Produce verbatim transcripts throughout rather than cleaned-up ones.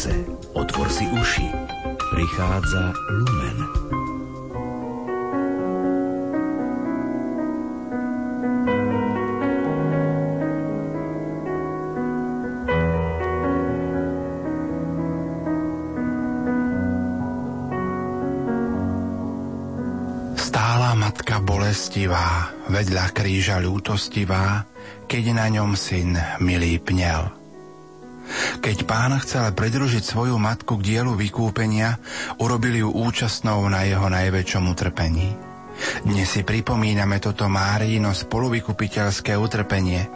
srdce, otvor si uši. Prichádza Lumen. Stála matka bolestivá, vedľa kríža ľútostivá, keď na ňom syn milý pnel. Keď Pán chcel pridružiť svoju matku k dielu vykúpenia, urobili ju účastnou na jeho najväčšom utrpení. Dnes si pripomíname toto Márino spoluvykupiteľské utrpenie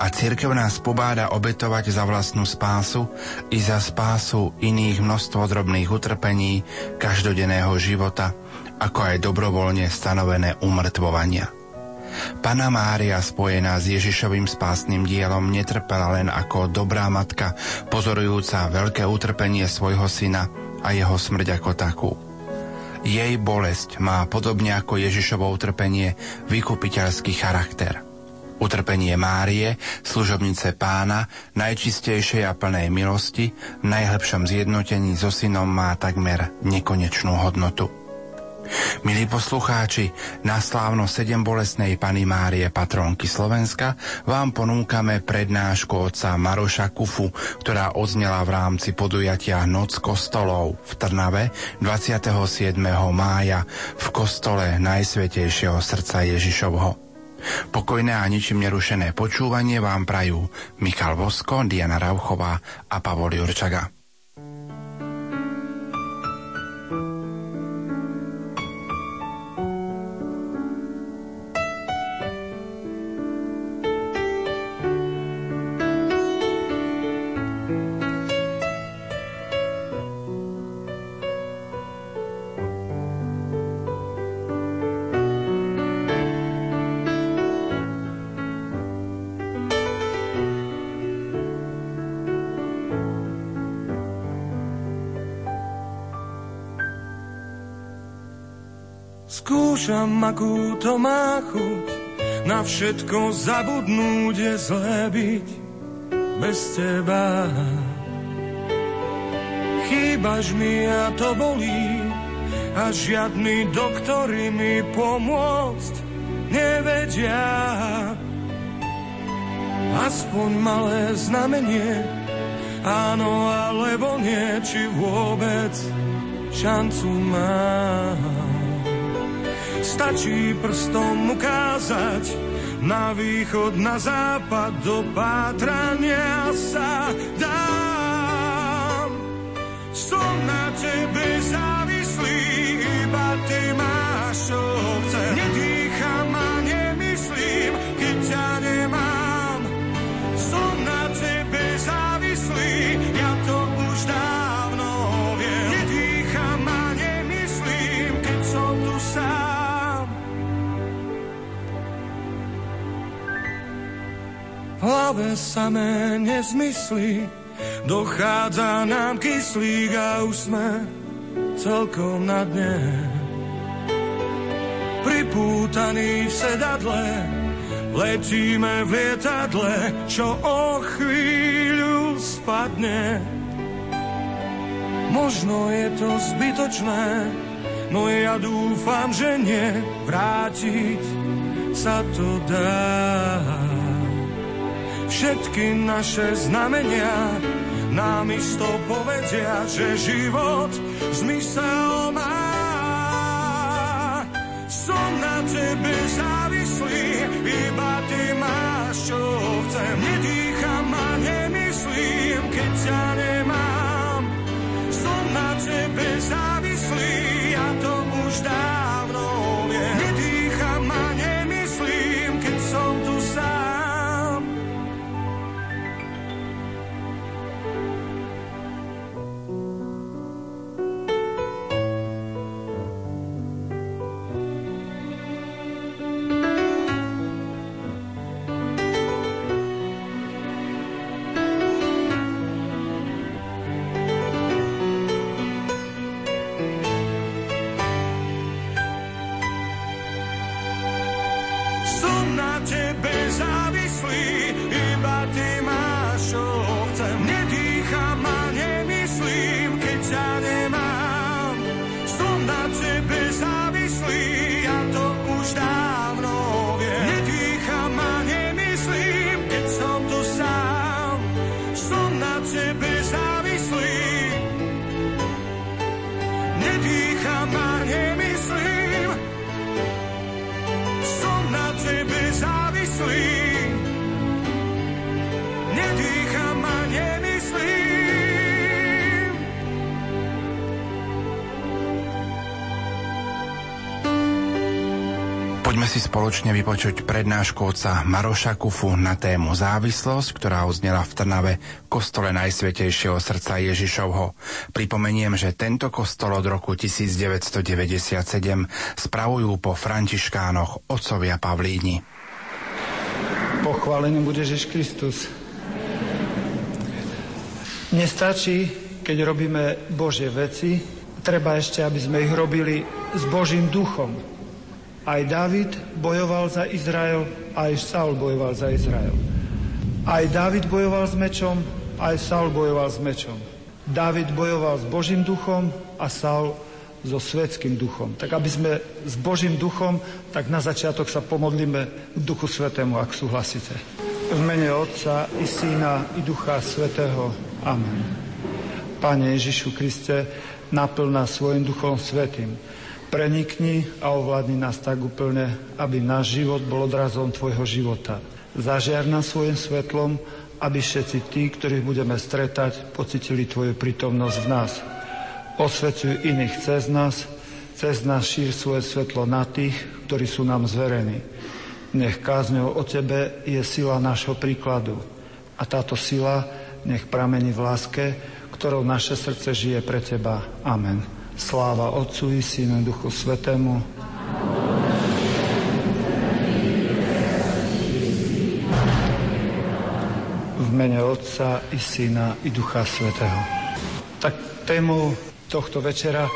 a cirkev nás pobáda obetovať za vlastnú spásu i za spásu iných množstvo drobných utrpení každodenného života, ako aj dobrovoľne stanovené umrtvovania. Panna Mária, spojená s Ježišovým spásnym dielom, netrpela len ako dobrá matka, pozorujúca veľké utrpenie svojho syna a jeho smrť ako takú. Jej bolesť má podobne ako Ježišovo utrpenie vykupiteľský charakter. Utrpenie Márie, služobnice Pána, najčistejšej a plnej milosti, v najhlbšom zjednotení so synom má takmer nekonečnú hodnotu. Milí poslucháči, na slávno sedem bolestnej Panny Márie, patronky Slovenska, vám ponúkame prednášku otca Maroša Kufu, ktorá odznela v rámci podujatia Noc kostolov v Trnave dvadsiateho siedmeho mája v kostole Najsvätejšieho srdca Ježišovho. Pokojné a ničím nerušené počúvanie vám prajú Michal Vosko, Diana Rauchová a Pavol Jurčaga. Skúšam, akú to má chuť, na všetko zabudnúť je zlé byť bez teba. Chýbaš mi a to bolí, a žiadny doktori mi pomôcť nevedia. Aspoň malé znamenie, áno alebo nie, či vôbec šancu mám. Stačí prstom ukázať na východ, na západ, do pátrania sa dám. Som na tebe závislý, iba ty máš, čo chcem. Nedýcham a nemyslím, keď ťa nemám. Som na tebe závislý, ja to už dávno viem. Nedýcham a nemyslím, keď som tu sám. V hlave samé nezmyslí, dochádza nám kyslík a už sme celkom na dne. Pripútaní v sedadle, letíme v lietadle, čo o chvíľu spadne. Možno je to zbytočné, no ja dúfam, že nie, vrátiť sa to dá. Všetky naše znamenia nám isto povedia, že život zmysel má. Som na tebe závislý, iba ty máš, čo chcem. Nedýcham a nemyslím, keď ťa nemám. Som na tebe závislý, ja to už dávno viem. Nedýcham a nemyslím, keď som tu sám. Poďme si spoločne vypočuť prednášku otca Maroša Kufu na tému závislosť, ktorá odznela v Trnave v kostole Najsvätejšieho srdca Ježišovho. Pripomeniem, že tento kostol od roku devätnásťstodeväťdesiatsedem spravujú po františkánoch otcovia Pavlíni. Pochválený bude Ježiš Kristus. Nestačí, keď robíme Božie veci, treba ešte, aby sme ich robili s Božím duchom. Aj Dávid bojoval za Izrael, aj Saul bojoval za Izrael. Aj Dávid bojoval s mečom, aj Saul bojoval s mečom. Dávid bojoval s Božím duchom a Saul so svetským duchom. Tak aby sme s Božím duchom, tak na začiatok sa pomodlíme k Duchu Svätému, ak súhlasíte. V mene Otca i Syna i Ducha Svätého. Amen. Pane Ježišu Kriste, naplň nás svojim Duchom Svätým. Prenikni a ovládni nás tak úplne, aby náš život bol odrazom Tvojho života. Zažiar nás svojim svetlom, aby všetci tí, ktorých budeme stretať, pocitili Tvoju prítomnosť v nás. Osvecuj iných cez nás, cez nás šír svoje svetlo na tých, ktorí sú nám zverení. Nech kázňou o Tebe je sila nášho príkladu. A táto sila nech pramení v láske, ktorou naše srdce žije pre Teba. Amen. Sláva Otcu i Synu Duchu Svätému. V mene Otca i Syna i Ducha Svätého. Tak témou tohto večera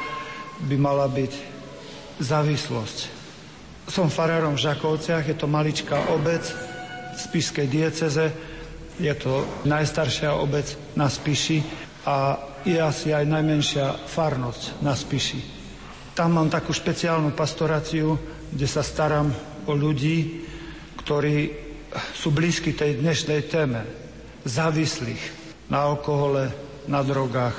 by mala byť závislosť. Som farárom v Žakovciach, je to maličká obec v Spišskej diecéze, je to najstaršia obec na Spiši a je asi aj najmenšia farnosť na Spiši. Tam mám takú špeciálnu pastoráciu, kde sa starám o ľudí, ktorí sú blízki tej dnešnej téme. Závislých na alkohole, na drogách,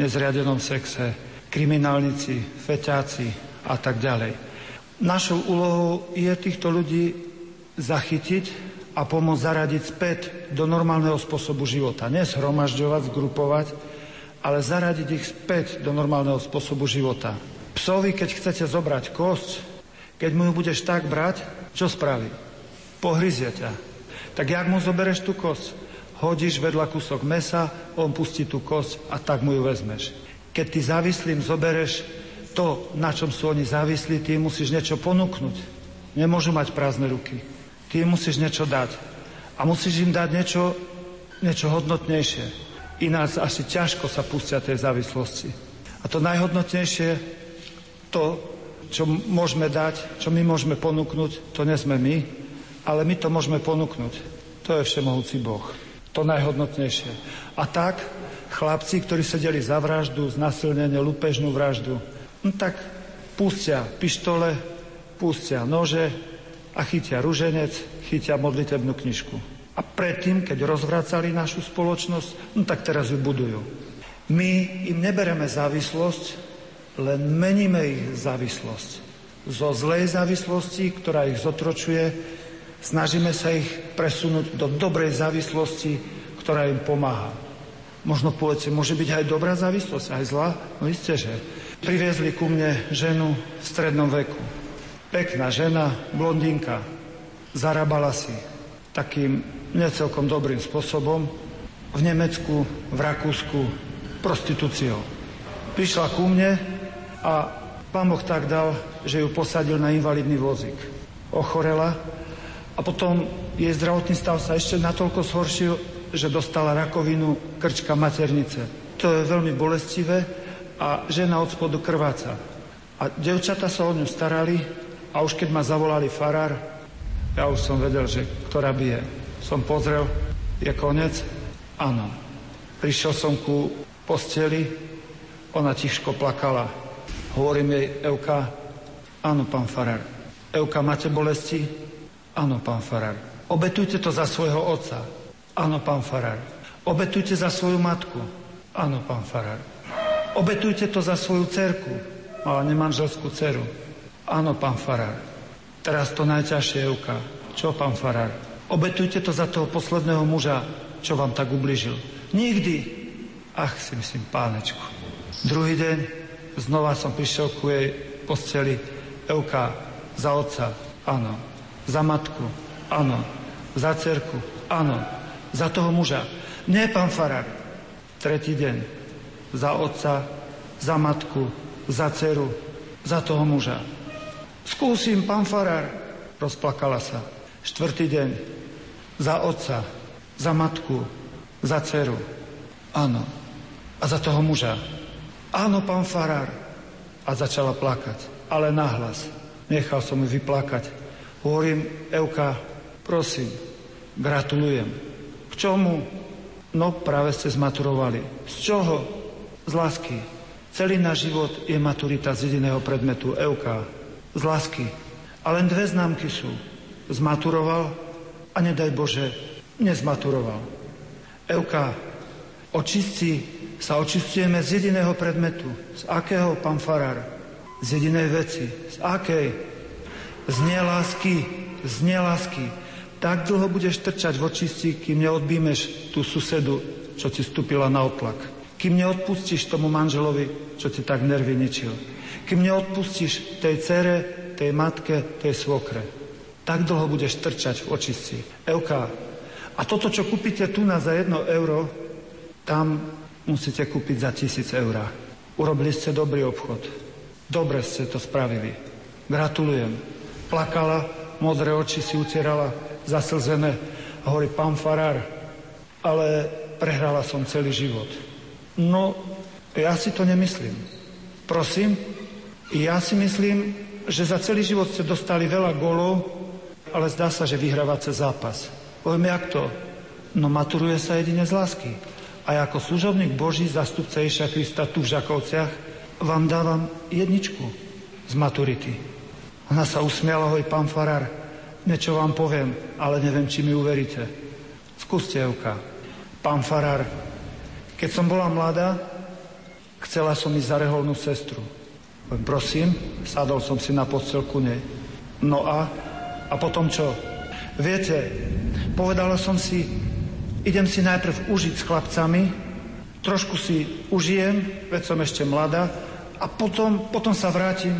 nezriadenom sexe, kriminálnici, feťáci a tak ďalej. Našou úlohou je týchto ľudí zachytiť a pomôcť zaradiť späť do normálneho spôsobu života. Nezhromažďovať, zgrupovať, ale zaradiť ich späť do normálneho spôsobu života. Psovi, keď chcete zobrať kosť, keď mu ju budeš tak brať, čo spraví? Pohryzie ťa. Tak jak mu zobereš tú kosť? Hodíš vedľa kúsok mesa, on pustí tú kosť a tak mu ju vezmeš. Keď ty závislým zobereš to, na čom sú oni závislí, ty musíš niečo ponúknuť. Nemôžu mať prázdne ruky. Ty musíš niečo dať. A musíš im dať niečo, niečo hodnotnejšie. Ináč asi ťažko sa pustia tej závislosti. A to najhodnotnejšie, to, čo môžeme dať, čo my môžeme ponúknuť, to nie sme my, ale my to môžeme ponúknuť. To je Všemohúci Boh. To najhodnotnejšie. A tak chlapci, ktorí sedeli za vraždu, znasilnenie, lúpežnú vraždu, no tak pustia pištole, pustia nože a chytia ruženec, chytia modlitebnú knižku. A predtým, keď rozvracali našu spoločnosť, no tak teraz ju budujú. My im nebereme závislosť, len meníme ich závislosť. Zo zlej závislosti, ktorá ich zotročuje, snažíme sa ich presunúť do dobrej závislosti, ktorá im pomáha. Možno poviete, môže byť aj dobrá závislosť, aj zlá? No isté, že. Priviezli ku mne ženu v strednom veku. Pekná žena, blondínka. Zarábala si takým necelkom dobrým spôsobom v Nemecku, v Rakúsku, prostitúciou. Prišla ku mne a Pán Boh tak dal, že ju posadil na invalidný vozík. Ochorela a potom jej zdravotný stav sa ešte natoľko zhoršil, že dostala rakovinu krčka maternice. To je veľmi bolestivé a žena od spodu krváca. A dievčatá sa o ňu starali a už keď ma zavolali farár, ja už som vedel, že ktorá bije. Som pozrel, je koniec? Áno. Prišiel som ku posteli, ona tichško plakala. Hovorím jej, Evka, áno, pán farár. Evka, máte bolesti? Áno, pán farár. Obetujte to za svojho otca? Áno, pán farár. Obetujte za svoju matku? Áno, pán farár. Obetujte to za svoju dcerku? Mala nemanželskú dceru? Áno, pán farár. Teraz to najťažšie, Evka. Čo, pán farár? Obetujte to za toho posledného muža, čo vám tak ubližil. Nikdy. Ach, si myslím, pánečku. Druhý deň znova som prišiel ku jej posteli. Evka, za otca. Áno. Za matku? Áno. Za dcerku? Áno. Za toho muža? Nie, pán farár. Tretí deň. Za otca, za matku, za dceru, za toho muža. Skúsim, pán farár. Rozplakala sa. Štvrtý deň. Za otca, za matku, za dceru. Áno. A za toho muža? Áno, pán farár. A začala plakať, ale nahlas. Nechal som ju vyplakať. Hovorím, Evka, prosím, gratulujem. K čomu? No, práve ste zmaturovali. Z čoho? Z lásky. Celý náš život je maturita z jediného predmetu, Evka. Z lásky. A len dve známky sú. Zmaturoval a nedaj Bože, nezmaturoval. Evka, očistí sa očistujeme z jediného predmetu. Z akého, pán farár? Z jedinej veci. Z akej? Z nelásky. Z nelásky. Tak dlho budeš trčať v očistí, kým neodbímeš tú susedu, čo ti stúpila na oplak. Kým neodpustíš tomu manželovi, čo ti tak nervy ničil. Kým neodpustíš tej dcere, tej matke, tej svokre. Tak dlho budeš trčať v očistí. Evka, a toto, čo kúpite tu na za jedno euro, tam musíte kúpiť za tisíc eur. Urobili ste dobrý obchod. Dobre ste to spravili. Gratulujem. Plakala, modré oči si utierala, zaslzené. A hovorí, pán farár, ale prehrala som celý život. No, ja si to nemyslím. Prosím? Ja si myslím, že za celý život ste dostali veľa golov, ale zdá sa, že vyhrávate zápas. Hovorím, jak to? No, maturuje sa jedine z lásky. A ako služobník Boží, zastupca Ježiša Krista tu v Žakovciach, vám dávam jedničku z maturity. Ona sa usmiala, hoj, pán farár, niečo vám poviem, ale neviem, či mi uveríte. Skúste, Evka. Pán farár, keď som bola mladá, chcela som ísť za reholnú sestru. Prosím, sadol som si na postelku nej. No a? A potom čo? Viete, povedala som si, idem si najprv užiť s chlapcami, trošku si užijem, veď som ešte mladá, a potom, potom sa vrátim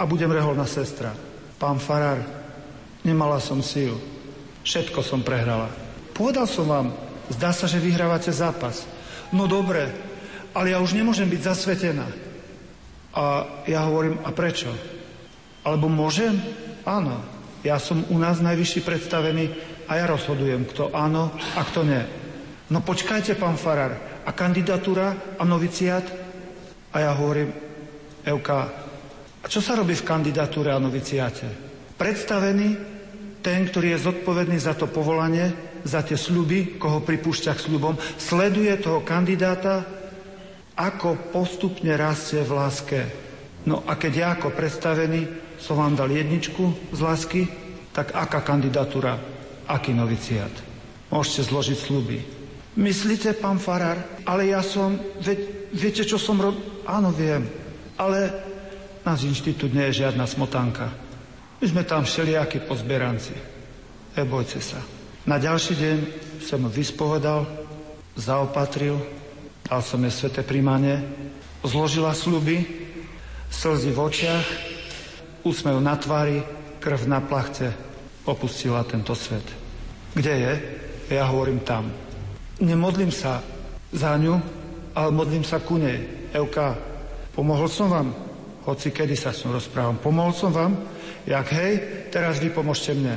a budem reholná sestra. Pán farár, nemala som síl, všetko som prehrala. Povedal som vám, zdá sa, že vyhrávate zápas. No dobre, ale ja už nemôžem byť zasvetená. A ja hovorím, a prečo? Alebo môžem? Áno, ja som u nás najvyšší predstavený, a ja rozhodujem, kto áno a kto nie. No počkajte, pán farár, a kandidatúra a noviciát? A ja hovorím, Evka, a čo sa robí v kandidatúre a noviciáte? Predstavený, ten, ktorý je zodpovedný za to povolanie, za tie sľuby, koho pripúšťa k sľubom, sleduje toho kandidáta, ako postupne rastie v láske. No a keď ja ako predstavený som vám dal jedničku z lásky, tak aká kandidatúra? Aký noviciát? Môžete zložiť sľuby. Myslíte, pán farár, ale ja som... Vie, viete, čo som robil? Áno, viem. Ale náš inštitút nie je žiadna smotanka. My sme tam všelijakí pozberanci. Nebojte sa. Na ďalší deň som ho vyspovedal, zaopatril, dal som jej sväté príjmanie, zložila sľuby, slzy v očiach, úsmev na tvári, krv na plachte. Opustila tento svet. Kde je? Ja hovorím tam. Nemodlím sa za ňu, ale modlím sa ku nej. Evka, pomohol som vám? Hoci kedy sa s ňou rozprávam. Pomohol som vám? Jak hej, teraz vy pomôžte mne.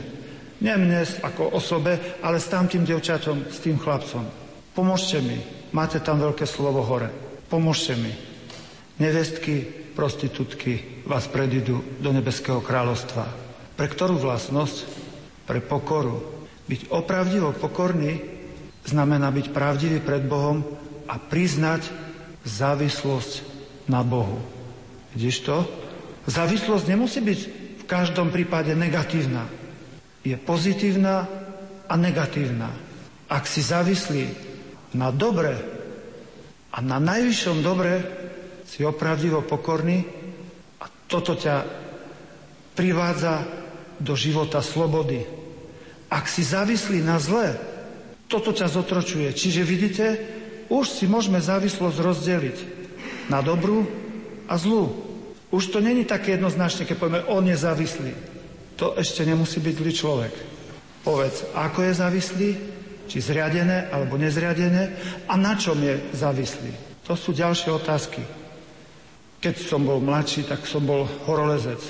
Nie mne ako osobe, ale s tamtým devčatom, s tým chlapcom. Pomôžte mi. Máte tam veľké slovo hore. Pomôžte mi. Nevestky, prostitútky vás predídu do nebeského kráľovstva. Pre ktorú vlastnosť? Pre pokoru. Byť opravdivo pokorný znamená byť pravdivý pred Bohom a priznať závislosť na Bohu. Vidíš to? Závislosť nemusí byť v každom prípade negatívna. Je pozitívna a negatívna. Ak si závislí na dobre a na najvyššom dobre, si opravdivo pokorný a toto ťa privádza do života slobody. Ak si závislí na zle, toto ťa zotročuje. Čiže vidíte, už si môžeme závislosť rozdeliť na dobrú a zlú. Už to není také jednoznačne, keď povieme, on je závislý. to ešte nemusí byť zlý človek. Povedz, ako je závislý, či zriadené alebo nezriadené a na čom je závislý. To sú ďalšie otázky. Keď som bol mladší, tak som bol horolezec.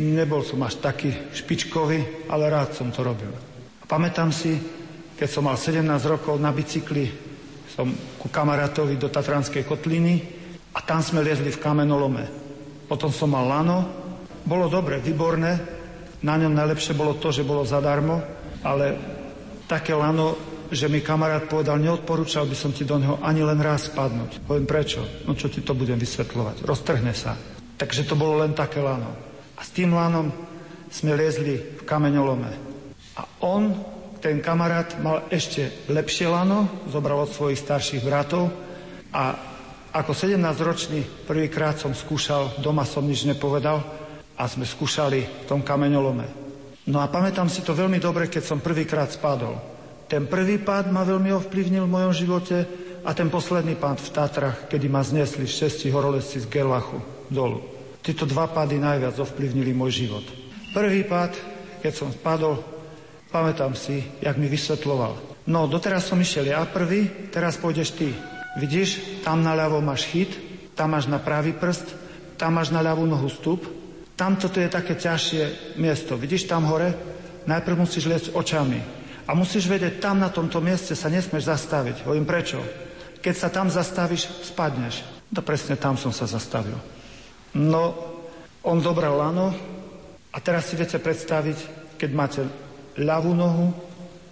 Nebol som až taký špičkový, ale rád som to robil. A pamätám si, keď som mal sedemnásť rokov na bicykli, som ku kamarátovi do Tatranskej kotliny, a tam sme liezli v kamenolome. Potom som mal lano. Bolo dobre, výborné. Na ňom najlepšie bolo to, že bolo zadarmo, ale také lano, že mi kamarát povedal, neodporúčal by som ti do neho ani len raz spadnúť. Poviem prečo? No čo ti to budem vysvetľovať? Roztrhne sa. Takže to bolo len také lano. A s tým lanom sme liezli v kameňolome. A on, ten kamarát, mal ešte lepšie lano, zobral od svojich starších bratov a ako sedemnásťročný prvýkrát som skúšal, doma som nič nepovedal a sme skúšali v tom kameňolome. No a pamätám si to veľmi dobre, keď som prvýkrát spadol. Ten prvý pád ma veľmi ovplyvnil v mojom živote a ten posledný pád v Tatrach, kedy ma znesli šesti horolezci z Gerlachu dolu. Títo dva pády najviac ovplyvnili môj život. Prvý pád, keď som spadol, pamätám si, jak mi vysvetloval. No, doteraz som išiel ja prvý, teraz pôjdeš ty. Vidíš, tam na ľavo máš chyt, tam máš na pravý prst, tam máš na ľavú nohu stup, tam toto je také ťažšie miesto. Vidíš tam hore? Najprv musíš liecť očami. A musíš vedieť, tam na tomto mieste sa nesmieš zastaviť. Hovorím, prečo? Keď sa tam zastavíš, spadneš. No presne tam som sa zastavil. No, on zobral lano a teraz si viete predstaviť, keď máte ľavú nohu,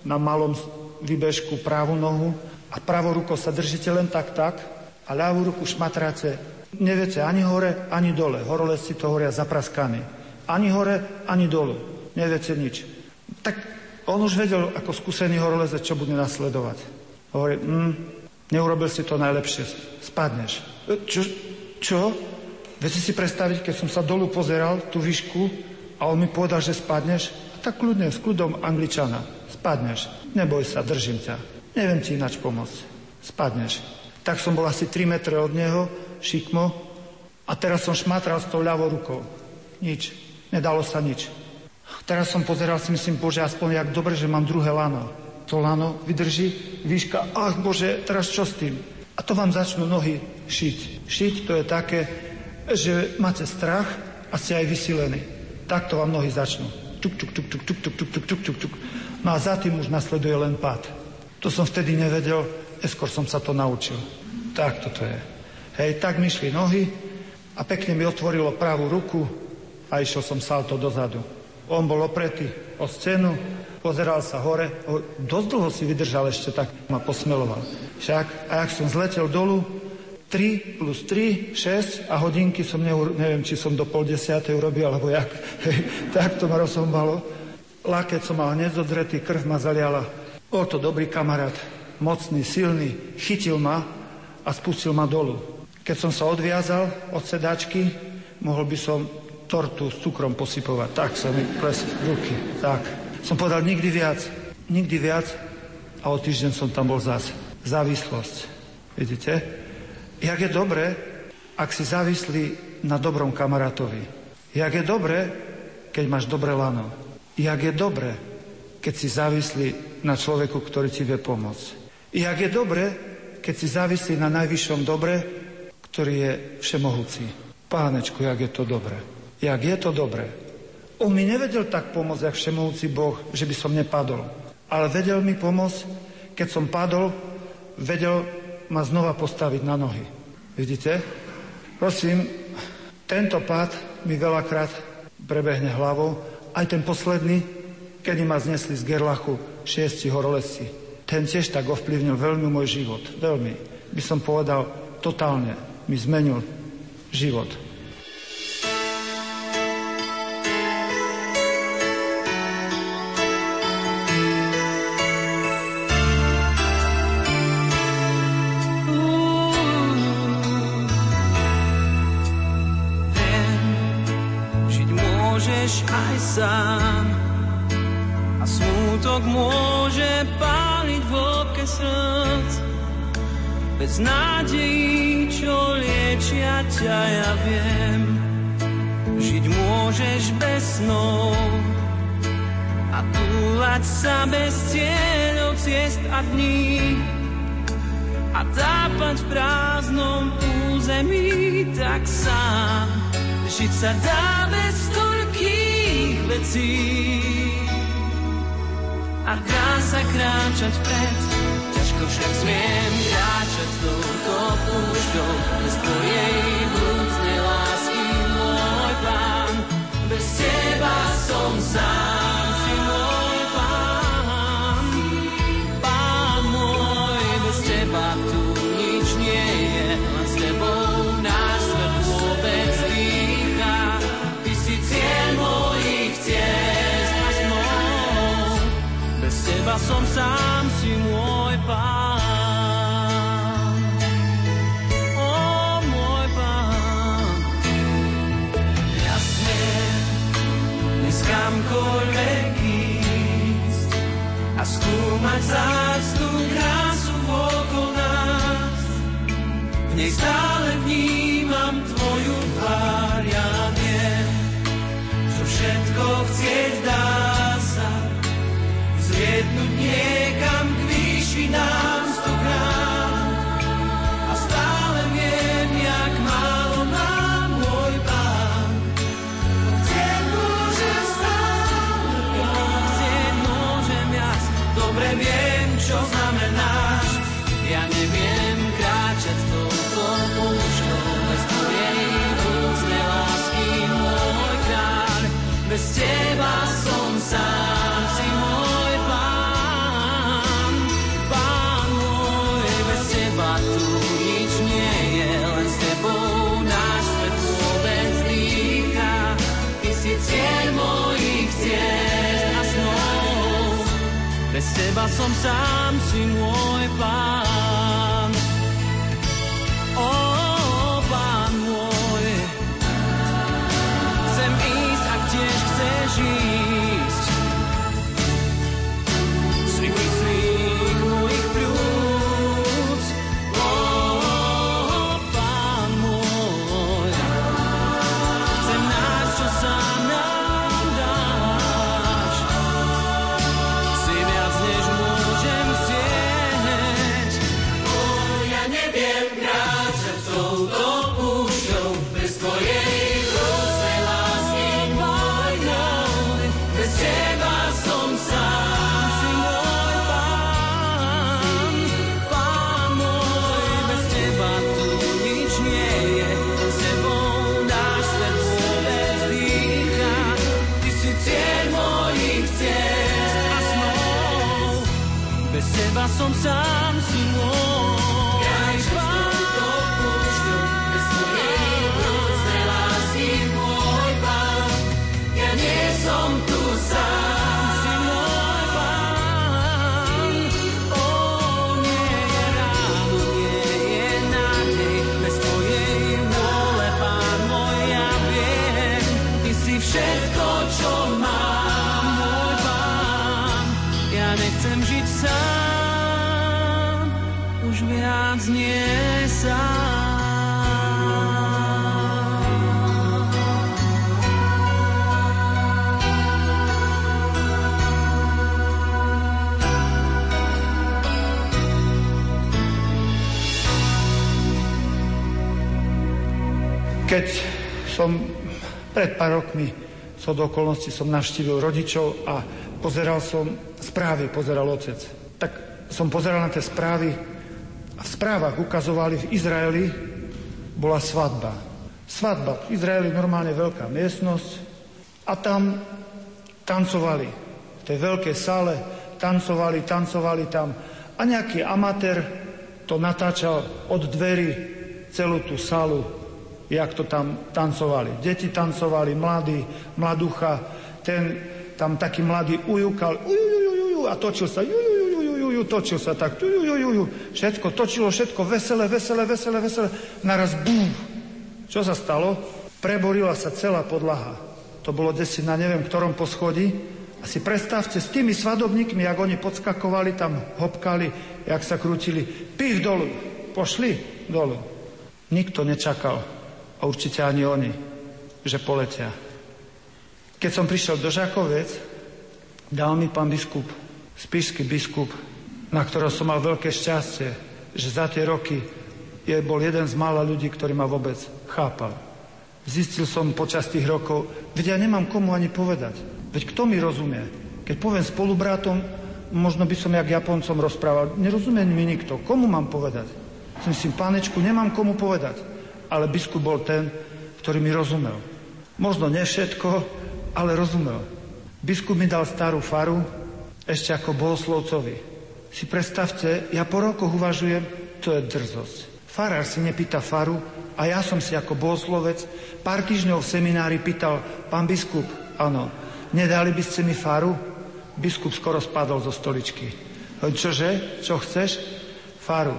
na malom výbežku pravú nohu, a pravou rukou sa držíte len tak, tak a ľavú ruku šmatráte. Neviete ani hore, ani dole. Horolezci to horia zapraskaní. Ani hore, ani dole. Neviete nič. Tak on už vedel, ako skúsený horolezec, čo bude nasledovať. Hovorí, mm, neurobil si to najlepšie. Spadneš. Čo? Čo? Viete si predstaviť, keď som sa dolu pozeral, tú výšku, a on mi povedal, že spadneš? Tak kľudne, s kľudom Angličana. Spadneš. Neboj sa, držím ťa. Neviem ti ináč pomôcť. Spadneš. Tak som bol asi tri metre od neho, šikmo, a teraz som šmatral s tou ľavou rukou. Nič. Nedalo sa nič. Teraz som pozeral, si myslím, Bože, aspoň jak dobre, že mám druhé lano. To lano vydrží, výška, ach Bože, teraz čo s tým? A to vám začnú nohy šiť. Šiť to je také, že máte strach a ste aj vysilení. Takto vám nohy začnú. Čuk, čuk, čuk, čuk, čuk, čuk, čuk, čuk, čuk. No a za tým už nasleduje len pád. To som vtedy nevedel, neskôr som sa to naučil. Tak toto je. Hej, tak mi šli nohy a pekne mi otvorilo pravú ruku a išiel som salto dozadu. On bol opretý o stenu, pozeral sa hore, dosť dlho si vydržal ešte tak, ma posmeloval. Však, a jak som zletel dolu, tri plus tri, šesť a hodinky som, neur, neviem, či som do pol desiatej urobil, alebo jak, hej, tak to ma rozombalo. Lakeť som mal hneď zodretý, krv ma zaliala. Bol to dobrý kamarát, mocný, silný, chytil ma a spustil ma dolu. Keď som sa odviazal od sedačky, mohol by som tortu s cukrom posypovať. Tak som mi plesl ruky. Tak. Som povedal nikdy viac, nikdy viac a o týždeň som tam bol zás. Závislosť. Vidíte? Jak je dobre, ak si závislí na dobrom kamarátovi. Jak je dobre, keď máš dobré lano. Jak je dobre, keď si závislí na človeku, ktorý ti vie pomôcť. I ak je dobre, keď si závislí na najvyššom dobre, ktorý je všemohúci. Pánečku, jak je to dobre. Jak je to dobre. On mi nevedel tak pomôcť, jak všemohúci Boh, že by som nepadol. Ale vedel mi pomôcť, keď som padol, vedel ma znova postaviť na nohy. Vidíte? Prosím, tento pád mi veľakrát prebehne hlavou. Aj ten posledný, kedy ma znesli z Gerlachu šiesti horolezci. Ten tiež tak ovplyvnil veľmi môj život. Veľmi. By som povedal, totálne mi zmenil život. Ten žiť môžeš aj sám, smutok môže páliť v hĺbke srdc, bez nádejí, čo liečia ťa, ja viem. Žiť môžeš bez snov, a túlať sa bez cieľov ciest a dní a tápať v prázdnom území tak sám. Žiť sa dá bez toľkých vecí a dá sa kráčať vpred. Ťažko však smiem kráčať touto púšťou bez tvojej vrúcnej lásky, môj pán. Bez teba som sám, si môj pán, pán môj. Bez teba tu nič nie je, len s tebou náš svet vôbec dýchá. Ty si cieľ mojich ciest a snov. Bez teba som sám, si môj pán. Kamkoľvek ísť a skúmať zácnú krásu okolo nás. V nej stále vnímam tvoju tvár, ja viem, čo všetko chcieť dá sa. Vzlietnúť niekam k výši nám stokrát a stále viem, jak málo mám, môj pán. Dobre viem, čo znamenáš. Ja neviem kráčať touto púšťou bez tvojej vrúcnej lásky, môj kráľ. Bez teba som sám, si môj pán, pán môj. Bez teba tu nič nie je, len s tebou náš svet vôbec dýchá. Ty si cieľ mojich ciest a snov. Bez teba som sám, si môj pán. Ó, pán môj, chcem ísť, ak tiež chceš ísť. Si myslík mojich prúc, ó, pán môj. Chcem nájsť, čo sám nám dáš. Som sám, si môj pán, bez tvojej vrúcnej lásky, môj pán. Ja nie som tu sám, si môj pán. Ó, nie je ráno, nie je nádej, bez tvojej vôle, pán môj, ja viem. Ty si všetko, čo mám, môj pán. Ja nechcem žiť sám, už viac nie sám. Keď som pred pár rokmi som do okolnosti som navštívil rodičov a pozeral som správy, pozeral otec. Tak som pozeral na tie správy. A v správach ukazovali, v Izraeli bola svadba. Svadba v Izraeli, normálne veľká miestnosť, a tam tancovali. V tej veľkej sále tancovali, tancovali tam. A nejaký amatér to natáčal od dverí celú tú sálu, jak to tam tancovali. Deti tancovali, mladí, mladucha. Ten tam taký mladý ujúkal, ujujujujuju, a točil sa, jujujujuju. Točil sa tak, ju, ju, ju, ju. Všetko točilo, všetko veselé, veselé, veselé, veselé. Naraz bum. Čo sa stalo? Preborila sa celá podlaha. To bolo desi na neviem ktorom poschodí. A si predstavte s tými svadobníkmi, jak oni podskakovali, tam hopkali, jak sa krútili. Pich dolu, pošli dolu. Nikto nečakal, a určite ani oni, že poletia. Keď som prišiel do Žakoviec, Dal mi pán biskup, spišský biskup, na ktorého som mal veľké šťastie, že za tie roky je bol jeden z mála ľudí, ktorý ma vôbec chápal. Zistil som počas tých rokov, veď ja nemám komu ani povedať. Veď kto mi rozumie? Keď poviem spolubrátom, možno by som jak Japoncom rozprával. Nerozumie mi nikto. Komu mám povedať? Som si, pánečku, nemám komu povedať. Ale biskup bol ten, ktorý mi rozumel. Možno ne všetko, ale rozumel. Biskup mi dal starú faru, ešte ako bohoslovcovi. Si predstavte, ja po rokoch uvažujem, to je drzosť. Farár si nepýta faru a ja som si ako bohoslovec pár týždňov v seminári pýtal, pán biskup, áno, nedali by ste mi faru? Biskup skoro spadol zo stoličky. Čože? Čo chceš? Faru.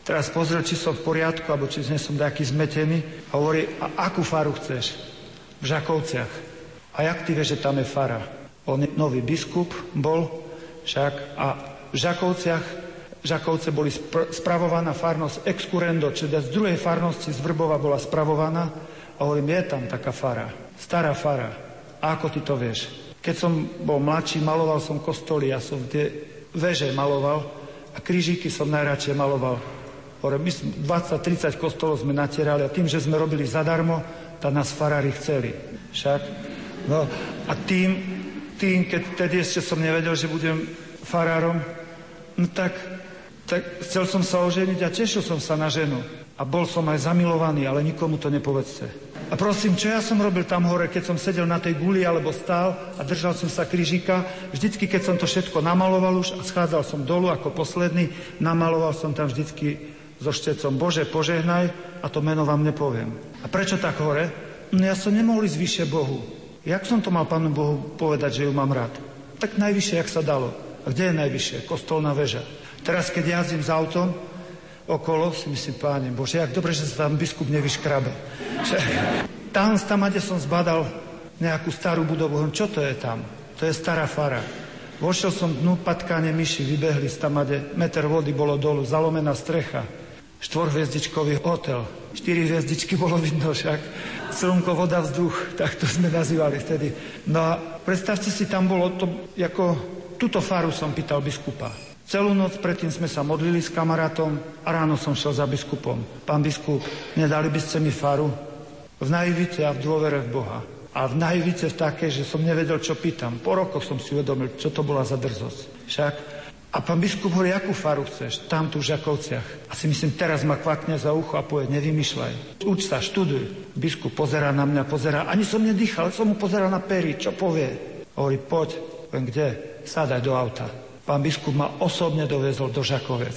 Teraz pozrel, či som v poriadku, alebo či nie som nejaký zmetený. A hovorí, a akú faru chceš? V Žakovciach. A jak ty vieš, že tam je fara? On je nový biskup, bol však. A v Žakovciach, Žakovce boli spr- spravovaná farnosť ex currendo, čiže z druhej farnosti z Vrbova bola spravovaná. A hovorím, je tam taká fara, stará fara. A ako ty to vieš? Keď som bol mladší, maloval som kostoly, ja som tie veže maloval a krížiky som najradšie maloval. My dvadsať tridsať kostolov sme natierali a tým, že sme robili zadarmo, tak nás farári chceli. Však? No a tým, tým keď tedy ešte som nevedel, že budem farárom, no tak, tak chcel som sa oženiť a tešil som sa na ženu. A bol som aj zamilovaný, ale nikomu to nepovedzte. A prosím, čo ja som robil tam hore, keď som sedel na tej guli alebo stál a držal som sa križíka, vždycky, keď som to všetko namaloval už a schádzal som dolu ako posledný, namaloval som tam vždycky so štecom Bože, požehnaj a to meno vám nepoviem. A prečo tak hore? No ja som nemohol ísť vyššie Bohu. Jak som to mal Pánu Bohu povedať, že ju mám rád? Tak najvyššie, jak sa dalo. A kde je najvyššie? Kostolná väža. Teraz, keď jazdím s autom, okolo si myslím, páne Bože, jak dobre, že sa tam biskup nevyškrabe. Tam, tamade som zbadal nejakú starú budovu. Čo to je tam? To je stará fara. Vošiel som dnu, patkane myši, vybehli z tamade, meter vody bolo dolu, zalomená strecha, štvorhviezdičkový hotel, štyri hviezdičky bolo vidno však, slnko, voda, vzduch, tak to sme nazývali vtedy. No a predstavte si, tam bolo to, ako túto faru som pýtal biskupa. Celú noc predtým sme sa modlili s kamarátom a ráno som šel za biskupom. Pán biskup, nedali by ste mi faru? V naivite a v dôvere v Boha. A v naivite v také, že som nevedel, čo pýtam. Po rokoch som si uvedomil, čo to bola za drzosť. Však. A pán biskup hovorí, akú faru chceš? Tam tu v Žakovciach. A si myslím, teraz ma kvakne za ucho a povie, nevymýšľaj. Uč sa, študuj. Biskup pozerá na mňa, pozerá. Ani som nedýchal, som mu pozeral na pery. Čo povie? Hovorí, poď. Poviem, kde? Sadaj do auta. Pán biskup ma osobne dovezol do Žakovec.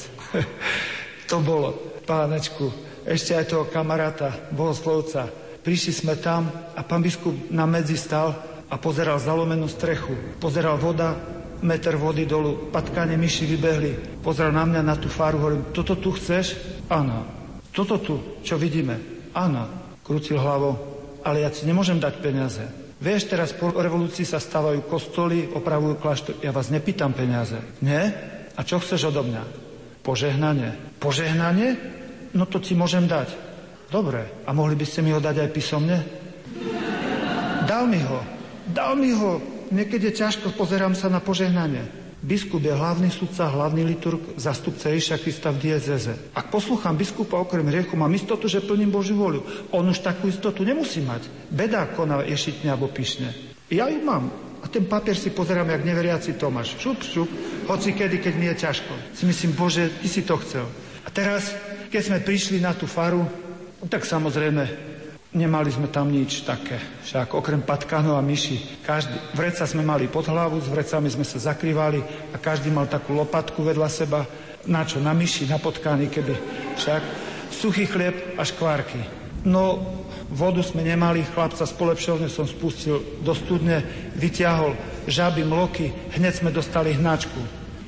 To bolo, pánečku, ešte aj toho kamaráta, bohoslovca. Prišli sme tam a pán biskup na medzi stal a pozeral zalomenú strechu. Pozeral voda, meter vody dolu, patkane myši vybehli. Pozeral na mňa, na tú faru, hovorím, toto tu chceš? Áno. Toto tu, čo vidíme? Áno. Krútil hlavou, ale ja ti nemôžem dať peniaze. Vieš, teraz po revolúcii sa stávajú kostoly, opravujú kláštory. Ja vás nepýtam peniaze. Nie? A čo chceš odo mňa? Požehnanie. Požehnanie? No to ti môžem dať. Dobre. A mohli by ste mi ho dať aj písomne? Dal mi ho. Dal mi ho. Niekedy je ťažko, pozerám sa na požehnanie. Biskup je hlavný sudca, hlavný liturg, zastupca Ježiša Krista v diecéze. Ak poslúcham biskupa, okrem riechu, mám istotu, že plním Božiu voľu. On už takú istotu nemusí mať. Bedá koná ješitne alebo pyšne. Ja ju mám. A ten papier si pozerám, jak neveriaci Tomáš. Šup, šup, hoci kedy, keď mi je ťažko. Si myslím, Bože, ty si to chcel. A teraz, keď sme prišli na tú faru, tak samozrejme, nemali sme tam nič také, však okrem patkanov a myši. Každý, vreca sme mali pod hlavu, s vrecami sme sa zakrývali a každý mal takú lopatku vedľa seba. Na čo? Na myši, na potkany, keby. Však suchý chlieb a škvárky. No, vodu sme nemali, chlapca z polepšovne som spustil do studne, vyťahol žaby, mloky, hneď sme dostali hnačku.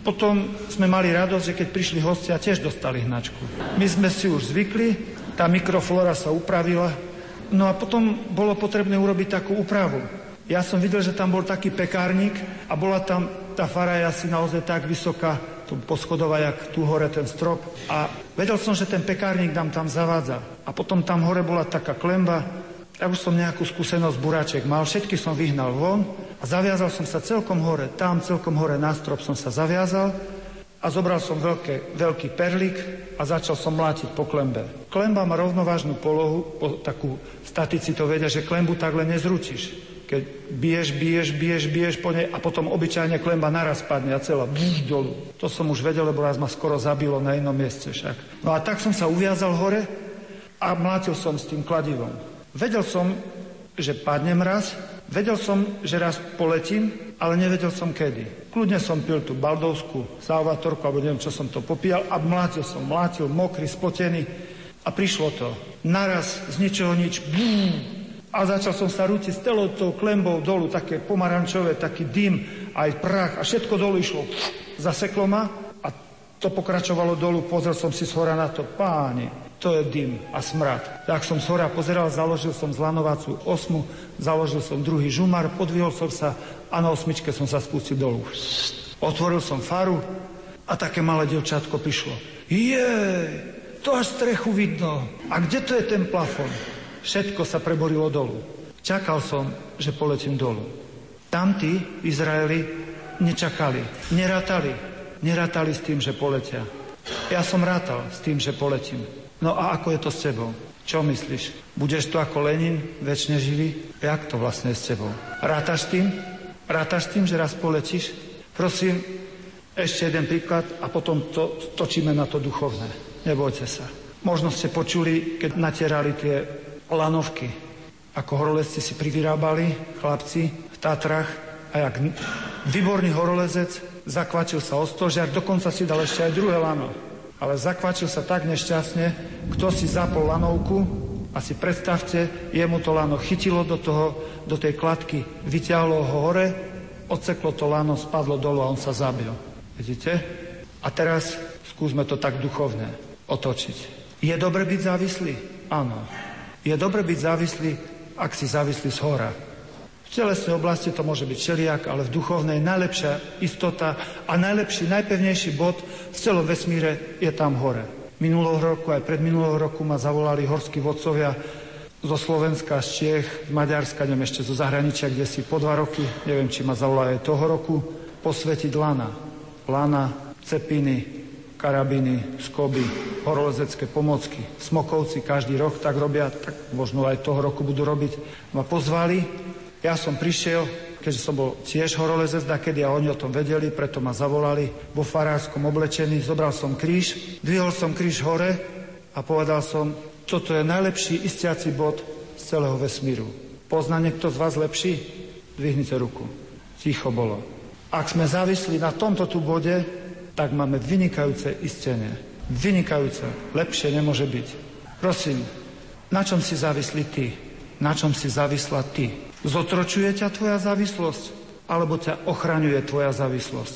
Potom sme mali radosť, že keď prišli hostia, tiež dostali hnačku. My sme si už zvykli, tá mikroflóra sa upravila. No a potom bolo potrebné urobiť takú úpravu. Ja som videl, že tam bol taký pekárnik a bola tam tá fara asi naozaj tak vysoká, tu poschodová, jak tu hore ten strop. A vedel som, že ten pekárnik nám tam zavádza. A potom tam hore bola taká klemba. Ja už som nejakú skúsenosť buraček mal, všetky som vyhnal von A zaviazal som sa celkom hore, tam celkom hore na strop som sa zaviazal a zobral som veľké, veľký perlík a začal som mlátiť po klembe. Klemba má rovnovážnu polohu, takú statici to vedia, že klembu takhle nezručíš. Keď biješ, biješ, biješ, biješ po nej a potom obyčajne klemba naraz padne a celá búš dolu. To som už vedel, lebo raz ma skoro zabilo na inom mieste však. No a tak som sa uviazal hore a mlátil som s tým kladivom. Vedel som, že padnem raz, vedel som, že raz poletím, ale nevedel som kedy. Kľudne som pil tú baldovskú salvatorku, alebo neviem, čo som to popíjal a mlátil som, mlátil, mokrý, spotený a prišlo to. Naraz z ničoho nič, búm. A začal som sa rútiť s telou tou klembou dolu, také pomarančové, taký dym, aj prach a všetko dolu išlo. Zaseklo ma a to pokračovalo dolu, pozrel som si z hora na to, páni, to je dym a smrad. Tak som z hora pozeral, založil som zlanovacú osmu, založil som druhý žumar, podvihol som sa a na osmičke som sa spustil dolu. Otvoril som faru a také malé dievčatko prišlo. Jej, to až strechu vidno. A kde to je ten plafón? Všetko sa preborilo dolu. Čakal som, že poletím dolu. Tamtí Izraeli nečakali, nerátali. Nerátali s tým, že poletia. Ja som rátal s tým, že poletím. No a ako je to s tebou? Čo myslíš? Budeš tu ako Lenin, večne živý? Jak to vlastne je s tebou? Rátaš tým? Rátaš tým, že raz poletíš? Prosím, ešte jeden príklad a potom to točíme na to duchovné. Nebojte sa. Možno ste počuli, keď natierali tie lanovky, ako horolezci si privyrábali chlapci v Tatrách a jak výborný horolezec zakvačil sa o stožiar, dokonca si dal ešte aj druhé lano, ale zakvačil sa tak nešťastne, kto si zapol lanovku a si predstavte, jemu to lano chytilo do toho, do tej kladky, vyťahlo ho hore, odseklo to lano, spadlo dolu a on sa zabil. Vidíte? A teraz skúsme to tak duchovne otočiť. Je dobre byť závislý? Áno. Je dobre byť závislý, ak si závislý z hora. V telesnej oblasti to môže byť všelijak, ale v duchovnej najlepšia istota a najlepší, najpevnejší bod v celom vesmíre je tam hore. Minulého roku, aj pred minulého roku ma zavolali horskí vodcovia zo Slovenska, z Čiech, z Maďarska, neviem, ešte zo zahraničia, kde si po dva roky, neviem, či ma zavolali aj toho roku, posvetiť lana. Lana, cepiny, karabiny, skoby, horolezecké pomocky. Smokovci každý rok tak robia, tak možno aj toho roku budú robiť. Ma pozvali, ja som prišiel, keďže som bol tiež horolezec, dakedy a oni o tom vedeli, preto ma zavolali vo farárskom oblečení, zobral som kríž, dvihol som kríž hore a povedal som, toto je najlepší istiaci bod z celého vesmíru. Pozná niekto z vás lepší? Dvihnite ruku. Ticho bolo. Ak sme závisli na tomto tu bode, tak máme vynikajúce istenie. Vynikajúce. Lepšie nemôže byť. Prosím, na čom si závislí ty? Na čom si závislá ty? Zotročuje ťa tvoja závislosť? Alebo ťa ochraňuje tvoja závislosť?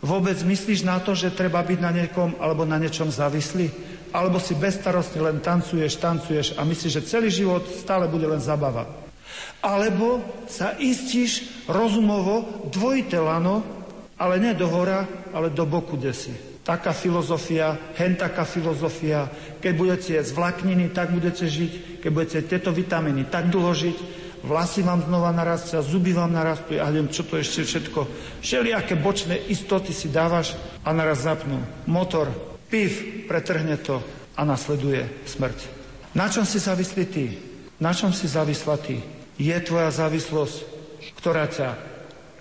Vôbec myslíš na to, že treba byť na niekom alebo na niečom závislý? Alebo si bezstarostne len tancuješ, tancuješ a myslíš, že celý život stále bude len zabava? Alebo sa istíš rozumovo dvojité lano, ale ne do hora, ale do boku desi. Taká filozofia, hen taká filozofia. Keď budete jesť vlákniny, tak budete žiť. Keď budete tieto vitamíny, tak dlho žiť. Vlasy vám znova narastia, zuby vám narastú. Ja neviem, čo to ešte všetko. Všelijaké bočné istoty si dávaš a naraz zapnú motor, pif, pretrhne to a nasleduje smrť. Na čom si závislí ty? Na čom si závislá ty? Je tvoja závislosť, ktorá ťa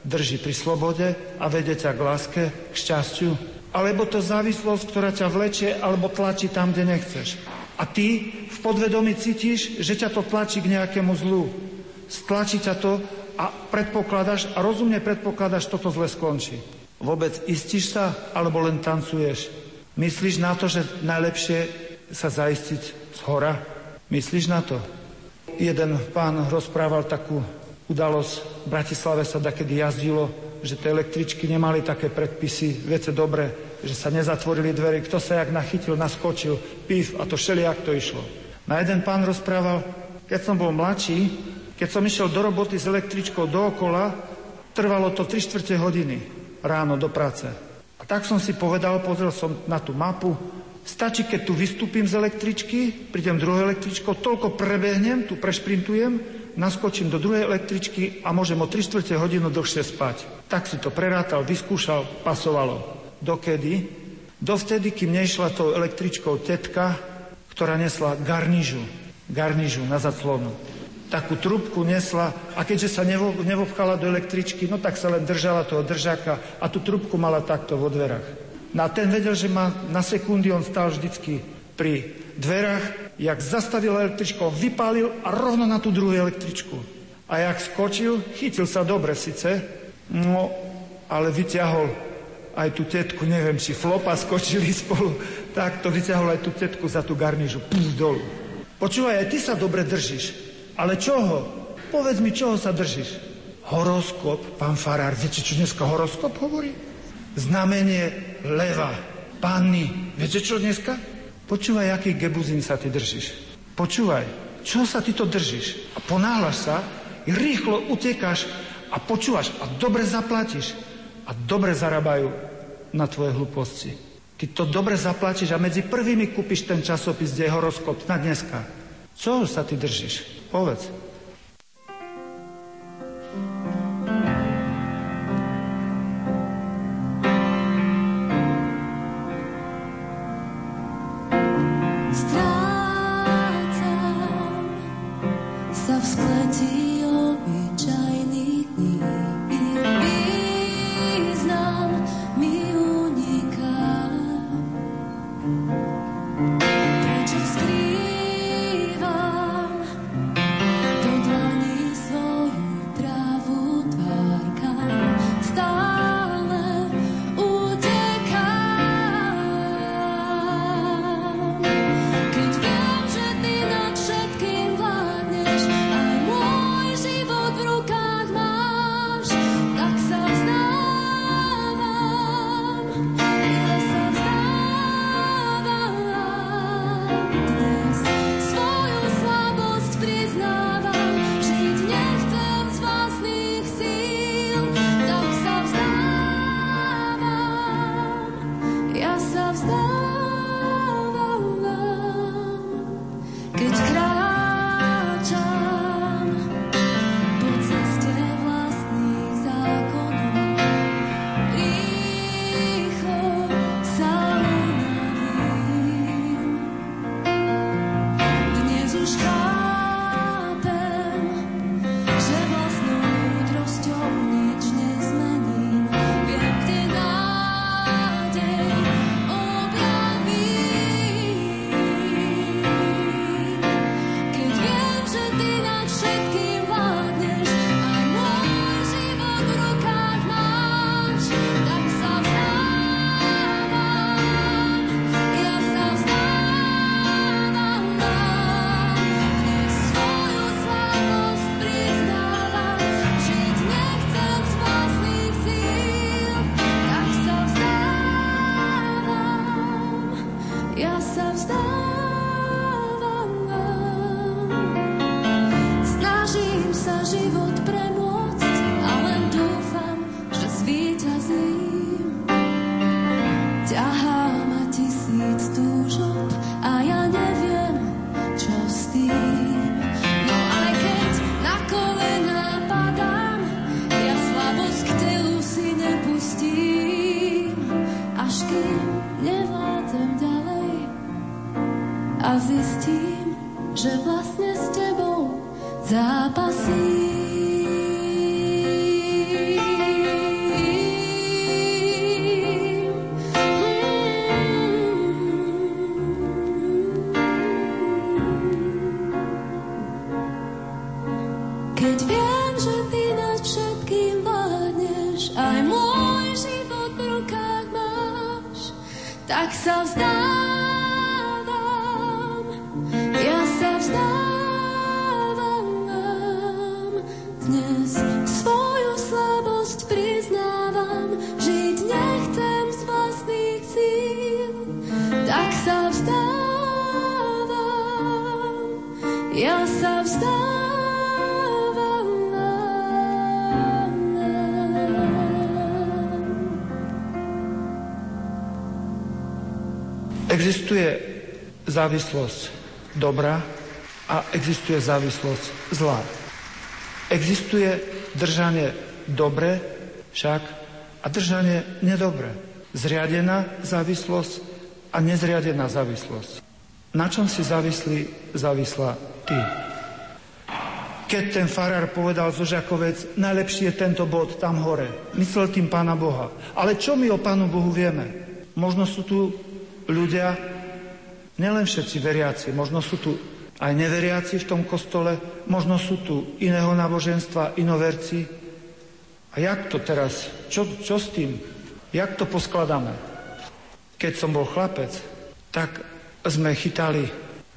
drží pri slobode a vedie ťa k láske, k šťastiu. Alebo to závislosť, ktorá ťa vlečie alebo tlačí tam, kde nechceš. A ty v podvedomí cítiš, že ťa to tlačí k nejakému zlu. Stlačí ťa to a predpokladaš a rozumne predpokladaš, toto zle skončí. Vôbec istíš sa alebo len tancuješ? Myslíš na to, že najlepšie sa zaistiť z hora? Myslíš na to? Jeden pán rozprával takú udalosť. V Bratislave sa dakedy jazdilo, že tie električky nemali také predpisy, viete dobre, že sa nezatvorili dvere, kto sa jak nachytil, naskočil, pif a to všelijak to išlo. Na jeden pán rozprával, keď som bol mladší, keď som išiel do roboty s električkou dookola, trvalo to tri štvrte hodiny ráno do práce. A tak som si povedal, pozrel som na tú mapu, stačí, keď tu vystúpim z električky, prídem druhou električkou, toľko prebehnem, tu prešprintujem, a naskočím do druhej električky a môžem o tri štvrte hodinu dlhšie spať. Tak si to prerátal, vyskúšal, pasovalo. Dokedy? Dovtedy, kým nešla tou električkou tetka, ktorá nesla garnižu, garnižu na zaclonu. Takú trúbku nesla a keďže sa nevo, nevopchala do električky, no tak sa len držala toho držáka a tú trúbku mala takto vo dverách. No a ten vedel, že ma na sekundy, on stál vždycky pri dverách, jak zastavil električku, vypálil a rovno na tú druhú električku. A jak skočil, chytil sa dobre sice, no ale vyťahol aj tú tetku, neviem, či flopa, skočili spolu, tak to vyťahol aj tú tetku za tú garnižu, púf, dolu. Počúvaj, aj ty sa dobre držíš, ale čoho? Povedz mi, čoho sa držíš? Horoskop, pán farár, viete, čo dneska horoskop hovorí? Znamenie leva, panny, viete, čo dneska? Počúvaj, aký gebuzín sa ty držíš. Počúvaj, čo sa ty to držíš? A ponáhľaš sa, rýchlo utekáš a počúvaš a dobre zaplatíš. A dobre zarábajú na tvoje hlúposti. Ty to dobre zaplatíš a medzi prvými kúpiš ten časopis, kde je horoskop na dneska. Čo sa ty držíš? Povedz. Existuje závislosť dobra a existuje závislosť zla. Existuje držanie dobre však a držanie nedobre. Zriadená závislosť a nezriadená závislosť. Na čom si závislí, závislá ty? Keď ten farár povedal zo Žakovec, najlepší je tento bod tam hore, myslel tým Pána Boha. Ale čo my o Pánu Bohu vieme? Možno sú tu ľudia, nielen všetci veriaci, možno sú tu aj neveriaci v tom kostole, možno sú tu iného náboženstva, inoverci. A jak to teraz? Čo, čo s tým? Jak to poskladáme? Keď som bol chlapec, tak sme chytali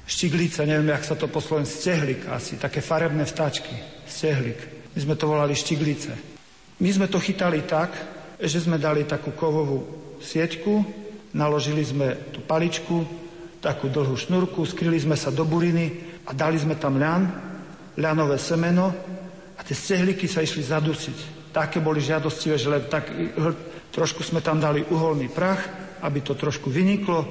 štiglice, neviem, jak sa to po slovensku, stehlik asi, také farebné vtáčky, stehlik. My sme to volali štiglice. My sme to chytali tak, že sme dali takú kovovú sieťku, naložili sme tú paličku, takú dlhú šnúrku, skryli sme sa do buriny a dali sme tam ľan, ľanové semeno a tie stehliky sa išli zadusiť. Také boli žiadostivé, že len tak, trošku sme tam dali uholný prach, aby to trošku vyniklo.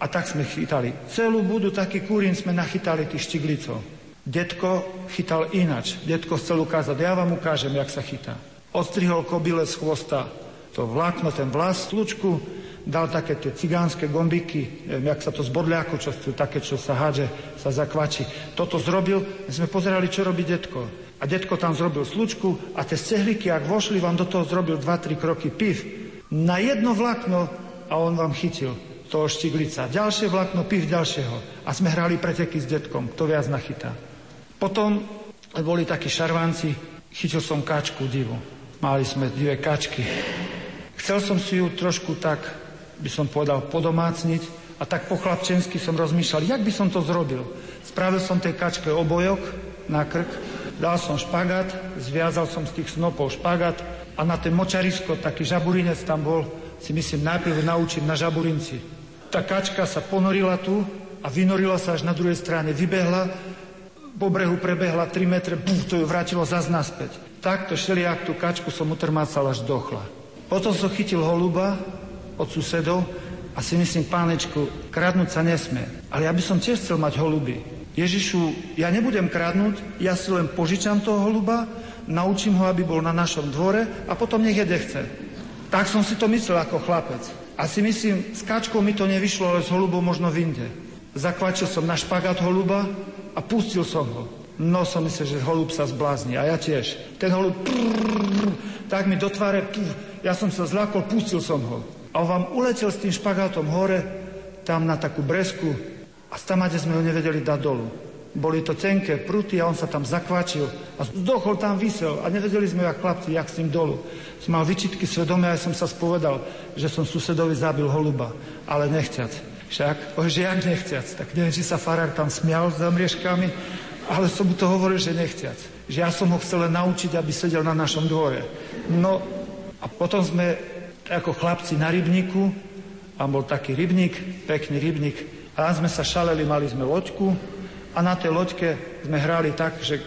A tak sme chytali. Celú budu taký kúrin sme nachytali tých štiglicov. Detko chytal inač. Detko chcel ukázať, ja vám ukážem, jak sa chytá. Odstrihol kobyle z chvosta to vlákno, ten vlas, slučku, dal také tie cigánske gombiky, neviem, jak sa to z bodľáku, čo sú také, čo sa hádže, sa zakvačí. Toto zrobil, my sme pozerali, čo robí detko. A detko tam zrobil slučku a tie stehliky, ak vošli, vám do toho zrobil dva tri kroky piv. Na jedno vlákno a on vám chytil toho štiglica. Ďalšie vlákno, piv ďalšieho. A sme hrali preteky s detkom, kto viac nachytá. Potom boli takí šarvanci, chytil som kačku divu. Mali sme divé kačky. Chcel som si ju trošku tak, by som povedal, podomácniť a tak po chlapčensky som rozmýšľal, jak by som to zrobil. Spravil som tej kačke obojok na krk, dal som špagát, zviazal som z tých snopov špagát a na ten močarisko, taký žaburinec tam bol, si myslím, najprv naučím na žaburinci. Tá kačka sa ponorila tu a vynorila sa až na druhej strane. Vybehla, po brehu prebehla tri metre, buf, to ju vrátilo zas naspäť. Takto šeliak tú kačku som utrmácal až dochla. Potom som chytil holuba od susedov a si myslím, pánečku, kradnúť sa nesmie. Ale ja by som tiež chcel mať holuby. Ježišu, ja nebudem kradnúť, ja si len požičam toho holuba, naučím ho, aby bol na našom dvore a potom nech jede chce. Tak som si to myslel ako chlapec. A si myslím, s kačkou mi to nevyšlo, ale s holubou možno vinde. Zakvačil som na špagát holuba a pustil som ho. No som myslel, že holub sa zblázni. A ja tiež. Ten holub prrr, tak mi do tváre, prrr, ja som sa zľakol, pustil som ho. A on vám uletel s tým špagátom hore, tam na takú bresku a stamade sme ho nevedeli dať dolu. Boli to tenké pruty a on sa tam zakvačil a zdochol tam vysel a nevedeli sme, jak chlapci, jak s ním dolu. Som mal vyčitky svedomia a som sa spovedal, že som susedovi zabil holuba, ale nechťac. Však, že jak nechťac, tak neviem, či sa farár tam smial za mriežkami, ale som mu to hovoril, že nechťac. Že ja som ho chcel naučiť, aby sedel na našom dvore. No a potom sme ako chlapci na rybníku, tam bol taký rybník, pekný rybník, a tam sme sa šaleli, mali sme loďku a na tej loďke sme hrali tak, že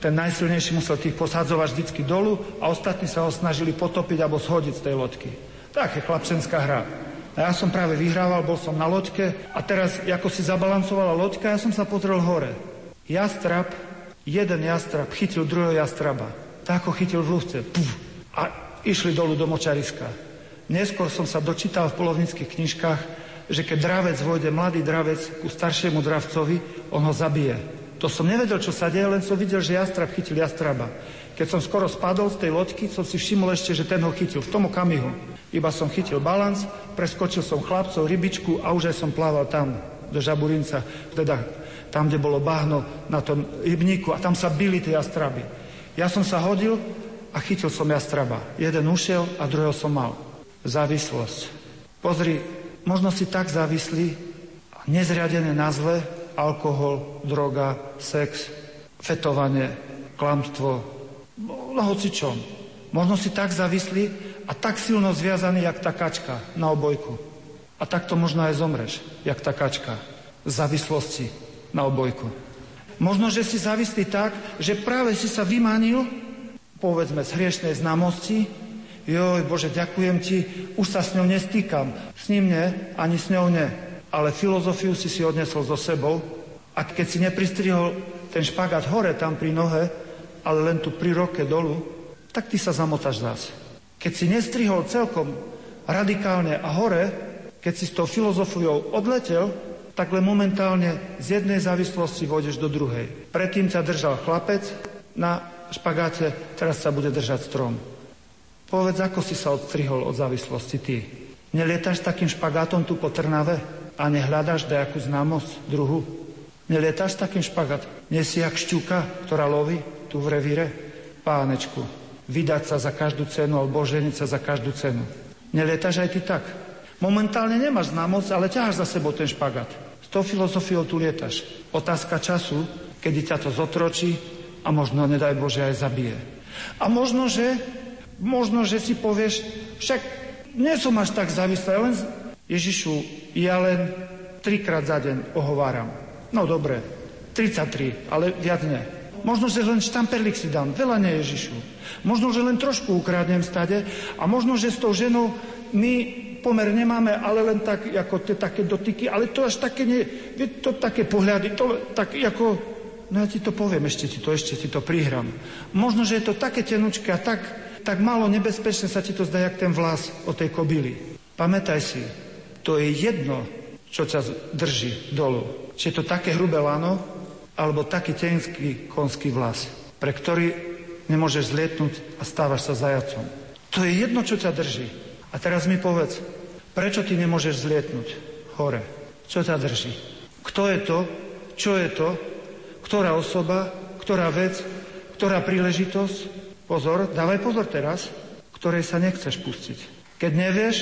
ten najsilnejší musel tých posadzovať vždycky dolu a ostatní sa ho snažili potopiť alebo shodiť z tej loďky. Také chlapčenská hra. A ja som práve vyhrával, bol som na loďke a teraz, ako si zabalancovala loďka, ja som sa pozrel hore. Jastrab, jeden jastrab chytil druhého jastraba. Tak ho chytil v lúhce. Puf, a išli dolu do močariska. Neskôr som sa dočítal v polovníckych knižkách, že keď dravec vojde, mladý dravec ku staršiemu dravcovi, on ho zabije. To som nevedel, čo sa deje, len som videl, že jastrab chytil jastraba. Keď som skoro spadol z tej loďky, som si všimol ešte, že ten ho chytil v tom okamihu. Iba som chytil balans, preskočil som chlapcov, rybičku a už aj som plával tam, do Žaburinca, teda tam, kde bolo bahno na tom rybníku a tam sa bili tie jastraby. Ja som sa hodil a chytil som jastraba. Jeden ušiel a druhého som mal. Závislosť. Pozri, možno si tak závislí a nezriadené na zle, alkohol, droga, sex, fetovanie, klamstvo, no hocičom. Možno si tak závislí a tak silno zviazaný, jak tá kačka na obojku. A takto možno aj zomreš, jak tá kačka, v závislosti na obojku. Možno, že si závislí tak, že práve si sa vymanil, povedzme, z hriešnej známosti, joj, Bože, ďakujem ti, už sa s ňou nestýkam, s ním nie, ani s ňou nie. Ale filozofiu si si odnesol so sebou a keď si nepristrihol ten špagát hore tam pri nohe, ale len tu pri roke dolu, tak ty sa zamotáš zás. Keď si nestrihol celkom radikálne a hore, keď si s tou filozofiou odletel, tak len momentálne z jednej závislosti vôjdeš do druhej. Predtým sa držal chlapec na špagáte, teraz sa bude držať strom. Povedz, ako si sa odstrihol od závislosti ty. Nelietaš takým špagátom tu po Trnave a nehľadaš nejakú známosť druhu? Nelietaš takým špagátom? Nie si jak šťuka, ktorá loví tu v revíre? Pánečku, vydať sa za každú cenu alebo ženiť sa za každú cenu. Nelietaš aj ty tak? Momentálne nemáš známosť, ale ťaháš za sebou ten špagát. S tou filozofiou tu lietaš. Otázka času, kedy ťa to zotročí a možno, nedaj Bože, aj zabije. A možno, že, možno, že si povieš, však nie som až tak závislý, len z... Ježišu, ja len trikrát za deň ohováram. No dobre, tridsaťtri, ale viac nie. Možno, že len štamperlík si dám, veľa nie, Ježišu. Možno, že len trošku ukradnem stade a možno, že s tou ženou my... pomer nemáme, ale len tak, ako tie také dotyky, ale to až také nie, to také pohľady, to tak, ako, no ja ti to poviem, ešte ti to, ešte ti to prihrám. Možno, že je to také tenučké a tak, tak málo nebezpečné sa ti to zdá, jak ten vlas o tej kobily. Pamätaj si, to je jedno, čo ťa drží dolu. Či je to také hrubé lano, alebo taký tenský konský vlas, pre ktorý nemôžeš zlietnúť a stávaš sa zajacom. To je jedno, čo ťa drží. A teraz mi povedz, prečo ty nemôžeš zlietnúť hore? Čo ťa drží? Kto je to? Čo je to? Ktorá osoba? Ktorá vec? Ktorá príležitosť? Pozor, dávaj pozor teraz, ktorej sa nechceš pustiť. Keď nevieš,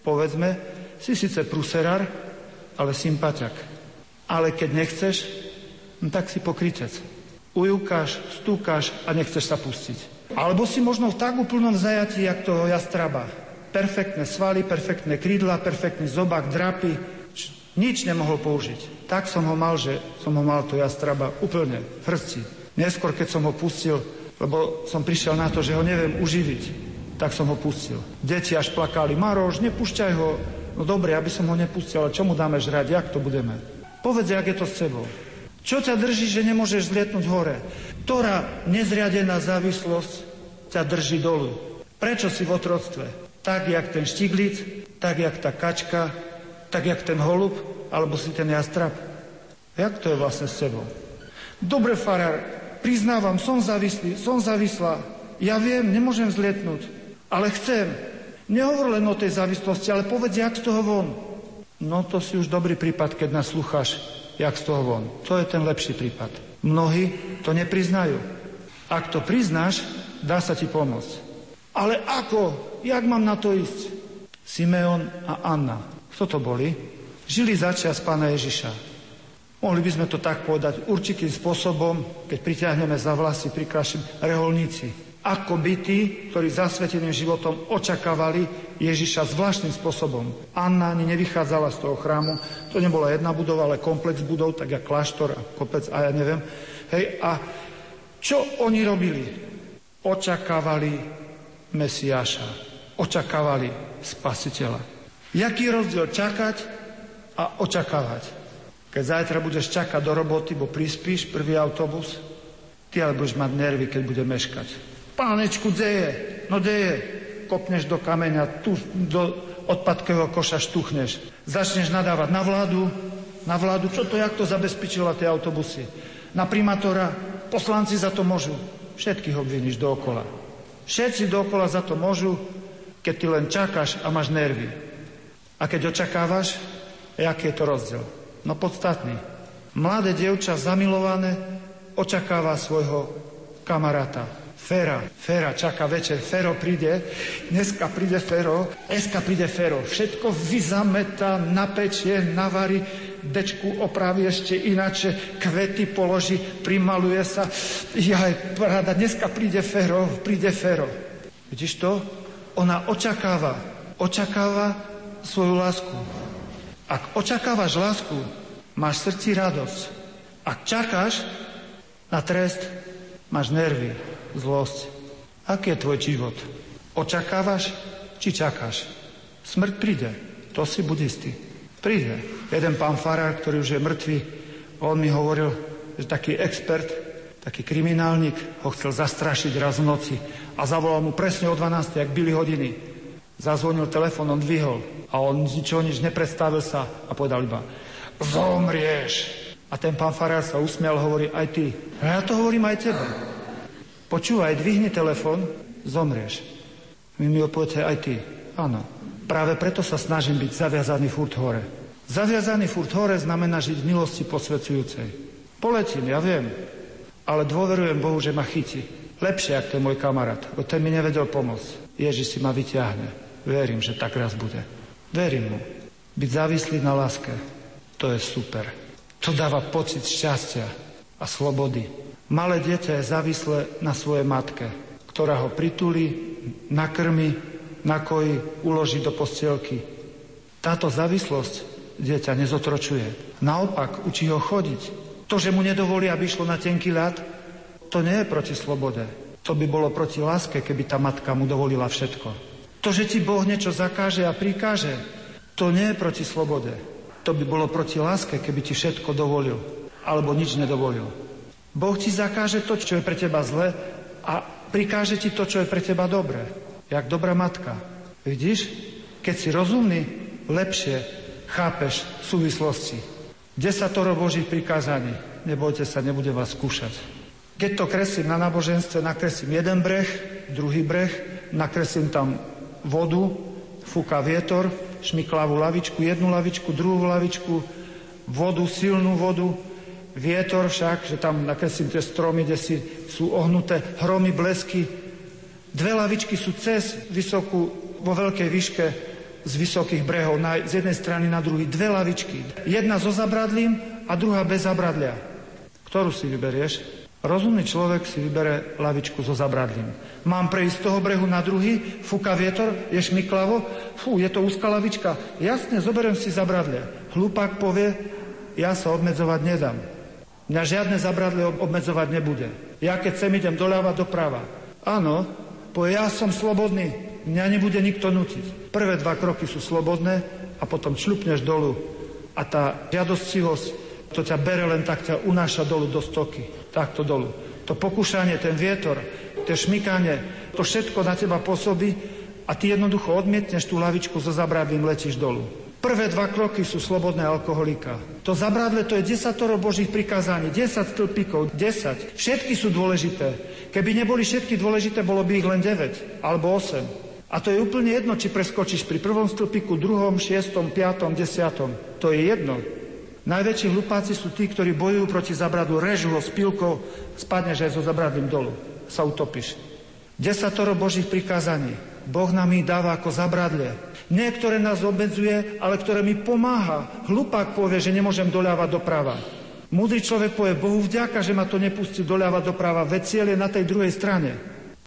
povedzme, si síce pruserár, ale sympaťak. Ale keď nechceš, no tak si pokrytec. Ujúkáš, stúkaš a nechceš sa pustiť. Alebo si možno v tak úplnom zajatí, jak toho jastraba. Perfektné svaly, perfektné krídla, perfektný zobák, drapy. Nič nemohol použiť. Tak som ho mal, že som ho mal, to jastraba, úplne v hrsti. Neskôr, keď som ho pustil, lebo som prišiel na to, že ho neviem uživiť, tak som ho pustil. Deti až plakali, Maroš, nepúšťaj ho. No dobre, aby som ho nepustil, ale čo mu dáme žrať, jak to budeme? Povedz, jak je to s tebou. Čo ťa drží, že nemôžeš zlietnúť hore? Ktorá nezriadená závislosť ťa drží dolu? Prečo si v otroctve? Tak, jak ten štiglic, tak, jak tá kačka, tak, jak ten holub, alebo si ten jastrab. Jak to je vlastne s sebou? Dobre, farár, priznávam, som závislý, som závislá. Ja viem, nemôžem vzlietnúť, ale chcem. Nehovor len o tej závislosti, ale povedz, jak z toho von. No to si už dobrý prípad, keď nás slúchaš, jak z toho von. To je ten lepší prípad. Mnohí to nepriznajú. Ak to priznáš, dá sa ti pomôcť. Ale ako? Jak mám na to ísť? Simeon a Anna. Kto to boli? Žili začias Pána Ježiša. Mohli by sme to tak povedať určitým spôsobom, keď pritiahneme za vlasy, prikrášime, reholníci. Ako by tí, ktorí zasveteným životom očakávali Ježiša zvláštnym spôsobom. Anna ani nevychádzala z toho chrámu. To nebola jedna budova, ale komplex budov, tak jak kláštor a kopec a ja neviem. Hej, a čo oni robili? Očakávali Mesiáša. Očakávali Spasiteľa. Jaký rozdiel čakať a očakávať? Keď zajtra budeš čakať do roboty, bo prispíš prvý autobus, ty ale budeš mať nervy, keď bude meškať. Pánečku, kde je? No kde je? Kopneš do kameňa, tu do odpadkového koša štuchneš. Začneš nadávať na vládu, na vládu, čo to, jak to zabezpečila tie autobusy. Na primátora, poslanci za to môžu. Všetkých obviníš dookola. Všetci dokola za to môžu, keď ty len čakáš a máš nervy. A keď očakávaš, aký je to rozdiel? No podstatný. Mladé dievča zamilované očakáva svojho kamaráta. Fera, Fera čaká večer, Fero príde, dneska príde Fero, dneska príde Fero. Všetko vyzametá, napečie, navarí, dečku opraví ešte inače, kvety položí, primaluje sa. Jaj, paráda, dneska príde Fero, príde Fero. Vidíš to? Ona očakáva, očakáva svoju lásku. Ak očakávaš lásku, máš v srdci radosť. Ak čakáš na trest, máš nervy, zlosť. Aký je tvoj život? Očakávaš, či čakáš? Smrť príde, to si budistý. Príde. Jeden pán farár, ktorý už je mŕtvy, on mi hovoril, že taký expert, Taký kriminálnik ho chcel zastrašiť raz v noci a zavolal mu presne o dvanástej, jak byli hodiny. Zazvonil telefon, on dvihol a on z ničoho nič nepredstavil sa a povedal iba: zomrieš. A ten pán farár sa usmial, hovorí: aj ty. A ja to hovorím aj tebe. Počúvaj, dvihni telefon, zomrieš. Vy mi opovedte: aj ty. Áno. Práve preto sa snažím byť zaviazaný furt hore. Zaviazaný furt hore znamená žiť v milosti posvedzujúcej. Poletím, ja viem, ale dôverujem Bohu, že ma chytí. Lepšie, ako ten môj kamarát, bo ten mi nevedel pomôcť. Ježiš si ma vyťahne. Verím, že tak raz bude. Verím mu. Byť závislý na láske, to je super. To dáva pocit šťastia a slobody. Malé dieťa je závislé na svojej matke, ktorá ho pritulí, nakrmi, nakojí, uloží do postielky. Táto závislosť dieťa nezotročuje. Naopak, učí ho chodiť. To, že mu nedovolí, aby išlo na tenký ľad, to nie je proti slobode. To by bolo proti láske, keby tá matka mu dovolila všetko. To, že ti Boh niečo zakáže a prikáže, to nie je proti slobode. To by bolo proti láske, keby ti všetko dovolil, alebo nič nedovolil. Boh ti zakáže to, čo je pre teba zlé, a prikáže ti to, čo je pre teba dobré. Jak dobrá matka. Vidíš? Keď si rozumný, lepšie chápeš súvislosti. Desatoro Božích prikázaní. Nebojte sa, nebude vás skúšať. Keď to kreslím na náboženstve, nakreslím jeden breh, druhý breh, nakreslím tam vodu, fúka vietor, šmiklavú lavičku, jednu lavičku, druhú lavičku, vodu, silnú vodu, vietor však, že tam nakreslím tie stromy, kde si sú ohnuté hromy, blesky. Dve lavičky sú cez vysokú, vo veľkej výške, z vysokých brehov, na, z jednej strany na druhý. Dve lavičky. Jedna so zabradlím a druhá bez zabradlia. Ktorú si vyberieš? Rozumný človek si vybere lavičku so zabradlím. Mám prejsť z toho brehu na druhý, fúka vietor, je šmiklavo, fú, je to úzka lavička. Jasne, zoberiem si zabradlie. Hlupák povie: ja sa obmedzovať nedám. Mňa žiadne zabradlie obmedzovať nebude. Ja keď sem idem doľava, doprava. Áno, povie: ja som slobodný. Mňa nebude nikto nútiť. Prvé dva kroky sú slobodné a potom šľupneš dolu a tá žiadostivosť, to ťa bere len tak, ťa unáša dolu do stoky. Takto dolu. To pokúšanie, ten vietor, tie šmykanie, to všetko na teba pôsobí a ty jednoducho odmietneš tú lavičku so zabradlím, letíš dolu. Prvé dva kroky sú slobodné alkoholika. To zabradle, to je desatoro Božích prikázaní, desať stĺpikov, desať. Všetky sú dôležité. Keby neboli všetky dôležité, bolo by ich len deväť alebo osem. A to je úplne jedno, či preskočíš pri prvom stĺpiku, druhom, šiestom, piatom, desiatom. To je jedno. Najväčší hlupáci sú tí, ktorí bojujú proti zabradlu, režu ho s pilkou, spadneš aj so zabradlím dolu, sa utopíš. Desatoro Božích prikázaní. Boh nám ich dáva ako zabradlie. Niektoré nás obmedzuje, ale ktoré mi pomáha. Hlupák povie, že nemôžem doľava doprava. Múdry človek povie: Bohu vďaka, že ma to nepustí doľava doprava, veď cieľ je na tej druhej strane.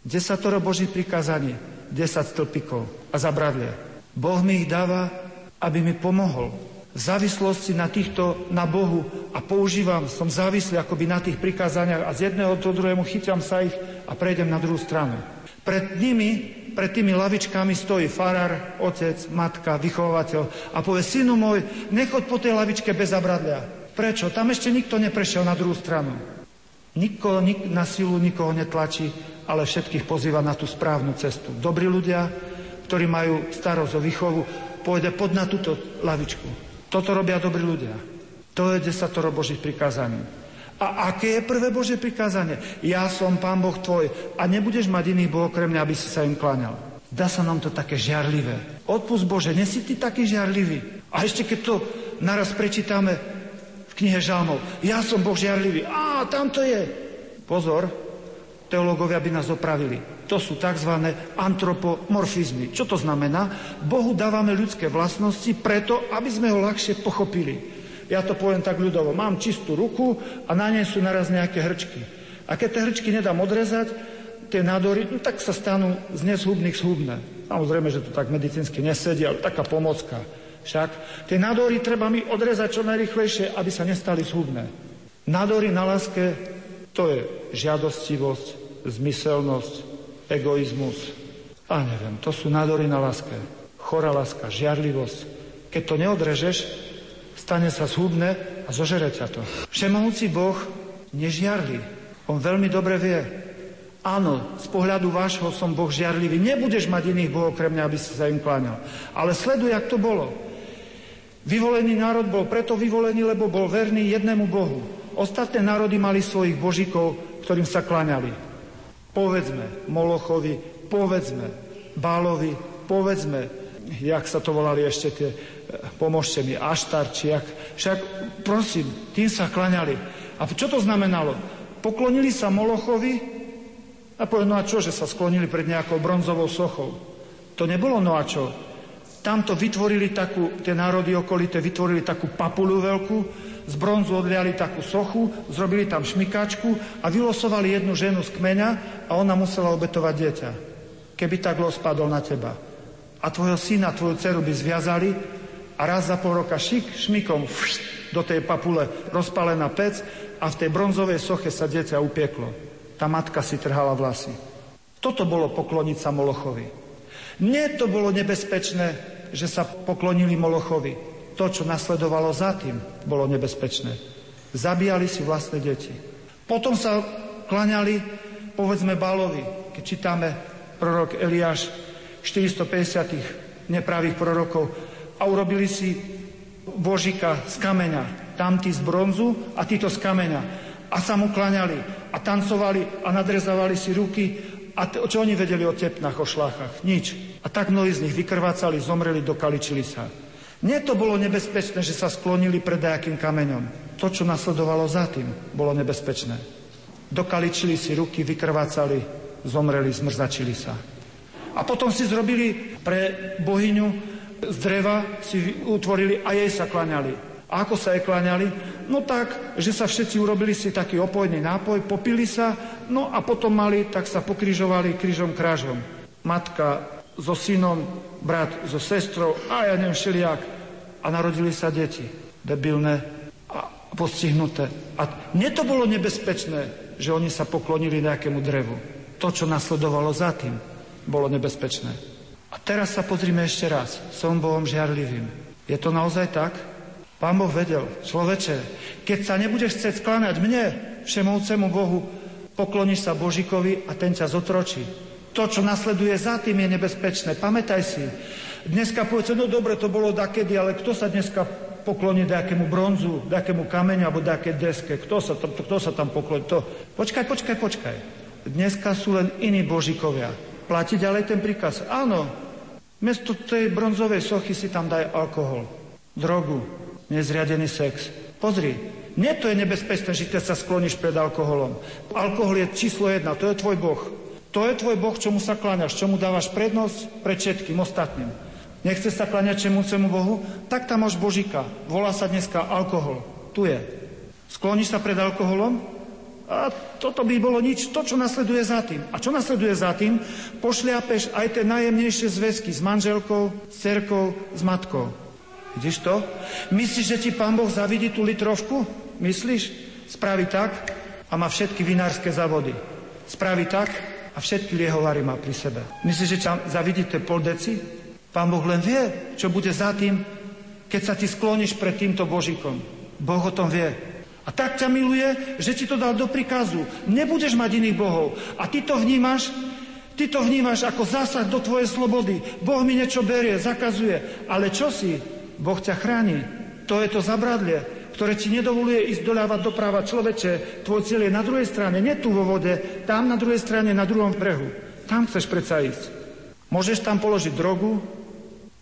Desatoro Božích prikázaní. desať stĺpikov a zabradlie. Boh mi ich dáva, aby mi pomohol. V závislosti na týchto, na Bohu, a používam, som závislý akoby na tých prikázaniach a z jedného do druhému chyťam sa ich a prejdem na druhú stranu. Pred nimi, pred tými lavičkami stojí farár, otec, matka, vychovateľ a povie: synu môj, nechoď po tej lavičke bez zabradlia. Prečo? Tam ešte nikto neprešiel na druhú stranu. Nikoho, nik- na silu nikoho netlačí, ale všetkých pozýva na tú správnu cestu. Dobrí ľudia, ktorí majú starosť o výchovu, pôjde pod na túto lavičku. Toto robia dobrí ľudia. To je desatoro Božích prikázaní. A aké je prvé Božie prikázanie? Ja som Pán Boh tvoj a nebudeš mať iných bohov okrem mňa, aby si sa im kláňal. Dá sa nám to také žiarlivé. Odpusť Bože, nie si ty taký žiarlivý. A ešte keď to naraz prečítame v knihe Žalmov. Ja som Boh žiarlivý. Á, tam to je. Pozor, teológovia by nás opravili. To sú tzv. Antropomorfizmy. Čo to znamená? Bohu dávame ľudské vlastnosti preto, aby sme ho ľahšie pochopili. Ja to poviem tak ľudovo. Mám čistú ruku a na nej sú naraz nejaké hrčky. A keď tie hrčky nedám odrezať, tie nádory, no tak sa stanú z nezhubných zhubné. Samozrejme, že to tak medicínsky nesedí, ale taká pomocka. Však tie nádory treba mi odrezať čo najrychlejšie, aby sa nestali zhubné. Nádory na láske, to je žiadostivosť, zmyselnosť, egoizmus. A neviem, to sú nádory na láske. Chorá láska, žiarlivosť. Keď to neodrežeš, stane sa zhubné a zožere ťa to. Všemohúci Boh nežiarli. On veľmi dobre vie. Áno, z pohľadu vášho som Boh žiarlivý. Nebudeš mať iných bohov okrem mňa, aby si sa im kláňal. Ale sleduj, jak to bolo. Vyvolený národ bol preto vyvolený, lebo bol verný jednému Bohu. Ostatné národy mali svojich božíkov, ktorým sa kláňali. Povedzme Molochovi, povedzme Bálovi, povedzme, jak sa to volali ešte tie, pomôžte mi, Aštar, či jak, však prosím, tým sa kláňali. A čo to znamenalo? Poklonili sa Molochovi a povedali, no a čo, že sa sklonili pred nejakou bronzovou sochou? To nebolo no a čo. Tamto vytvorili takú, tie národy okolité vytvorili takú papuľu veľkú, z bronzu odliali takú sochu, zrobili tam šmykačku a vylosovali jednu ženu z kmeňa a ona musela obetovať dieťa. Keby tak los padol na teba. A tvojho syna, tvoju dceru by zviazali a raz za pol roka šik, šmykom fšt, do tej papule rozpálená pec a v tej bronzovej soche sa dieťa upieklo. Tá matka si trhala vlasy. Toto bolo pokloniť sa Molochovi. Nie to bolo nebezpečné, že sa poklonili Molochovi. To, čo nasledovalo za tým, bolo nebezpečné. Zabíjali si vlastné deti. Potom sa klaňali, povedzme, Bálovi, keď čítame prorok Eliáš, štyristopäťdesiat nepravých prorokov, a urobili si božika z kameňa, tamtí z bronzu a títo z kameňa. A sa mu klaňali a tancovali a nadrezávali si ruky. A t- čo oni vedeli o tepnách, o šláchach? Nič. A tak mnohí z nich vykrvácali, zomreli, dokaličili sa. Nie to bolo nebezpečné, že sa sklonili pred nejakým kameňom. To, čo nasledovalo za tým, bolo nebezpečné. Dokaličili si ruky, vykrvácali, zomreli, zmrzačili sa. A potom si zrobili pre bohyňu z dreva, si utvorili a jej sa klaňali. A ako sa jej kláňali? No tak, že sa všetci urobili si taký opojný nápoj, popili sa, no a potom mali, tak sa pokrižovali krížom krážom. Matka so synom, brat so sestrou a ja neviem všelijak. A narodili sa deti, debilné a postihnuté. A nie to bolo nebezpečné, že oni sa poklonili nejakému drevu. To, čo nasledovalo za tým, bolo nebezpečné. A teraz sa pozrime ešte raz. Som Bohom žiarlivým. Je to naozaj tak? Pán Boh vedel, človeče, keď sa nebudeš chcieť skláňať mne, všemovcemu Bohu, pokloníš sa Božíkovi a ten ťa zotročí. To, čo nasleduje za tým, je nebezpečné. Pamätaj si, dneska povedz, no dobre, to bolo dakedy, ale kto sa dneska pokloní dakému bronzu, dakému kameňu alebo daké deske? Kto sa, to, kto sa tam pokloní? To... Počkaj, počkaj, počkaj. Dneska sú len iní Božíkovia. Platí ďalej ten príkaz? Áno. Miesto tej bronzovej sochy si tam daj alkohol, drogu, nezriadený sex. Pozri, nie to je nebezpečné, že ty sa skloníš pred alkoholom. Alkohol je číslo jedna, to je tvoj boh. To je tvoj boh, čomu sa kláňaš, čomu dávaš prednosť pred všetkým ostatným. Nechceš sa kláňať čemúcemu bohu? Tak tam máš božika. Volá sa dneska alkohol. Tu je. Skloníš sa pred alkoholom? A toto by bolo nič, to, čo nasleduje za tým. A čo nasleduje za tým? Pošliapeš aj tie najjemnejšie zväzky s manželkou, s cerkou, s matkou. Vidíš to? Myslíš, že ti Pán Boh zavidí tú litrovku? Myslíš? Spraví tak a má všetky vinárske závody. Spraví tak a všetky liehovary má pri sebe. Myslíš, že tam zavidíte pol deci? Pán Boh len vie, čo bude za tým, keď sa ti skloníš pred týmto božíkom. Boh o tom vie. A tak ťa miluje, že ti to dal do príkazu. Nebudeš mať iných bohov. A ty to vnímaš? Ty to vnímaš ako zásah do tvojej slobody. Boh mi niečo berie, zakazuje. Ale čo si? Boh ťa chráni. To je to zabradlie, ktoré ti nedovoluje ísť doľava doprava. Človeče, tvoj cieľ je na druhej strane, nie tu vo vode, tam na druhej strane, na druhom brehu. Tam chceš predsa ísť. Môžeš tam položiť drogu,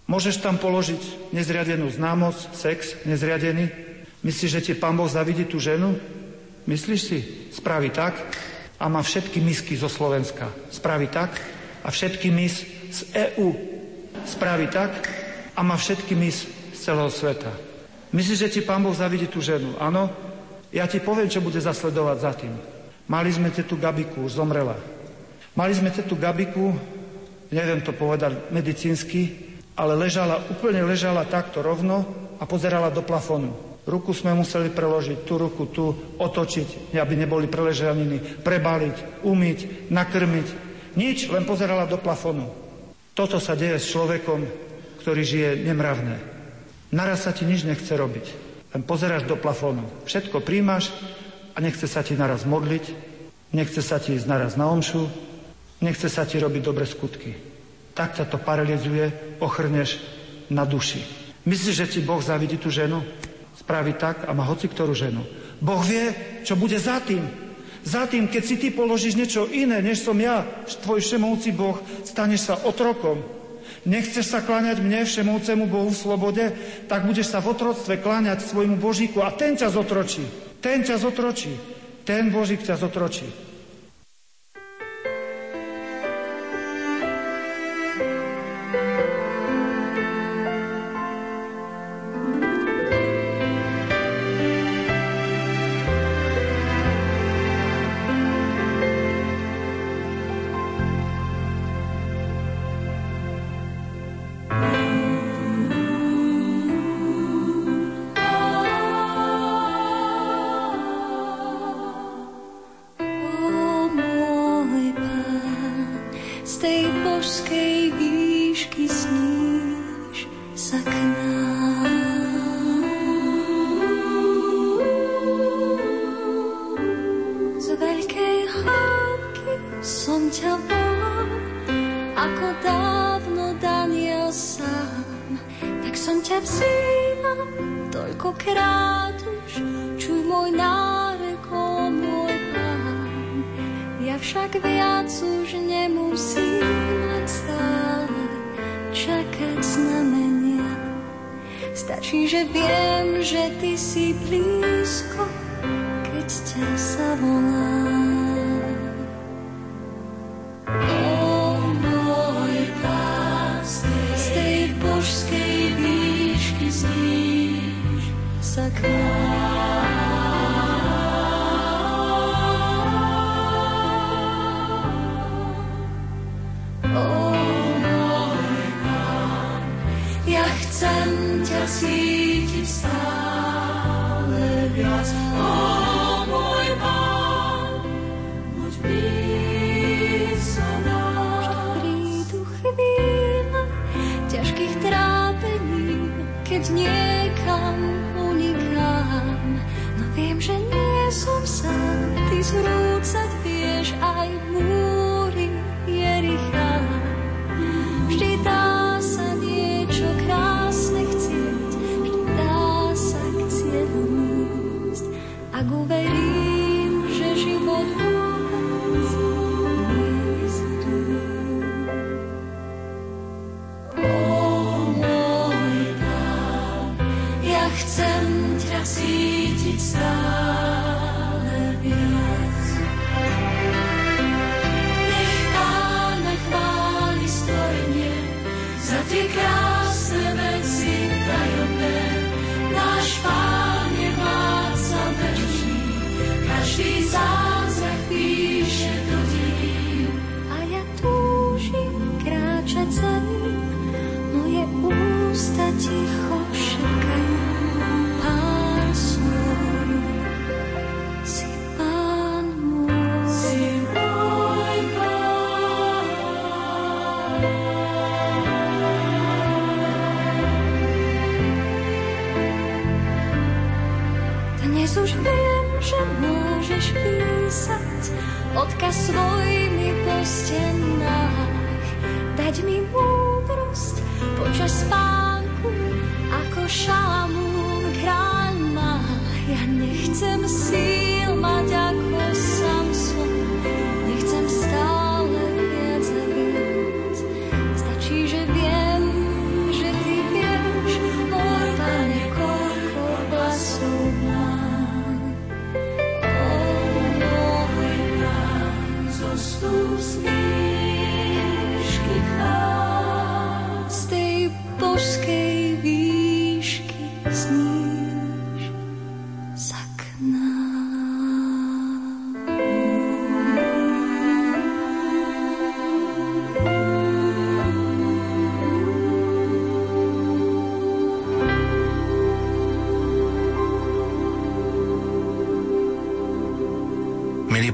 môžeš tam položiť nezriadenú známosť, sex nezriadený. Myslíš, že ti Pán Boh zavidí tú ženu? Myslíš si? Spraví tak a má všetky misky zo Slovenska. Spraví tak a všetky mis z é ú. Spraví tak a má všetky mis z celého sveta. Myslíš, že ti Pán Boh zavidí tú ženu? Áno? Ja ti poviem, čo bude zasledovať za tým. Mali sme tu Gabiku, už zomrela. Mali sme tu Gabiku, neviem to povedať medicínsky, ale ležala, úplne ležala takto rovno a pozerala do plafónu. Ruku sme museli preložiť, tú ruku tu, otočiť, aby neboli preležaniny, prebaliť, umyť, nakrmiť. Nič, len pozerala do plafónu. Toto sa deje s človekom, ktorý žije nemravné. Naraz sa ti nič nechce robiť. Len pozeráš do plafónu. Všetko príjmaš a nechce sa ti naraz modliť, Nechce sa ti ísť naraz na omšu, nechce sa ti robiť dobre skutky. Tak ťa to paralizuje, ochrneš na duši. Myslíš, že ti Boh závidí tú ženu? Spraví tak a má hoci ktorú ženu. Boh vie, čo bude za tým. Za tým, keď si ty položíš niečo iné, než som ja, tvoj všemovúci Boh, staneš sa otrokom. Nechceš sa kláňať mne, všemovúcemu Bohu v slobode, tak budeš sa v otroctve kláňať svojmu Božíku a ten ťa zotročí. Ten ťa zotročí. Ten Božík ťa zotročí.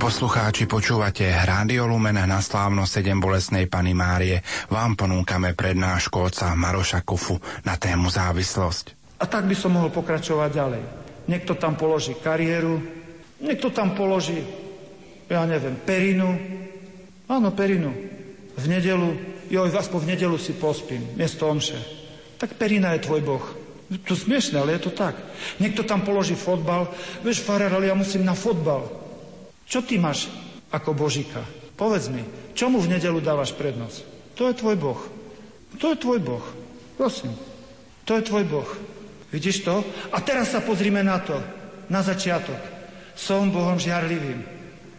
Poslucháči, počúvate Rádio Lumen na slávnosť sedem bolestnej Panny Márie. Vám ponúkame prednášku otca Maroša Kufu na tému závislosť. A tak by som mohol pokračovať ďalej. Niekto tam položí kariéru, niekto tam položí ja neviem, perinu. Áno, perinu. V nedelu, joj, aspoň v nedelu si pospím, miesto omše. Tak perina je tvoj boh. To je smiešné, ale je to tak. Niekto tam položí fotbal, vieš, farár, ale ja musím na fotbal. Čo ty máš ako božíka? Povedz mi, čomu v nedelu dávaš prednosť? To je tvoj boh. To je tvoj boh. Prosím. To je tvoj boh. Vidíš to? A teraz sa pozrime na to. Na začiatok. Som Bohom žiarlivým.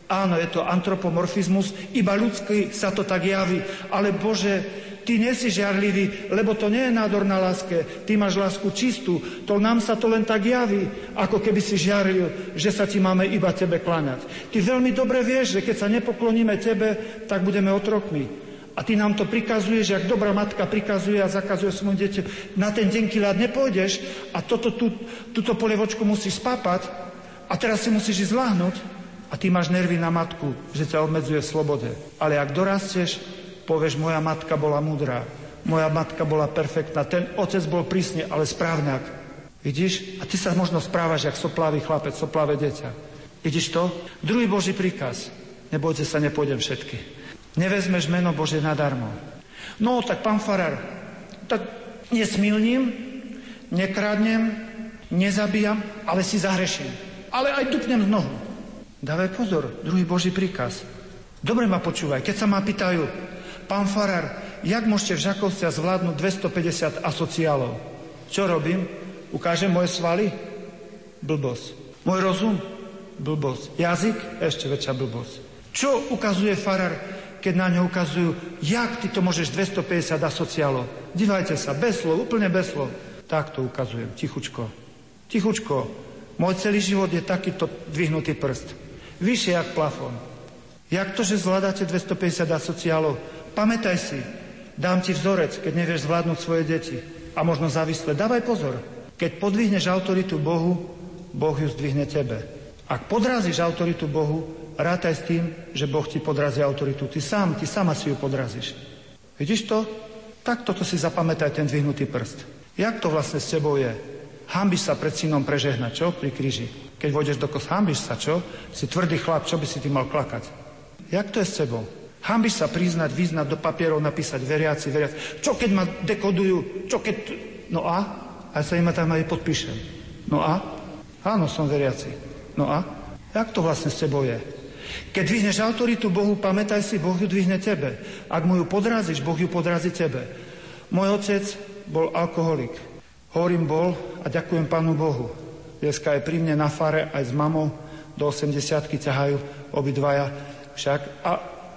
Áno, je to antropomorfizmus, iba ľudský sa to tak javí. Ale Bože, Ty nie si žiarlivý, lebo to nie je nádor na láske. Ty máš lásku čistú. To nám sa to len tak javí, ako keby si žiarlil, že sa Ti máme iba Tebe kláňať. Ty veľmi dobre vieš, že keď sa nepokloníme Tebe, tak budeme otrokmi. A Ty nám to prikazuješ, jak dobrá matka prikazuje a zakazuje svojom dieťaťu. Na ten denký ľad nepôjdeš a toto, tú, túto polievočku musíš spápať a teraz si musíš ísť zláhnuť a Ty máš nervy na matku, že ťa obmedzuje v slobode. Ale ak dorastieš, povieš, moja matka bola múdra, moja matka bola perfektná, ten otec bol prísne, ale správňak. Vidíš? A ty sa možno správaš, jak soplavý chlapec, soplavé dieťa. Vidíš to? Druhý Boží príkaz. Nebojte sa, nepôjdem všetky. Nevezmeš meno Bože nadarmo. No, tak pán farár, tak nesmilním, nekradnem, nezabijam, ale si zahreším. Ale aj tupnem z nohu. Dávaj pozor, druhý Boží príkaz. Dobre ma počúvaj, keď sa ma pýtajú, pán farár, jak môžete v Žakovciach zvládnuť dvestopäťdesiat asociálov? Čo robím? Ukážem moje svaly? Blbosť. Môj rozum? Blbosť. Jazyk? Ešte väčšia blbosť. Čo ukazuje farár, keď na ňo ukazujú, jak ty to môžeš dvestopäťdesiat asociálov. Dívajte sa, bez slov, úplne bez slov. Tak to ukazujem, tichučko. Tichučko, môj celý život je takýto dvihnutý prst. Vyššie jak plafón. Jak to, že zvládate dvestopäťdesiat asociálov? Pamätaj si, dám ti vzorec, keď nevieš zvládnuť svoje deti. A možno závisle, dávaj pozor. Keď podvihneš autoritu Bohu, Boh ju zdvihne tebe. Ak podrazíš autoritu Bohu, rátaj s tým, že Boh ti podrazí autoritu. Ty sám, ty sama si ju podrazíš. Vidíš to? Tak toto si zapamätaj, ten dvihnutý prst. Jak to vlastne s tebou je? Hambíš sa pred synom prežehnať, čo? Pri kríži. Keď vojdeš do kostola, hambíš sa, čo? Si tvrdý chlap, čo by si ty mal klakať? Jak to je s tebou? Hambíš sa priznať, vyznať, do papierov napísať veriaci, veriaci. Čo keď ma dekodujú? Čo keď... No a? A sa im tam aj podpíšem. No a? Áno, som veriaci. No a? Jak to vlastne s tebou je? Keď dvihneš autoritu Bohu, pamätaj si, Boh ju dvihne tebe. Ak mu ju podrazíš, Boh ju podrazí tebe. Môj otec bol alkoholik. Hovorím bol a ďakujem Pánu Bohu. Dneska je pri mne na fare aj s mamou. Do osemdesiatky ťahajú obidvaja však. A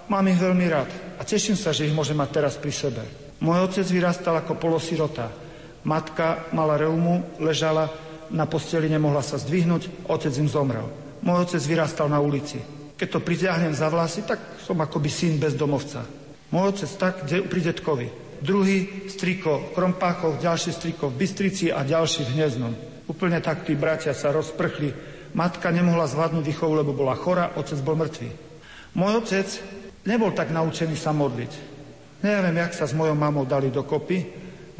mám ich veľmi rád. A teším sa, že ich môžem mať teraz pri sebe. Môj otec vyrastal ako polosirota. Matka mala reumu, ležala na posteli, nemohla sa zdvihnúť. Otec im zomrel. Môj otec vyrastal na ulici. Keď to pritiahnem za vlasy, tak som akoby syn bezdomovca. Môj otec tak, kde pri detkovi. Druhý striko v Krompáchoch, ďalší striko v Bystrici a ďalší v Hniezdom. Úplne tak tí bratia sa rozprchli. Matka nemohla zvládnuť výchovu, lebo bola chorá, otec bol mŕtvý. Môj otec nebol tak naučený sa modliť. Neviem, jak sa s mojou mamou dali dokopy.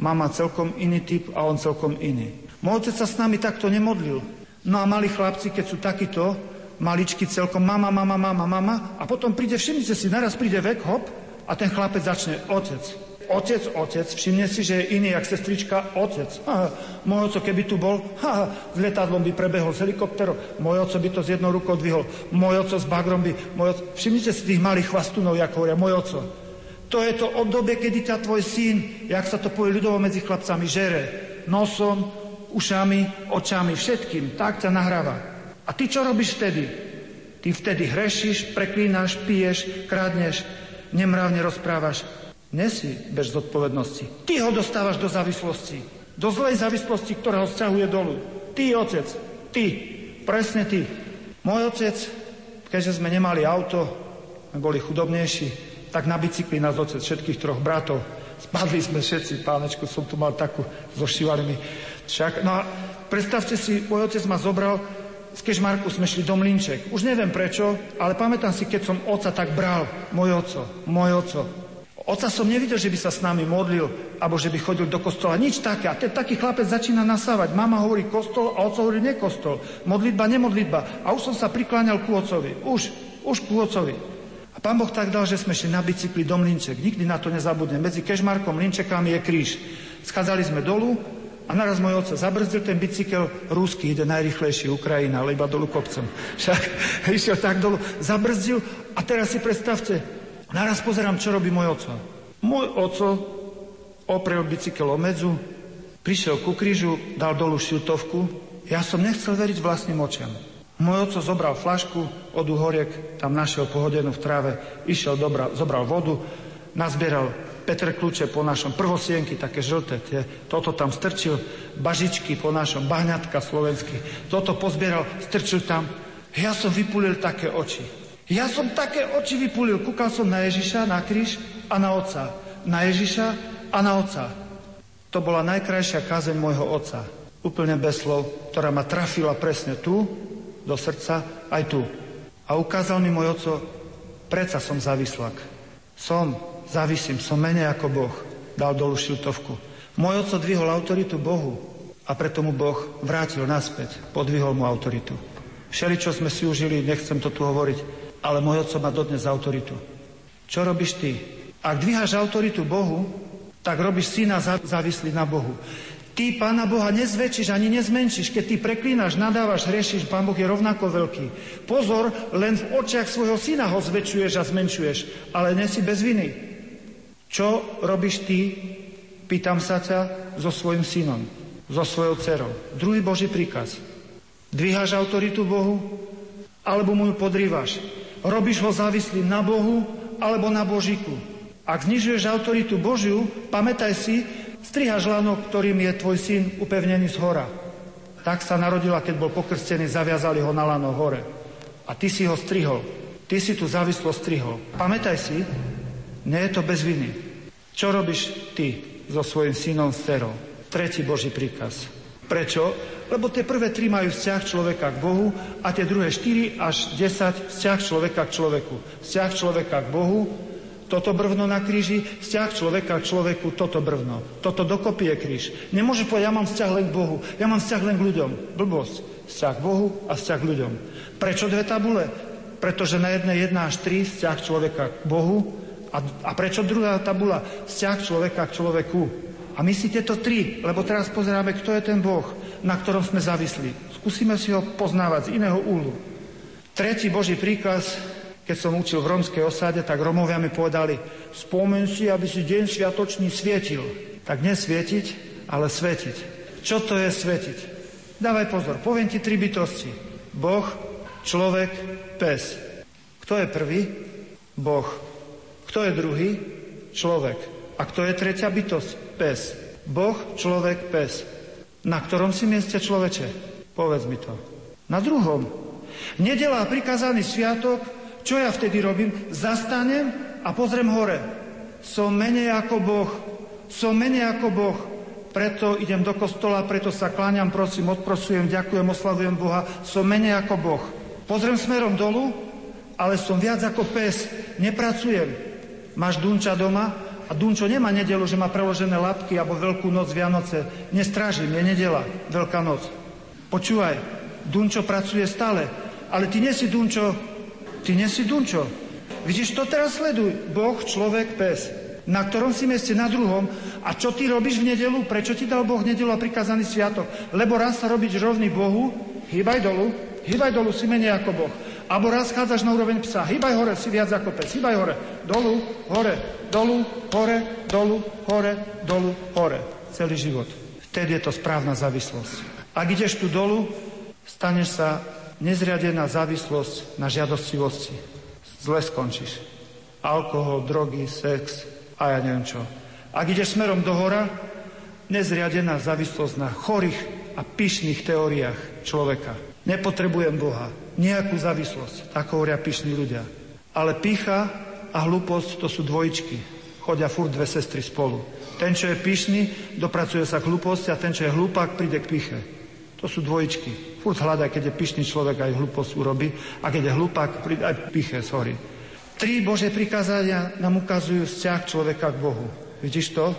Mama celkom iný typ a on celkom iný. Môj otec sa s nami takto nemodlil. No a mali chlapci, keď sú takýto, maličky celkom, mama, mama, mama, mama a potom príde, všimnite si, naraz príde vek, hop, a ten chlapec začne, otec, otec, otec, všimne si, že je iný, jak sestrička, otec. Ha, môj oco, keby tu bol, ha, s letadlom by prebehol, s helikopterom, môj oco by to s jednou rukou dvihol, môj oco s bagrom by, môj oco, všimnite si tých malých chvastunov, jak hovoria, môj oco. To je to obdobie, kedy ťa tvoj syn, jak sa to povie ľudovo medzi chlapcami, žere nosom, ušami, očami, všetkým, tak ťa nahráva. A ty čo robíš vtedy? Ty vtedy hrešiš, preklínaš, piješ, krádneš, nemravne rozprávaš. Nesi bez zodpovednosti. Ty ho dostávaš do závislosti. Do zlej závislosti, ktorá ho sťahuje dolu. Ty, otec. Ty. Presne ty. Môj otec, keďže sme nemali auto, boli chudobnejší, tak na bicykli nás otec, všetkých troch bratov. Spadli sme všetci, pánečku, som tu mal takú so šivalými. Však, no a predstavte si, môj otec ma zobral. Z Kežmarku sme šli do Mlinček. Už neviem prečo, ale pamätám si, keď som oca tak bral. Môj oco, môj oco. Oca som nevidel, že by sa s nami modlil, alebo že by chodil do kostola. Nič také. A ten taký chlapec začína nasávať. Mama hovorí kostol a oco hovorí nekostol. Modlitba, nemodlitba. A už som sa prikláňal ku ocovi. Už. už ku ocovi. A Pán Boh tak dal, že sme šli na bicykli do Mlinček. Nikdy na to nezabudnem. Medzi Kežmarkom a Mlinčekami je kríž. Schádzali sme dolu a naraz môj oco zabrzdil ten bicykel. Rusky ide najrychlejší, Ukrajina, ale iba dolu kopcom. Však išiel tak dolu, zabrzdil a teraz si predstavte, naraz pozerám, čo robí môj oco. Môj oco oprel bicykel o medzu, prišiel ku krížu, dal dolu šiltovku. Ja som nechcel veriť vlastným očiam. Môj oco zobral flašku od uhoriek, tam našiel pohodenú v tráve, išiel, dobra, zobral vodu, nazbieral Petr kľúče po našom, prvosienky, také žlté, tie, toto tam strčil, bažičky po našom, bahňatka slovenský, toto pozbieral, strčil tam. Ja som vypulil také oči. Ja som také oči vypulil, kúkal som na Ježiša, na kríž a na oca. Na Ježiša a na oca. To bola najkrajšia kázeň môjho oca, úplne bez slov, ktorá ma trafila presne tu, do srdca, aj tu. A ukázal mi môj oco, preca som závislak. Som, závisím, som menej ako Boh. Dal dolu šiltovku. Môj oco dvihol autoritu Bohu a preto mu Boh vrátil naspäť, podvihol mu autoritu. Všeličo sme si užili, nechcem to tu hovoriť, ale môj oco má dodnes autoritu. Čo robíš ty? Ak dvíhaš autoritu Bohu, tak robíš syna závislý na Bohu. Ty Pána Boha nezväčšíš ani nezmenšíš. Keď ty preklínaš, nadávaš, hrešíš, Pán Boh je rovnako veľký. Pozor, len v očiach svojho syna ho zväčšuješ a zmenšuješ, ale nesi bez viny. Čo robíš ty, pýtam sa ťa, so svojim synom, so svojou dcerou? Druhý Boží príkaz. Dvíhaš autoritu Bohu, alebo mu ju podrývaš. Robíš ho závislým na Bohu, alebo na Božíku. Ak znižuješ autoritu Božiu, pamätaj si, strihaš lánok, ktorým je tvoj syn upevnený z hora. Tak sa narodila, keď bol pokrstený, zaviazali ho na lano hore. A ty si ho strihol. Ty si tu závislosť strihol. Pamätaj si, nie je to bez viny. Čo robíš ty so svojím synom, s dcerou? Tretí Boží príkaz. Prečo? Lebo tie prvé tri majú vzťah človeka k Bohu a tie druhé štyri až desať vzťah človeka k človeku. Vzťah človeka k Bohu, toto brvno na kríži, vzťah človeka k človeku, toto brvno. Toto dokopy je kríž. Nemôžeš povedať, ja mám vzťah len k Bohu, ja mám vzťah len k ľuďom. Blbosť. Vzťah k Bohu a vzťah k ľuďom. Prečo dve tabule? Pretože na jednej jedna až tri vzťah človeka k Bohu a, a prečo druhá tabula? Vzťah človeka k človeku. A my si tieto tri, lebo teraz pozeráme, kto je ten Boh, na ktorom sme závislí. Skúsime si ho poznávať z iného úhlu. Tretí Boží príkaz. Keď som učil v romskej osade, tak Romovia mi povedali, spomeň si, aby si deň sviatočný svietil. Tak nesvietiť, ale svetiť. Čo to je svetiť? Dávaj pozor, poviem ti tri bytosti. Boh, človek, pes. Kto je prvý? Boh. Kto je druhý? Človek. A kto je tretia bytosť? Pes. Boh, človek, pes. Na ktorom si mieste, človeče? Povedz mi to. Na druhom. Nedeľa, prikázaný sviatok. Čo ja vtedy robím? Zastanem a pozriem hore. Som menej ako Boh. Som menej ako Boh. Preto idem do kostola, preto sa kláňam, prosím, odprosujem, ďakujem, oslavujem Boha. Som menej ako Boh. Pozriem smerom dolu, ale som viac ako pes. Nepracujem. Máš Dunča doma a Dunčo nemá nedelu, že má preložené labky alebo Veľkú noc, Vianoce. Nestrážim, je nedela, Veľká noc. Počúvaj, Dunčo pracuje stále, ale ty nesi Dunčo... Ty nesi Dunčo. Vidíš, to teraz sleduj. Boh, človek, pes. Na ktorom si mieste? Na druhom. A čo ty robíš v nedelu? Prečo ti dal Boh nedelu a prikázaný sviatok? Lebo raz sa robíš rovný Bohu, hýbaj dolu, hýbaj dolu, si menej ako Boh. Abo raz chádzaš na úroveň psa, hýbaj hore, si viac ako pes, hýbaj hore, dolu, hore, dolu, hore, dolu, hore, dolu, hore. Celý život. Vtedy je to správna závislosť. Ak ideš tu dolu, staneš sa nezriadená závislosť na žiadostivosti. Zle skončíš. Alkohol, drogy, sex a ja neviem čo. Ak ideš smerom do hora, nezriadená závislosť na chorých a pyšných teóriách človeka. Nepotrebujem Boha. Nejakú závislosť. Tak hovoria pyšní ľudia. Ale pýcha a hlúposť, to sú dvojičky. Chodia furt dve sestry spolu. Ten, čo je pyšný, dopracuje sa k hlúposti a ten, čo je hlúpak, príde k pýche. To sú dvojičky. Furt hľadaj, keď je pyšný človek, aj hlúposť urobí, a keď je hlupák, aj píche, sorry. Tri Božie prikázania nám ukazujú vzťah človeka k Bohu. Vidíš to?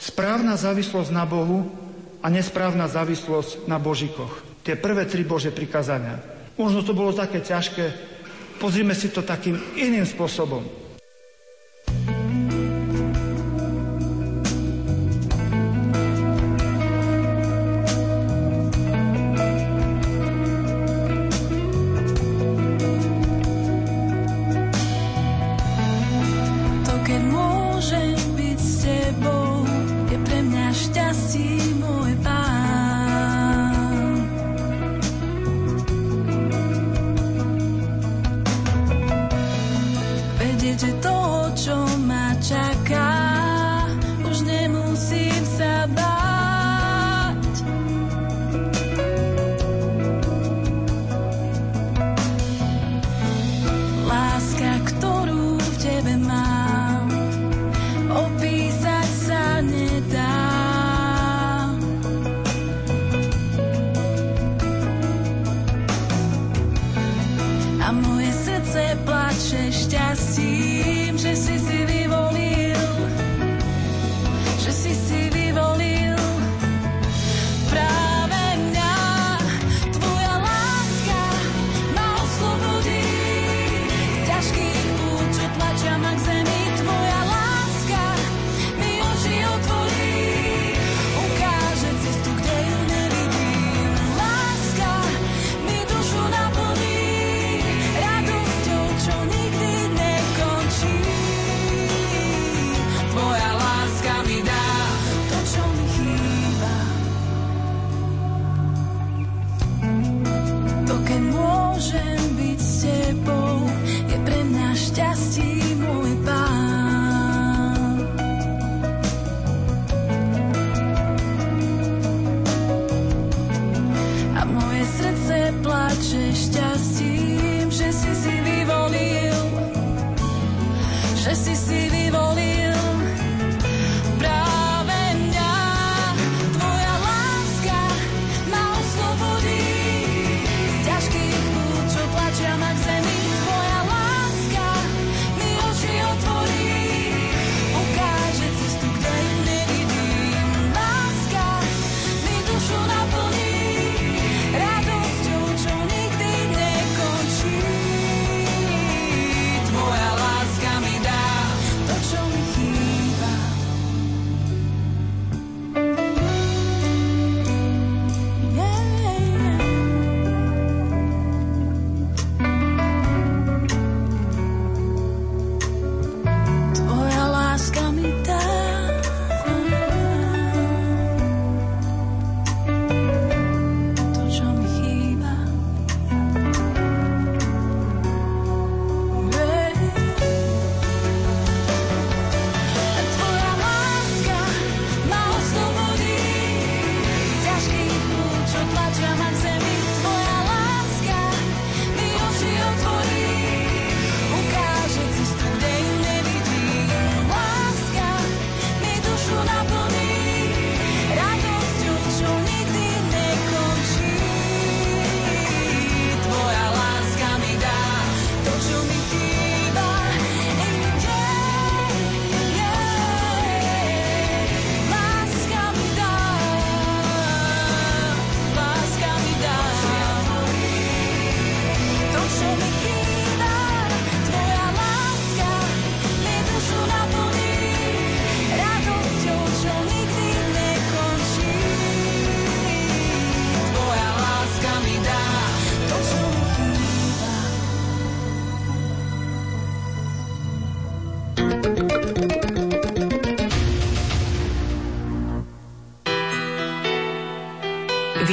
Správna závislosť na Bohu a nesprávna závislosť na Božíkoch. Tie prvé tri Božie prikázania. Možno to bolo také ťažké, Pozrime si to takým iným spôsobom.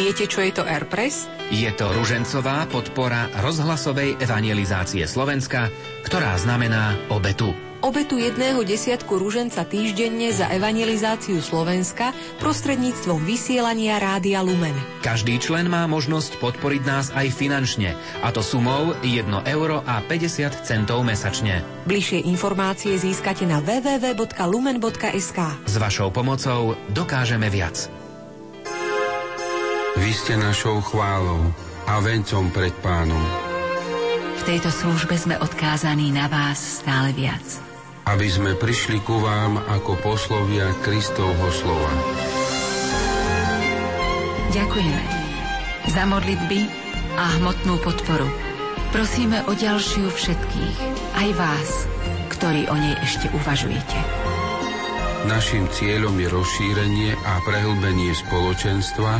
Viete, čo je to Airpress? Je to ružencová podpora rozhlasovej evangelizácie Slovenska, ktorá znamená obetu. Obetu jedného desiatku ruženca týždenne za evangelizáciu Slovenska prostredníctvom vysielania Rádia Lumen. Každý člen má možnosť podporiť nás aj finančne, a to sumou jedno euro a päťdesiat centov mesačne. Bližšie informácie získate na w w w bodka lumen bodka es ka. S vašou pomocou dokážeme viac. Vy ste našou chválou a vencom pred Pánom. V tejto službe sme odkázaní na vás stále viac. Aby sme prišli ku vám ako poslovia Kristovho slova. Ďakujeme za modlitby a hmotnú podporu. Prosíme o ďalšiu všetkých, aj vás, ktorí o nej ešte uvažujete. Naším cieľom je rozšírenie a prehlbenie spoločenstva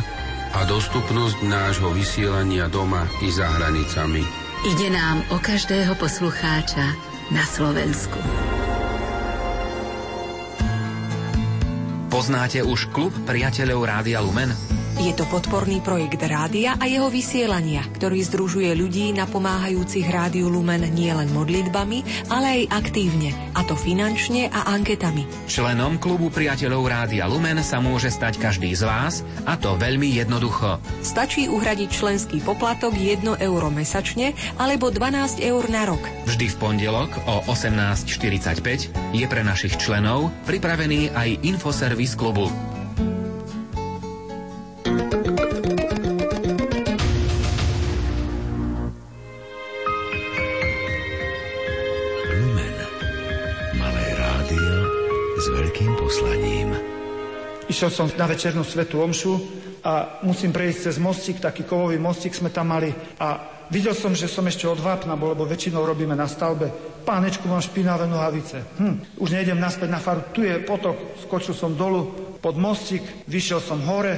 a dostupnosť nášho vysielania doma i za hranicami. Ide nám o každého poslucháča na Slovensku. Poznáte už klub priateľov Rádia Lumen? Je to podporný projekt rádia a jeho vysielania, ktorý združuje ľudí napomáhajúcich Rádiu Lumen nielen modlitbami, ale aj aktívne, a to finančne a anketami. Členom klubu priateľov Rádia Lumen sa môže stať každý z vás, a to veľmi jednoducho. Stačí uhradiť členský poplatok jedno euro mesačne alebo dvanásť eur na rok. Vždy v pondelok o osemnásť štyridsaťpäť je pre našich členov pripravený aj infoservis klubu. Išiel som na večernú svätú omšu a musím prejsť cez mostík, taký kovový mostík sme tam mali a videl som, že som ešte od vápna, lebo väčšinou robíme na stavbe. Pánečku, mám špinavé nohavice. Hm, už nejdem naspäť na faru, tu je potok, skočil som dolu pod mostík, vyšiel som hore,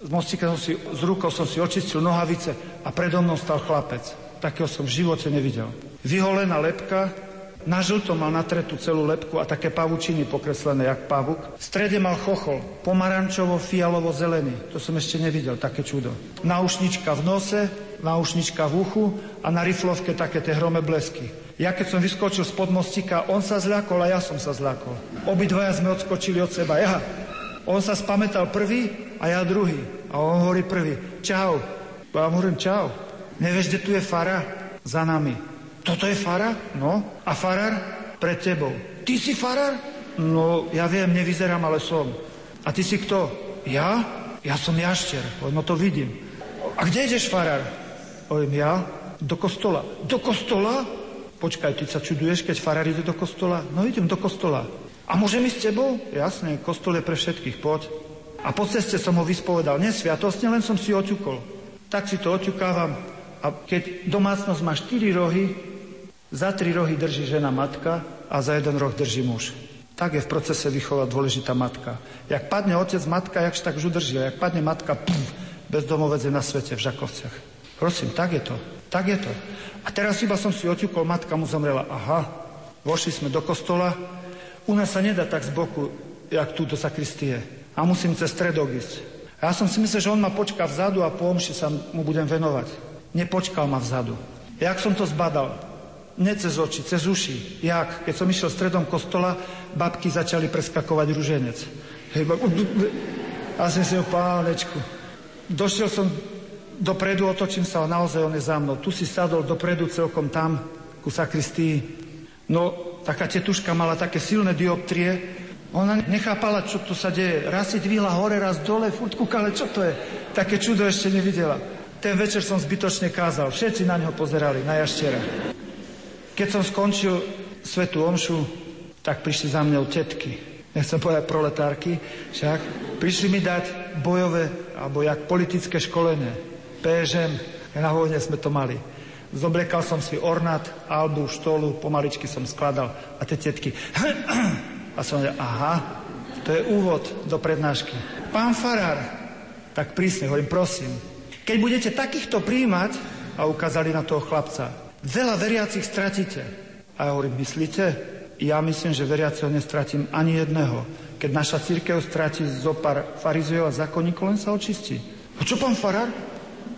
z mostíka som si, z rukou som si očistil nohavice a predo mnou stal chlapec. Takého som v živote nevidel. Vyholená lebka, na žlto mal natretú celú lebku a také pavučiny pokreslené, jak pavuk. V strede mal chochol, pomarančovo, fialovo, zelený. To som ešte nevidel, také čudo. Náušnička v nose, náušnička v uchu a na riflovke také tie hrome blesky. Ja keď som vyskočil spod mostíka, on sa zľakol a ja som sa zľakol. Obidvaja sme odskočili od seba. Ja. On sa spamätal prvý a ja druhý. A on hovorí prvý. Čau. Ja mu hovorím čau. Nevieš, kde tu je fara? Za nami. Toto je farár? No. A farár? Pred tebou. Ty si farár? No, ja viem, nevyzerám, ale som. A ty si kto? Ja? Ja som jašter. No to vidím. A kde ideš, farár? Hovorím, ja? Do kostola. Do kostola? Počkaj, ty sa čuduješ, keď farár ide do kostola? No, idem do kostola. A môžem ísť s tebou? Jasne, kostol je pre všetkých, poď. A po ceste som ho vyspovedal. Nesviatostne, len som si oťukol. Tak si to oťukávam. A keď domácnosť má štyri rohy, za tri rohy drží žena matka a za jeden roh drží muž. Tak je v procese vychova dôležitá matka. Jak padne otec, matka, jakž tak už udrží. Jak padne matka, pff, bezdomovec je na svete v Žakovciach. Prosím, tak je to. Tak je to. A teraz iba som si oťukol, matka mu zomrela. Aha, vošli sme do kostola. U nás sa nedá tak z boku, jak tu do sakristie. A musím cez stredok ísť. A ja som si myslel, že on ma počká vzadu a po omši sa mu budem venovať. Nepočkal ma vzadu. Jak som to zbadal? Ne cez oči, cez uši. Jak? Keď som išiel stredom kostola, babky začali preskakovať ruženec. Hej, babku. A som si ho pánečku. Došiel som dopredu, otočím sa a naozaj on je za mnou. Tu si sadol dopredu celkom tam, ku sakristii. No, taká tetuška mala také silné dioptrie. Ona nechápala, čo tu sa deje. Raz si dvihla hore, raz dole, furt kúkala, čo to je. Také čudo ešte nevidela. Ten večer som zbytočne kázal. Všetci na neho pozerali, na jaščera. Keď som skončil svätú omšu, tak prišli za mňou tetky. Nechcem povedať proletárky, však prišli mi dať bojové, alebo jak politické školenie. pé žé em, na vojne sme to mali. Zoblekal som si ornát, albu, štolu, pomaličky som skladal. A tie tetky, a som povedal, aha, to je úvod do prednášky. Pán farár, tak prísne, hovorím, prosím, keď budete takýchto prijímať, a ukázali na toho chlapca, veľa veriacich stratíte. A ja hovorím, myslíte? Ja myslím, že veriaceho nestratím ani jedného. Keď naša cirkev stratí zopár farizejov a zákonníkov, len sa očistí. A čo, pán farár?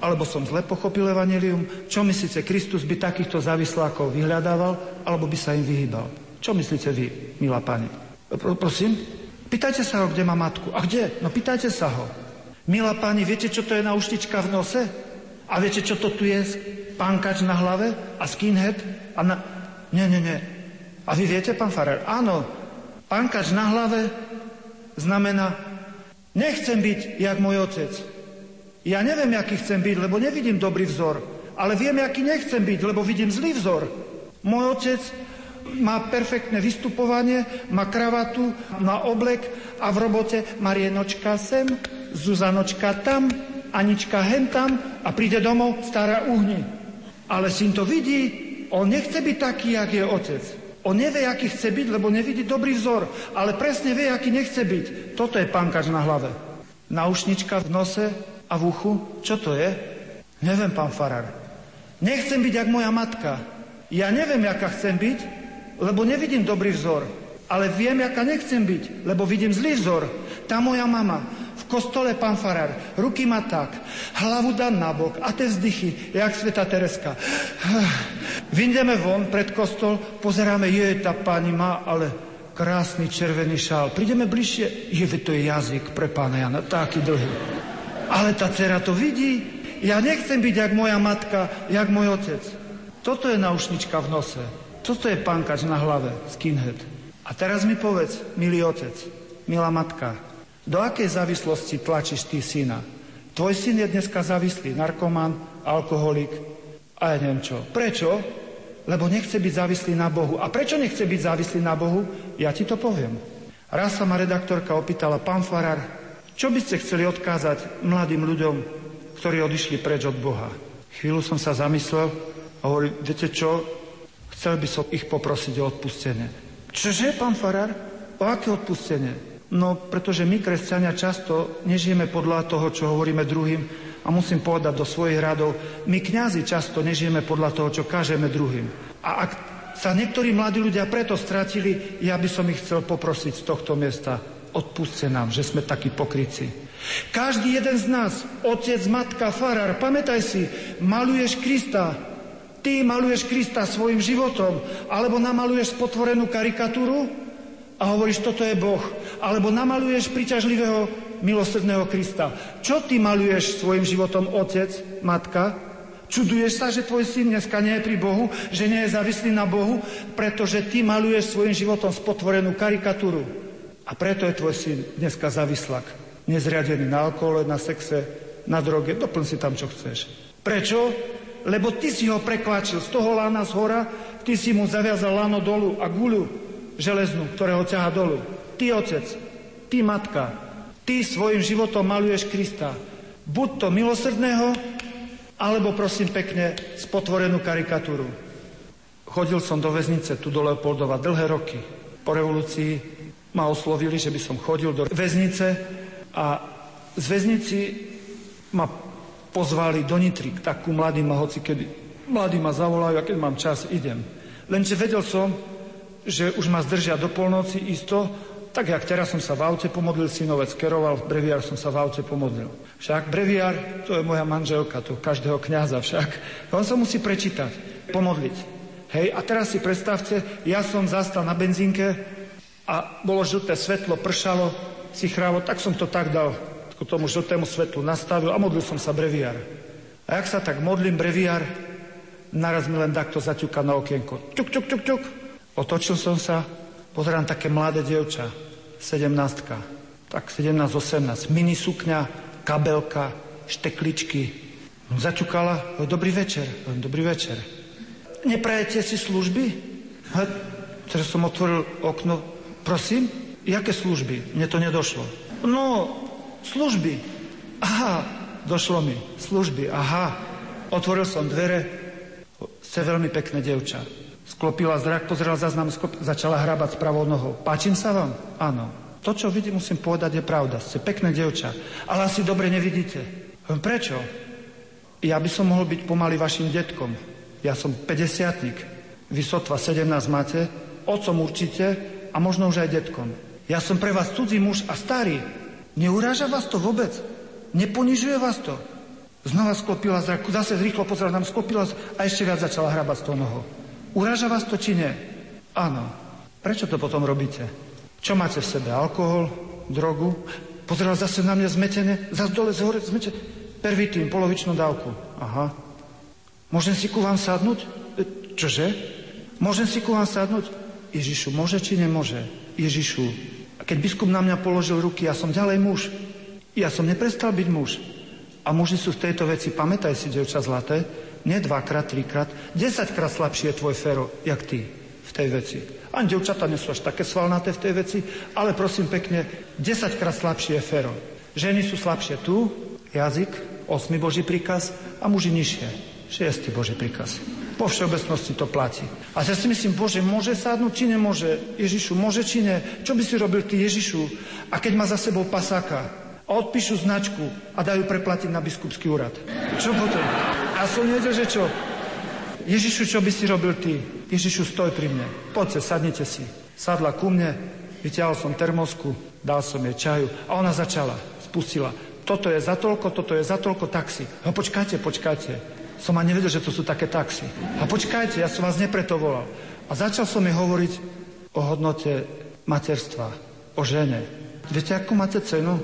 Alebo som zle pochopil evanjelium? Čo myslíte, Kristus by takýchto závislákov vyhľadával, alebo by sa im vyhýbal? Čo myslíte vy, milá pani? Pro, prosím? Pýtajte sa ho, kde má matku. A kde? No pýtajte sa ho. Milá pani, viete, čo to je náušnička v nose? A viete, čo to tu je? Pánkač na hlave? A skinhead? A na... Nie, nie, nie. A vy viete, pán farár? Áno. Pánkač na hlave znamená nechcem byť, jak môj otec. Ja neviem, aký chcem byť, lebo nevidím dobrý vzor. Ale viem, aký nechcem byť, lebo vidím zlý vzor. Môj otec má perfektné vystupovanie, má kravatu, má oblek a v robote Marienočka sem, Zuzanočka tam, Anička hen tam a príde domov, stará uhni. Ale syn to vidí, on nechce byť taký, jak je otec. On nevie, aký chce byť, lebo nevidí dobrý vzor, ale presne vie, aký nechce byť. Toto je pankač na hlave. Naušnička v nose a v uchu. Čo to je? Neviem, pán farár. Nechcem byť, jak moja matka. Ja neviem, jaká chcem byť, lebo nevidím dobrý vzor. Ale viem, jaká nechcem byť, lebo vidím zlý vzor. Tá moja mama. V kostole, pán farár, ruky má tak, hlavu dám na bok a te vzdychy, jak Sveta Tereska. Vyjdeme von pred kostol, pozeráme, je, tá pani má, ale krásny červený šál. Prídeme bližšie, je, to je jazyk pre pána Jana, taký dlhý. Ale tá dcera to vidí, ja nechcem byť, jak moja matka, jak môj otec. Toto je naušnička v nose, toto je pankač na hlave, skinhead. A teraz mi povedz, milý otec, milá matka, do akej závislosti tlačíš ty syna? Tvoj syn je dneska závislý, narkoman, alkoholik a ja neviem čo. Prečo? Lebo nechce byť závislý na Bohu. A prečo nechce byť závislý na Bohu? Ja ti to poviem. Raz sa ma redaktorka opýtala, pán farár, čo by ste chceli odkázať mladým ľuďom, ktorí odišli preč od Boha? Chvíľu som sa zamyslel a hovoril, viete čo? Chcel by som ich poprosiť o odpustenie. Čože, pán farár? O aké odpustenie? No, pretože my, kresťania, často nežijeme podľa toho, čo hovoríme druhým. A musím povedať do svojich radov, my, kňazi, často nežijeme podľa toho, čo kážeme druhým. A ak sa niektorí mladí ľudia preto stratili, ja by som ich chcel poprosiť z tohto miesta, odpuste nám, že sme takí pokrytci. Každý jeden z nás, otec, matka, farár, pamätaj si, maluješ Krista. Ty maluješ Krista svojim životom, alebo namaluješ spotvorenú karikatúru a hovoríš, toto je Boh, alebo namaluješ príťažlivého, milosrdného Krista. Čo ty maluješ svojim životom, otec, matka? Čuduješ sa, že tvoj syn dneska nie je pri Bohu, že nie je závislý na Bohu, pretože ty maluješ svojim životom spotvorenú karikatúru. A preto je tvoj syn dneska závislak, nezriadený na alkohole, na sexe, na droge, doplň si tam, čo chceš. Prečo? Lebo ty si ho prekvačil z toho lána z hora, ty si mu zaviazal lano dolu a guľu železnú, ktorého ťaha dolu. Ty, otec, ty, matka, ty svojim životom maluješ Krista. Buď to milosrdného, alebo, prosím pekne, spotvorenú karikatúru. Chodil som do väznice, tu do Leopoldova, dlhé roky. Po revolúcii ma oslovili, že by som chodil do väznice a z väznici ma pozvali do Nitry, takú mladým ma hoci kedy. Mladí ma zavolajú a keď mám čas, idem. Lenže vedel som, že už ma zdržia do polnoci isto, tak jak teraz som sa v aute pomodlil, synovec keroval, breviár som sa v aute pomodlil. Však breviár, to je moja manželka, to každého kňaza však. On sa musí prečítať, pomodliť. Hej, a teraz si predstavte, ja som zastal na benzínke a bolo žlté svetlo, pršalo, sichravo, tak som to tak dal k tomu žltému svetlu nastavil a modlil som sa breviár. A jak sa tak modlím breviár, naraz mi len takto zaťuka na okienko. Ťuk, ťuk, ťuk, ťuk. Otočil som sa, pozerám také mladé dievča, sedemnástka, tak sedemnásť, osemnásť, mini sukňa, kabelka, štekličky. Zaťukala, dobrý večer, dobrý večer. Neprajete si služby? A teraz som otvoril okno, prosím, jaké služby? Mne to nedošlo. No, služby, aha, došlo mi, služby, aha. Otvoril som dvere, ste veľmi pekné dievča. Sklopila zrak, pozrela za znám, sklop... začala hrabať s pravou nohou. Páčim sa vám? Áno. To, čo vidím, musím povedať, je pravda. Ste pekné dievča, ale asi dobre nevidíte. Prečo? Ja by som mohol byť pomaly vašim detkom. Ja som päťdesiatnik. Vy sotva sedemnásť máte, otcom určite a možno už aj detkom. Ja som pre vás cudzí muž a starý. Neuráža vás to vôbec? Neponižuje vás to? Znova sklopila zrak, zase rýchlo pozrela nám, sklopila a ešte viac začala hrabať s tou nohou. Uráža vás to, či nie? Áno. Prečo to potom robíte? Čo máte v sebe? Alkohol? Drogu? Pozeral zase na mňa zmetene? Zas dole z hore zmetene? Pervitín, polovičnú dávku. Aha. Môžem si ku vám sadnúť? Čože? Môžem si ku vám sadnúť? Ježišu, môže či nemôže? Ježišu. A keď biskup na mňa položil ruky, ja som ďalej muž. Ja som neprestal byť muž. A muži sú v tejto veci, pamätaj si, dievča zlaté, nie dvakrát, trikrát, desaťkrát slabšie je tvoj fero, jak ty v tej veci. Ani dievčatá nie sú až také svalnaté v tej veci, ale prosím pekne, desaťkrát slabšie je fero. Ženy sú slabšie tu, jazyk, osmi boží príkaz a muži nižšie. Šiestý Boží príkaz. Po všeobecnosti to platí. A teraz si myslím, Bože, môže sadnúť, či nemôže? Ježišu, môže, či ne? Čo by si robil ty, Ježišu? A keď má za sebou pasáka a odpíšu značku a dajú preplatiť na biskupský úrad. Čo potom? A som nevedel, že čo? Ježišu, čo by si robil ty? Ježišu, stoj pri mne. Poďte, sadnite si. Sadla ku mne, vyťahol som termosku, dal som jej čaju a ona začala, spustila. Toto je za toľko, toto je za toľko taxi. No počkajte, počkajte. Som ma nevedel, že to sú také taxi. A počkajte, ja som vás nepreto volal. A začal som mi hovoriť o hodnote materstva, o žene. Viete, akú máte cenu?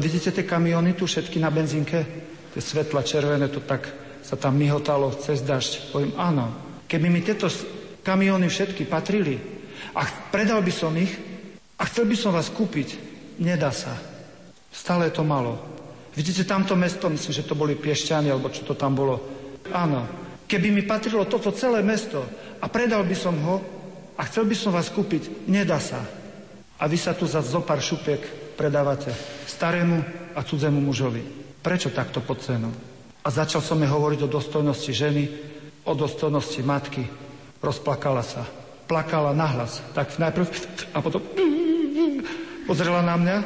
Vidíte tie kamióny tu všetky na benzínke? Tie svetla červené, to tak sa tam mihotalo cez dažď. Poviem, áno, keby mi tieto kamióny všetky patrili a predal by som ich a chcel by som vás kúpiť, nedá sa. Stále je to malo. Vidíte tamto mesto, myslím, že to boli Piešťany, alebo čo to tam bolo. Áno, keby mi patrilo toto celé mesto a predal by som ho a chcel by som vás kúpiť, nedá sa. A vy sa tu za zopár šupiek predávate starému a cudzemu mužovi. Prečo takto pod cenu? A začal som jej hovoriť o dôstojnosti ženy, o dôstojnosti matky. Rozplakala sa. Plakala nahlas. Tak najprv a potom pozrela na mňa.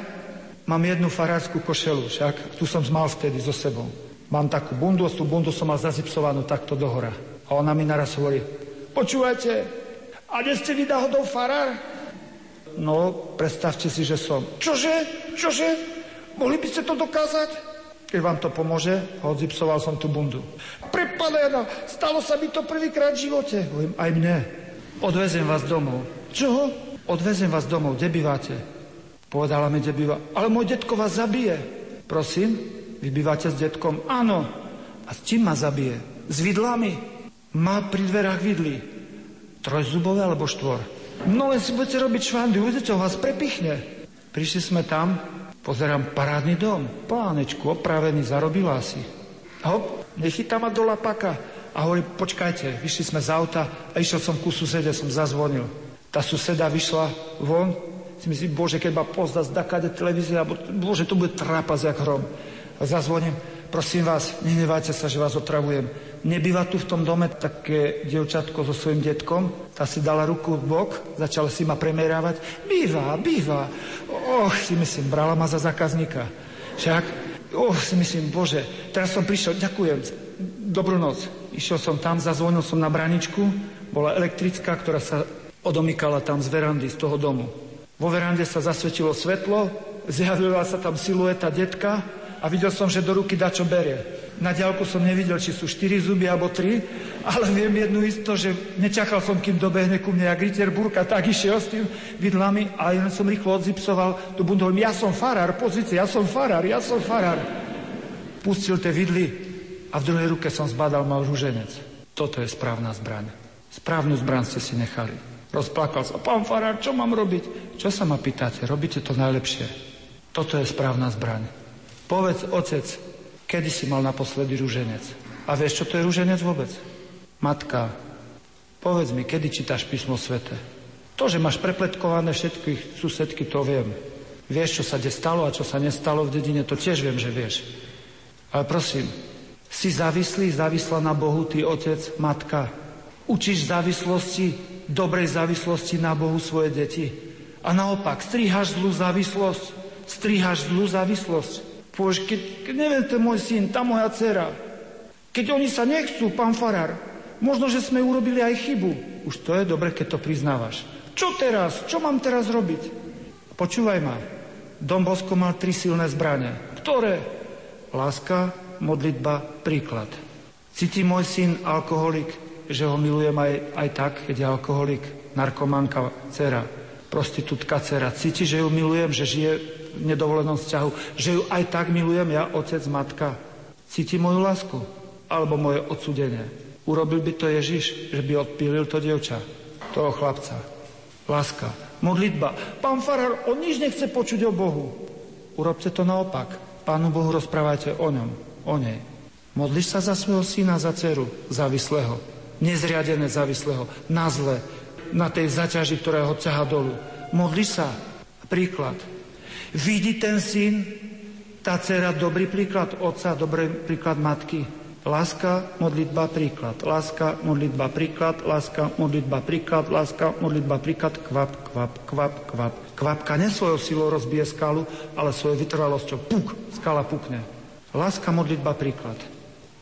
Mám jednu farárskú košelu, však tu som mal vtedy so sebou. Mám takú bundu, tú bundu som mal zazipsovanú takto dohora. A ona mi naraz hovorí, počúvajte, a nie ste vy náhodou farár? No, predstavte si, že som. Čože? Čože? Mohli by ste to dokázať? Keď vám to pomôže, odzipsoval som tú bundu. Prepadena, stalo sa mi to prvýkrát v živote. Hovorím, aj mne. Odvezem vás domov. Čoho? Odvezem vás domov, kde bývate? Povedala mi, kde býva. Ale môj detko vás zabije. Prosím? Vy bývate s detkom? Áno. A s čím ma zabije? S vidlami. Má pri dverách vidly. Trojzubové alebo štvor. No len si budete robiť švandy, uvidíte, ho vás prepichne. Prišli sme tam, pozerám, parádny dom. Pánečku, opravený, zarobila si. Hop, nechytá ma do lapaka. A hovorí, počkajte, vyšli sme z auta a išiel som ku susede, som zazvonil. Tá suseda vyšla von, si myslím, Bože, keď ma pozda z dakáde televízie, alebo Bože, to bude trápať jak hrom. A zazvoním, prosím vás, nehnevajte sa, že vás otravujem. Nebýva tu v tom dome také dievčatko so svojím detkom. Tá si dala ruku v bok, začala si ma premerávať. Býva, býva. Och, si myslím, brala ma za zákazníka. Však, och, si myslím, Bože, teraz som prišiel, ďakujem, dobrú noc. Išiel som tam, zazvonil som na braničku, bola elektrická, ktorá sa odomykala tam z verandy, z toho domu. Vo verande sa zasvetilo svetlo, zjavila sa tam silueta detka, a videl som, že do ruky dačo berie. Na diaľku som nevidel, či sú štyri zuby alebo tri, ale viem jednu isto, že nečakal som, kým dobehne ku mne jak Ritterburg a tak išiel s tým vidlami a len som rýchlo odzipsoval tú bundu. Ja som farár, pozrite, ja som farár, ja som farár. Pustil tie vidly a v druhej ruke som zbadal mal rúženec. Toto je správna zbraň. Správnu zbraň ste si nechali. Rozplakal sa. Pán farár, čo mám robiť? Čo sa ma pýtate? Robíte to najlepšie. Toto je správna zbraň. Povedz, otec, kedy si mal naposledy ruženec? A vieš, čo to je ruženec vôbec? Matka, povedz mi, kedy čítaš písmo sväté? To, že máš prepletkované všetkých susedky, to viem. Vieš, čo sa kde stalo a čo sa nestalo v dedine, to tiež viem, že vieš. Ale prosím, si závislý, závislá na Bohu, ty otec, matka. Učíš závislosti, dobrej závislosti na Bohu svoje deti. A naopak, striháš zlú závislosť, striháš zlú závislosť. Povieš, keď, keď neviem, to je môj syn, tá moja dcera. Keď oni sa nechcú, pán farár, možno, že sme urobili aj chybu. Už to je dobre, keď to priznávaš. Čo teraz? Čo mám teraz robiť? Počúvaj ma. Don Bosco mal tri silné zbrane. Ktoré? Láska, modlitba, príklad. Cíti môj syn, alkoholik, že ho milujem aj, aj tak, keď je alkoholik, narkomanka, dcera, prostitútka, dcera. Cíti, že ju milujem, že žije v nedovolenom vzťahu, že ju aj tak milujem ja, otec, matka. Cíti moju lásku, alebo moje odsúdenie. Urobil by to Ježiš, že by odpílil to dievča, toho chlapca. Láska, modlitba. Pán farár, on nič nechce počuť o Bohu. Urobte to naopak. Pánu Bohu rozprávajte o ňom, o nej. Modliš sa za svojho syna, za dceru, závislého, nezriadené závislého, na zle, na tej zaťaži, ktorá ho ťaha dolu. Modliš sa. Príklad. Vidí ten syn, tá dcera, dobrý príklad otca, dobrý príklad matky. Láska, modlitba, príklad. Láska, modlitba, príklad. Láska, modlitba, príklad. Láska, modlitba, príklad. Kvap, kvap, kvap, kvap. Kvapka ne svojou silou rozbije skalu, ale svojou vytrvalosťou. Puk, skala pukne. Láska, modlitba, príklad.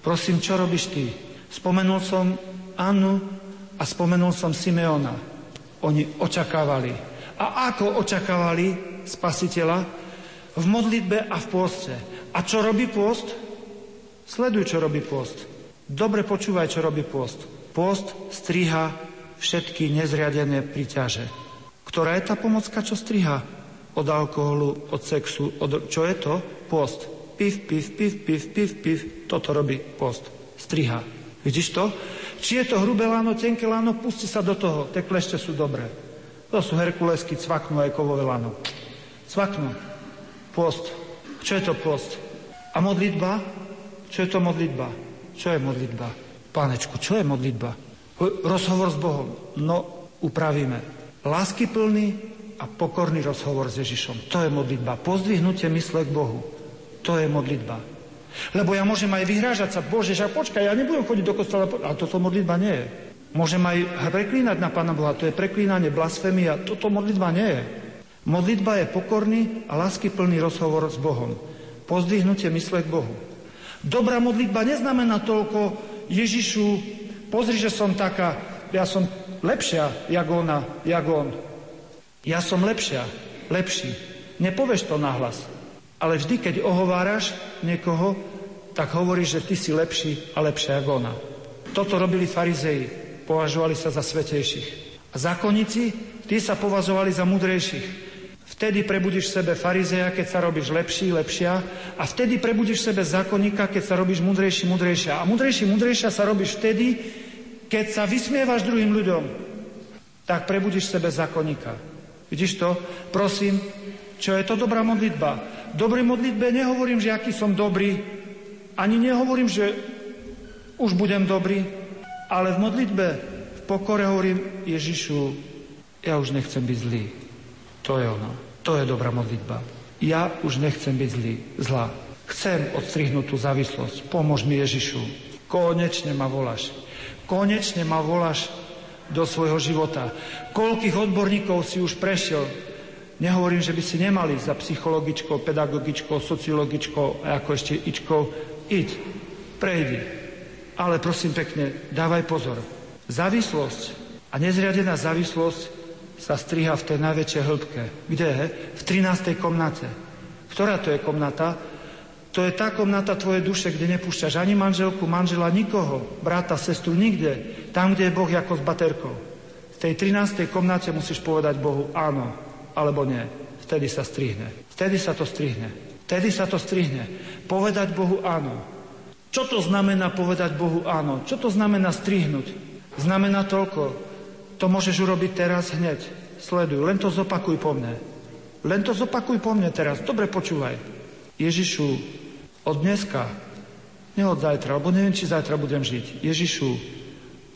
Prosím, čo robíš ty? Spomenul som Annu a spomenul som Simeona. Oni očakávali. A ako očakávali Spasiteľa? V modlitbe a v pôste. A čo robí pôst? Sleduj, čo robí pôst. Dobre počúvaj, čo robí pôst. Pôst striha všetky nezriadené príťaže. Ktorá je tá pomocka, čo striha? Od alkoholu, od sexu, od... čo je to? Pôst. Piv, piv, piv, piv, piv, piv. Toto robí pôst. Striha. Vidíš to? Či je to hrubé lano, tenké lano, pusti sa do toho. Tie klešte sú dobré. To sú herkulesky, cvaknú aj kovové lano. Cvaknú. Pôst. Čo je to pôst? A modlitba? Čo je to modlitba? Čo je modlitba? Pánečku, čo je modlitba? Rozhovor s Bohom. No, upravíme. Láskyplný a pokorný rozhovor s Ježišom. To je modlitba. Pozdvihnutie mysle k Bohu. To je modlitba. Lebo ja môžem aj vyhrážať sa. Bože, že počkaj, ja nebudem chodiť do kostola. Ale toto modlitba nie je. Môžem aj preklínať na Pána Boha. To je preklínanie, blasfémia. Toto modlitba nie je. Modlitba je pokorný a láskyplný rozhovor s Bohom. Pozdvihnutie mysle k Bohu. Dobrá modlitba neznamená toľko, Ježišu, pozri, že som taká, ja som lepšia, jak ona, jak on. Ja som lepšia, lepší. Nepovieš to nahlas. Ale vždy, keď ohováraš niekoho, tak hovoríš, že ty si lepší a lepšia, jak ona. Toto robili farizei, považovali sa za svätejších. A zákonníci, tí sa považovali za múdrejších. Vtedy prebudíš v sebe farizeja, keď sa robíš lepší, lepšia. A vtedy prebudíš v sebe zákonníka, keď sa robíš múdrejší, múdrejšia. A múdrejší, múdrejšia sa robíš vtedy, keď sa vysmievaš druhým ľuďom. Tak prebudíš v sebe zákonníka. Vidíš to? Prosím, čo je to dobrá modlitba? Dobrý modlitbe nehovorím, že aký som dobrý. Ani nehovorím, že už budem dobrý. Ale v modlitbe, v pokore hovorím, Ježišu, ja už nechcem byť zlý. To je ono. To je dobrá modlitba. Ja už nechcem byť zlý, zlá. Chcem odstrihnúť tú závislosť. Pomôž mi, Ježišu. Konečne ma voláš. Konečne ma voláš do svojho života. Koľkých odborníkov si už prešiel? Nehovorím, že by si nemali za psychologičkou, pedagogičkou, sociologičkou a ako ešte ičkou. Iď, prejdi. Ale prosím pekne, dávaj pozor. Závislosť a nezriadená závislosť sa striha v tej najväčšej hĺbke. Kde je? V trinástej komnate. Ktorá to je komnata? To je tá komnata tvojej duše, kde nepúšťaš ani manželku, manžela, nikoho, brata, sestru, nikde. Tam, kde je Boh ako s baterkou. V tej trinástej komnate musíš povedať Bohu áno, alebo nie. Vtedy sa strihne. Vtedy sa to strihne. Vtedy sa to strihne. Povedať Bohu áno. Čo to znamená povedať Bohu áno? Čo to znamená strihnúť? Znamená toľko, to môžeš urobiť teraz hneď. Sleduj, len to zopakuj po mne. Len to zopakuj po mne teraz. Dobre počúvaj. Ježišu, od dneska, ne od zajtra, alebo neviem, či zajtra budem žiť. Ježišu,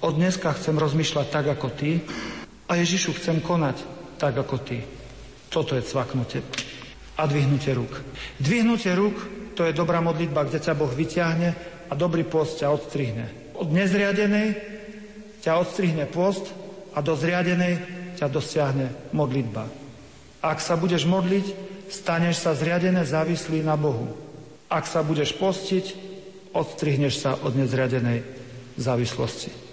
od dneska chcem rozmýšľať tak, ako ty. A Ježišu, chcem konať tak, ako ty. Toto je cvaknutie a dvihnutie rúk. Dvihnutie rúk, to je dobrá modlitba, kde ťa Boh vyťahne a dobrý pôst ťa odstrihne. Od nezriadenej ťa odstrihne pôst, a do zriadenej ťa dosiahne modlitba. Ak sa budeš modliť, staneš sa zriadené závislý na Bohu. Ak sa budeš postiť, odstrihneš sa od nezriadenej závislosti.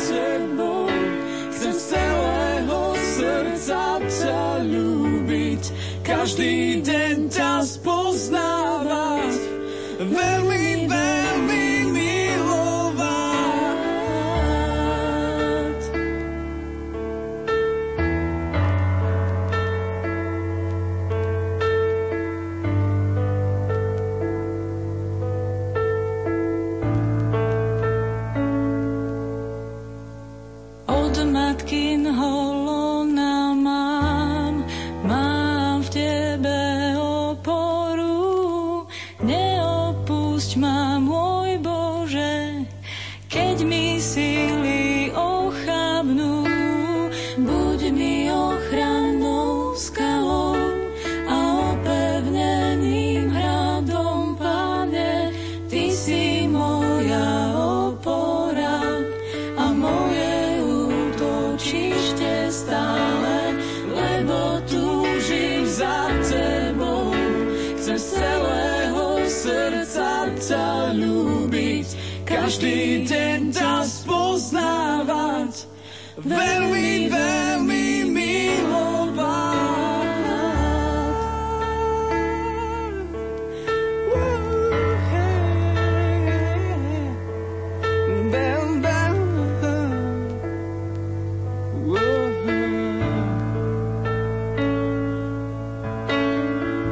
Chcem celého srdca ťa ľúbiť. každý deň ťa spoznávať, veľmi, veľmi milovať. Od matkinho každý deň ťa spoznávať, veľmi, veľmi milovať.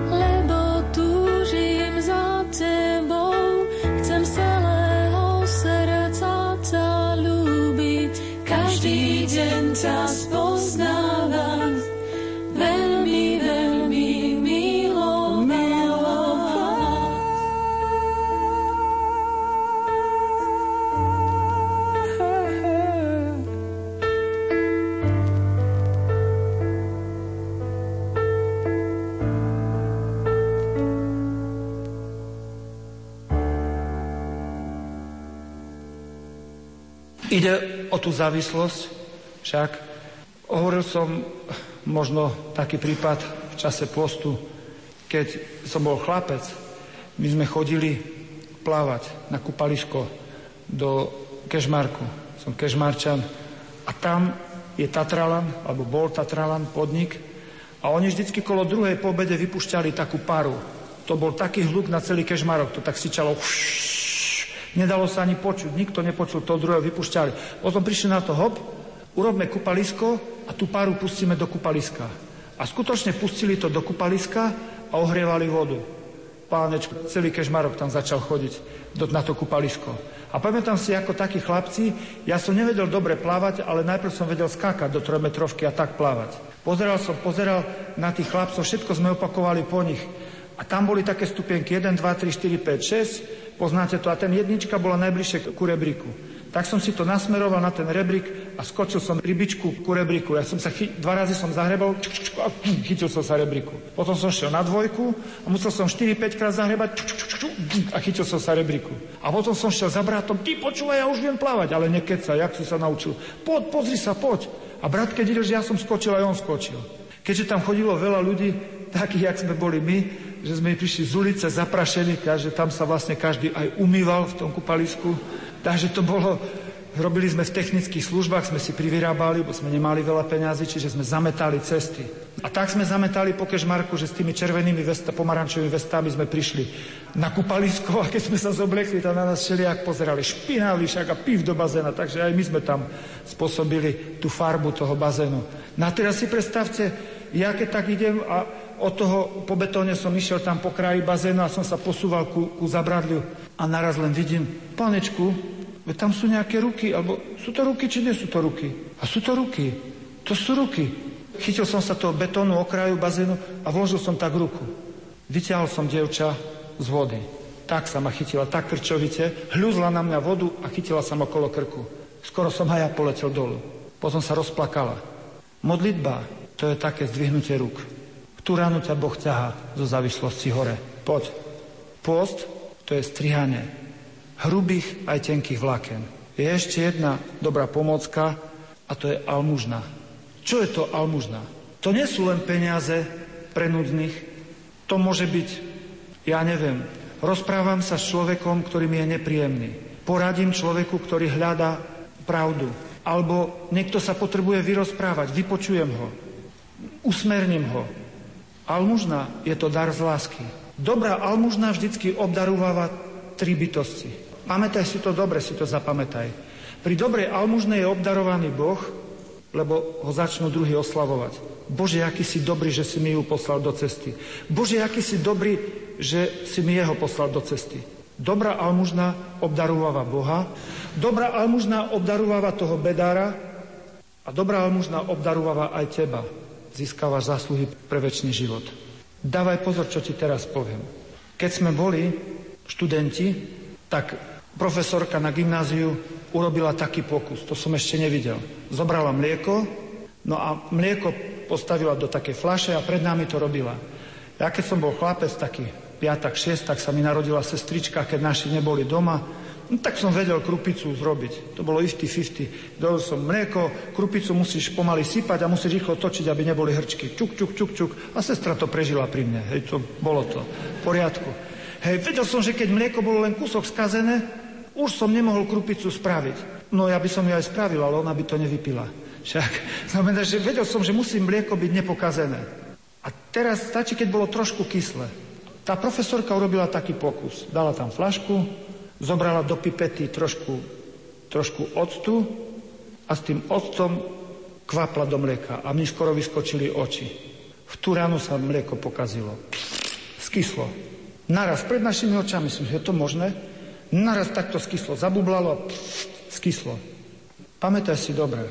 Lebo túžim za tebou, chcem sa ťa spoznávať, veľmi, veľmi milovať. Ide o tú závislosť. Však hovoril som možno taký prípad v čase postu, keď som bol chlapec. My sme chodili plávať na kúpalisko do Kežmarku. Som Kežmarčan a tam je Tatralan, alebo bol Tatralan, podnik. A oni vždycky kolo druhej po obede vypúšťali takú paru. To bol taký hluk na celý Kežmarok, to tak sičalo. Nedalo sa ani počuť, nikto nepočul, to druhého vypúšťali. Potom prišli na to hop, urobme kúpalisko a tú paru pustíme do kúpaliska. A skutočne pustili to do kúpaliska a ohrievali vodu. Pánečku, celý Kežmarok tam začal chodiť do, na to kúpalisko. A pamätám si, ako takí chlapci, ja som nevedel dobre plávať, ale najprv som vedel skákať do trojmetrovky a tak plávať. Pozeral som, pozeral na tých chlapcov, všetko sme opakovali po nich. A tam boli také stupienky jeden, dva, tri, štyri, päť, šesť, poznáte to. A ten jednička bola najbližšie ku rebríku. Tak som si to nasmeroval na ten rebrík a skočil som rybičku ku rebríku. Ja som sa chy- dva razy som zahrebal a chytil som sa rebríku. Potom som šiel na dvojku a musel som štyri päť krát zahrebať a chytil som sa rebríku. A potom som šiel za bratom, ty počúvaj, ja už viem plávať, ale nekeca, jak si sa naučil. Poď, pozri sa, poď. A brat, keď ideš, ja som skočil a on skočil. Keďže tam chodilo veľa ľudí, takých, jak sme boli my, že sme prišli z ulice zaprašení, že tam sa vlastne každý aj umýval v tom kúpalisku. Takže to bolo, robili sme v technických službách, sme si privyrábali, bo sme nemali veľa peňazí, čiže sme zametali cesty. A tak sme zametali po Kežmarku, že s tými červenými vesta, pomarančovými vestami sme prišli na kúpalisko a keď sme sa zoblekli, tam na nás všelijak pozerali, špinavý však a piv do bazéna, takže aj my sme tam spôsobili tú farbu toho bazénu. No a teraz si predstavte, ja keď tak idem a od toho po betóne som išiel tam po kraji bazénu a som sa posúval ku, ku zabradliu a naraz len vidím, panečku, tam sú nejaké ruky, alebo sú to ruky, či nie sú to ruky? A sú to ruky, to sú ruky. Chytil som sa toho betónu, okraju bazénu a vložil som tak ruku. Vyťahol som dievča z vody. Tak sa ma chytila, tak krčovite, hľúzla na mňa vodu a chytila sa ma okolo krku. Skoro som aj ja poletel dolu. Potom sa rozplakala. Modlitba, to je také zdvihnutie rúk. Tú ránu ťa Boh ťahá zo závislosti hore. Poď. Pôst, to je strihanie hrubých aj tenkých vláken. Je ešte jedna dobrá pomôcka a to je almužná. Čo je to almužná? To nie sú len peniaze pre núdznych. To môže byť, ja neviem, rozprávam sa s človekom, ktorý mi je nepríjemný. Poradím človeku, ktorý hľadá pravdu. Alebo niekto sa potrebuje vyrozprávať, vypočujem ho, usmerním ho. Almužna je to dar z lásky. Dobrá almužna vždycky obdarúváva tri bytosti. Pamätaj si to dobre, si to zapamätaj. Pri dobrej almužne je obdarovaný Boh, lebo ho začnú druhý oslavovať. Bože, aký si dobrý, že si mi ju poslal do cesty. Bože, aký si dobrý, že si mi jeho poslal do cesty. Dobrá almužna obdarúváva Boha, dobrá almužna obdarúváva toho bedára a dobrá almužna obdarúváva aj teba. Získávaš zásluhy pre večný život. Dávaj pozor, čo ti teraz poviem. Keď sme boli študenti, tak profesorka na gymnáziu urobila taký pokus, to som ešte nevidel. Zobrala mlieko, no a mlieko postavila do takej fľaše a pred nami to robila. Ja keď som bol chlapec, taký piatak, šiestak, sa mi narodila sestrička, keď naši neboli doma, no tak som vedel krupicu zrobiť. To bolo päťdesiat päťdesiat. Dol som mlieko, krupicu musíš pomaly sypať a musíš rýchlo točiť, aby neboli hrčky. Čuk, čuk, čuk, čuk. A sestra to prežila pri mne. Hej, to bolo to. V poriadku. Hej, vedel som, že keď mlieko bolo len kúsok skazené, už som nemohol krupicu spraviť. No ja by som ju aj spravil, ale ona by to nevypila. Však znamená, že vedel som, že musím mlieko byť nepokazené. A teraz stačí, keď bolo trošku kyslé. Tá profesorka urobila taký pokus. Dala tam flašku, zobrala do pipety trošku, trošku octu a s tým octom kvapla do mlieka. A mi skoro vyskočili oči. V tú ránu sa mlieko pokazilo. Skyslo. Naraz pred našimi očami, myslím, že je to možné. Naraz takto skyslo. Zabublalo, skyslo. Pamätaj si dobre.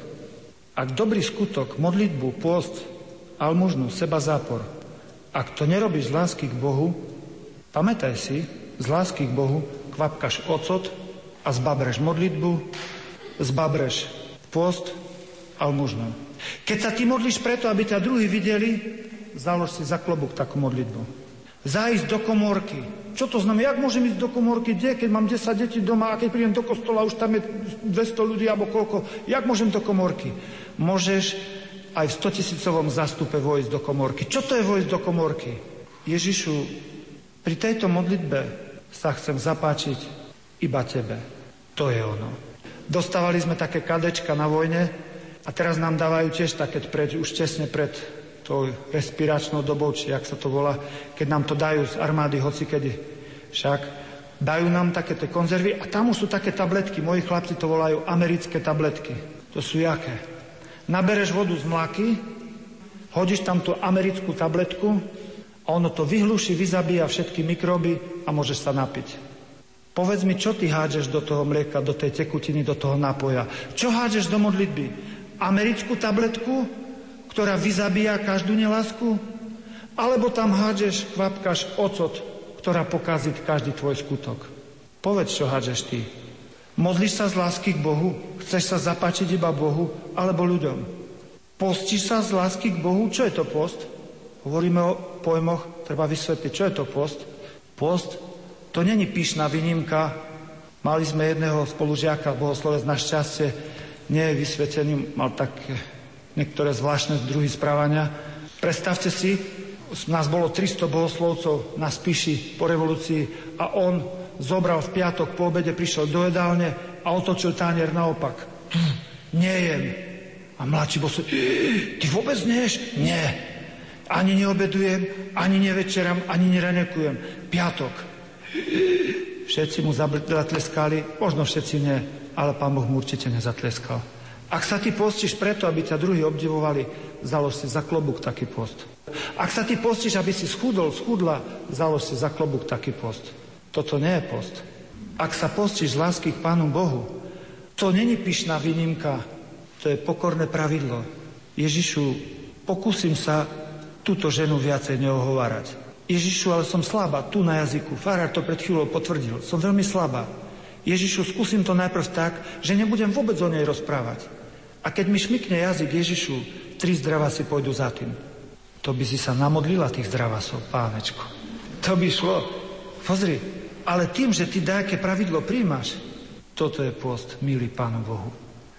Ak dobrý skutok, modlitbu, pôst, almužnu, seba zápor, ak to nerobíš z lásky k Bohu, pamätaj si, z lásky k Bohu kvapkaš ocot a zbabreš modlitbu, zbabreš pôst, almužnu. Keď sa ty modlíš preto, aby ťa druhí videli, založ si za klobúk takú modlitbu. Zájsť do komórky. Čo to znamená? Jak môžem ísť do komórky? Kde? Keď mám desať detí doma a keď prídem do kostola, už tam je dvesto ľudí alebo koľko. Jak môžem do komórky? Môžeš aj v stotisícovom zástupe vojsť do komórky. Čo to je vojsť do komórky? Ježišu, pri tejto modlitbe sa chcem zapáčiť iba tebe. To je ono. Dostávali sme také kadečka na vojne a teraz nám dávajú tiež také pred, už tesne pred tou respiračnou dobou, či jak sa to volá, keď nám to dajú z armády hocikedy. Však dajú nám také tie konzervy a tam už sú také tabletky. Moji chlapci to volajú americké tabletky. To sú jaké? Nabereš vodu z mláky, hodíš tam tú americkú tabletku a ono to vyhluší, vyzabíja všetky mikróby a môžeš sa napiť. Povedz mi, čo ty hádžeš do toho mlieka, do tej tekutiny, do toho nápoja? Čo hádžeš do modlitby? Americkú tabletku, ktorá vyzabíja každú nelásku? Alebo tam hádžeš, kvapkaš ocot, ktorá pokazí každý tvoj skutok? Povedz, čo hádžeš ty. Modlíš sa z lásky k Bohu? Chceš sa zapáčiť iba Bohu alebo ľuďom? Postíš sa z lásky k Bohu? Čo je to post? Hovoríme o pojmoch, treba vysvetliť, čo je to post. Post, to není pyšná výnimka. Mali sme jedného spolužiaka, bohoslovec na šťastie, nie je vysvetený, mal také niektoré zvláštne druhy správania. Predstavte si, nás bolo tristo bohoslovcov na Spiši po revolúcii a on zobral v piatok po obede, prišiel do jedálne a otočil tánier naopak. Nejem. A mladší bol sa, ty vôbec neješ? Nie. Ani neobedujem, ani nevečeram, ani neranekujem. Piatok. Všetci mu zatleskali, možno všetci nie, ale Pán Boh mu určite nezatleskal. Ak sa ty postíš preto, aby ťa druhí obdivovali, založ si za klobúk taký post. Ak sa ty postíš, aby si schudol, schudla, založ si za klobúk taký post. Toto nie je post. Ak sa postíš z lásky k Pánu Bohu, to není pyšná výnimka, to je pokorné pravidlo. Ježišu, pokúsim sa túto ženu viacej neohovárať. Ježišu, ale som slabá, tu na jazyku. Farár to pred chvíľou potvrdil. Som veľmi slabá. Ježišu, skúsim to najprv tak, že nebudem vôbec o nej rozprávať. A keď mi šmykne jazyk, Ježišu, tri zdravasy pôjdu za tým. To by si sa namodlila tých zdravasov, pánečko. To by šlo. Pozri, ale tým, že ty dajaké pravidlo príjmaš, toto je post, milý Pánu Bohu.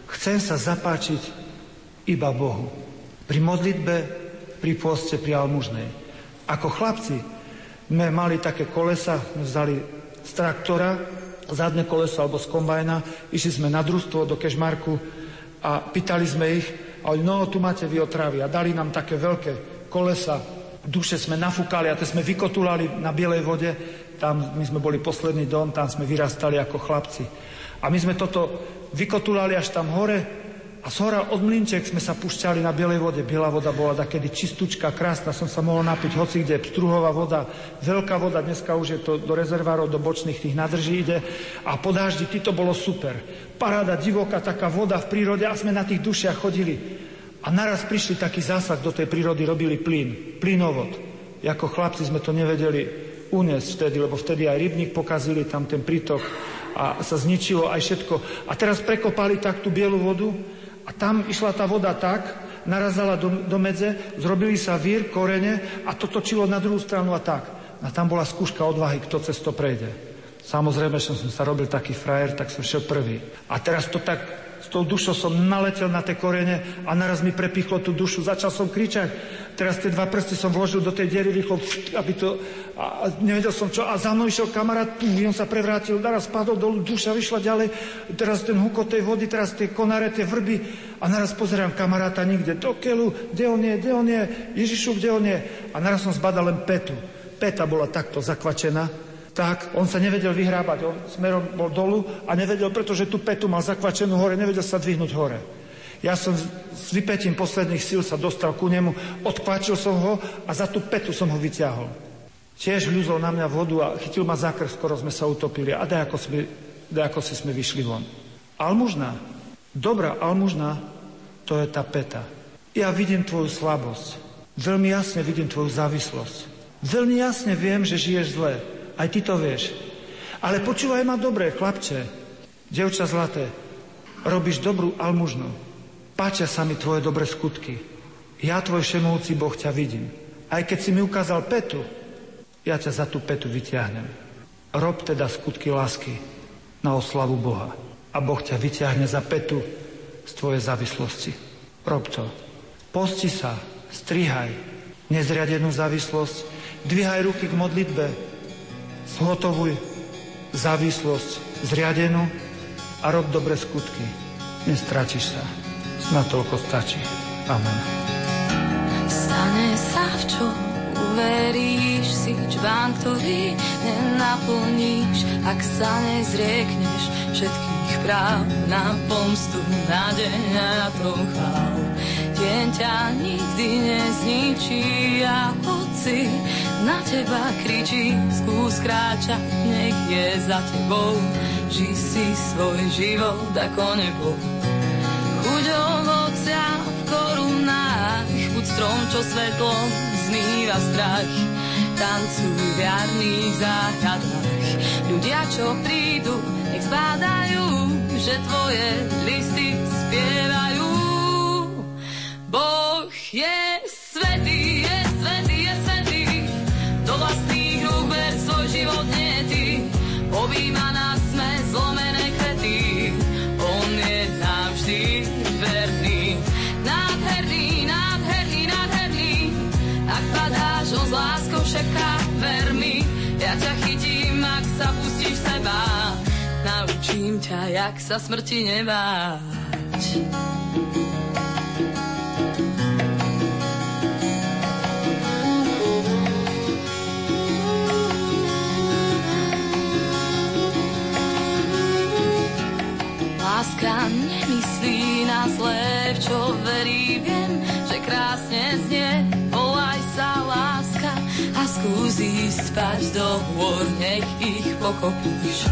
Chcem sa zapáčiť iba Bohu. Pri modlitbe, pri poste, pri almužnej. Ako chlapci sme mali také kolesa, vzali z traktora, zadné koleso alebo z kombajna, išli sme na družstvo do Kežmarku, a pýtali sme ich, ale no, tu máte vy otravy. A dali nám také veľké kolesa duše sme nafúkali a to sme vykotulali na Bielej vode. Tam my sme boli posledný dom, tam sme vyrastali ako chlapci. A my sme toto vykotulali až tam hore a zhora od Mlinček sme sa púšťali na Bielej vode. Biela voda bola takedy čistúčka, krásna, som sa mohol napiť hoci kde, pstruhová voda, veľká voda, dneska už je to do rezervárov, do bočných tých nádrží ide a po daždi, to bolo super. Paráda, divoká taká voda v prírode a sme na tých dušiach chodili. A naraz prišli taký zásah do tej prírody, robili plyn, plynovod. Ako chlapci sme to nevedeli uniesť vtedy, lebo vtedy aj rybník pokazili, tam ten prítok a sa zničilo aj všetko. A teraz prekopali tak tú bielu vodu a tam išla tá voda tak, narazala do, do medze, zrobili sa vír, korene a to točilo na druhú stranu a tak. A tam bola skúška odvahy, kto cez to prejde. Samozrejme, že som sa robil taký frajer, tak som šiel prvý. A teraz to tak... S tou dušou som naletel na tie korene a naraz mi prepichlo tú dušu. Začal som kričať. Teraz tie dva prsty som vložil do tej diery rýchlo, aby to... A nevedel som čo. A za mnou išiel kamarát, pú, on sa prevrátil, naraz padol dolu, duša vyšla ďalej. Teraz ten hukot tej vody, teraz tie konáre, tie vrby. A naraz pozerám kamaráta nikde. Do keľu, kde on je, kde on je, Ježišu, kde on je. A naraz som zbadal len Petu. Peta bola takto zakvačená. Tak, on sa nevedel vyhrábať, on smerom bol dolu a nevedel, pretože tú Petu mal zakvačenú hore, nevedel sa dvihnúť hore. Ja som s vypätím posledných síl sa dostal ku nemu, odkvačil som ho a za tú Petu som ho vyťahol. Tiež hľuzol na mňa vodu a chytil ma za krk, skoro sme sa utopili a dajako si, dajako si sme vyšli von. Almužná, dobrá almužná, to je tá Peta. Ja vidím tvoju slabosť, veľmi jasne vidím tvoju závislosť. Veľmi jasne viem, že žiješ zle. Aj ty to vieš. Ale počúvaj ma dobre, chlapče, dievča zlaté, robíš dobrú almužnu. Páčia sa mi tvoje dobré skutky. Ja, tvoj všemohúci Boh, ťa vidím. Aj keď si mi ukázal Petu, ja ťa za tú Petu vyťahnem. Rob teda skutky lásky na oslavu Boha. A Boh ťa vyťahne za Petu z tvojej závislosti. Rob to. Posti sa, strihaj nezriadenú závislosť, dvihaj ruky k modlitbe, zhotovuj závislosť zriadenú a rob dobre skutky. Nestratíš sa. Snad toľko stačí. Amen. Stane sa, v čo uveríš, si čván, ktorý nenaplníš, ak sa nezriekneš všetkých práv na pomstu, nádej a chvál. Deň ťa nikdy nezničí a hoci na teba kričí, skús kráčať, nech je za tebou. Žij si svoj život ako nebo. Chuť ovocia v korunách, chuť strom, čo svetlom zmýva strach. Tancuj v jarných záhradách. Ľudia, čo prídu, nech zbádajú, že tvoje listy spievajú. Boh je svätý, je svätý, je svätý. Do vlastných rúk ber svoj život, nie ty. Objíma nás, sme zlomené kvety. On je nám vždy verný. Nádherný, nádherný, nádherný. Ak padáš, on s láskou všaká, ver mi. Ja ťa chytím, ak sa pustíš seba. Naučím ťa, jak sa smrti nebáť. Láska nemyslí na zlé, v čo verí, viem, že krásne znie. Volaj sa láska a skús ísť spať do hôr, nech ich pokopíš.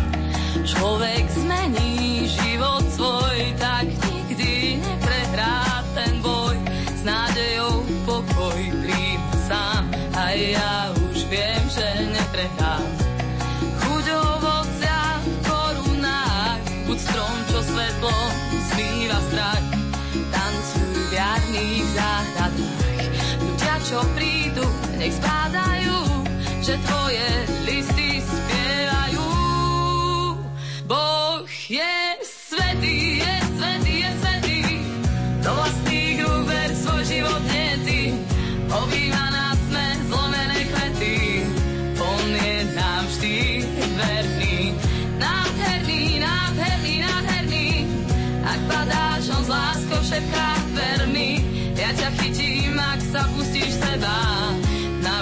Človek zmení život svoj, tak nikdy neprehrá ten boj. S nádejou pokoj príjme sám a ja už viem, že neprehrám. Chuť ovocia v korunách, chuť strom, svetlo zmýva strach, tancuj v jarných záhradách. Ľudia, čo prídu, nech spádajú, že tvoje listy spievajú. Boh je svätý, je svätý, je svätý. Do vlastných rúk ver svoj život, nie ty. Obýva nás, sme zlomené kvety. On je nám vždy verný. Nádherný, nádherný, nádherný. Ak padáš, on s láskou všetká, ver mi. Ja ťa chytím, ak sa pustíš seba. Na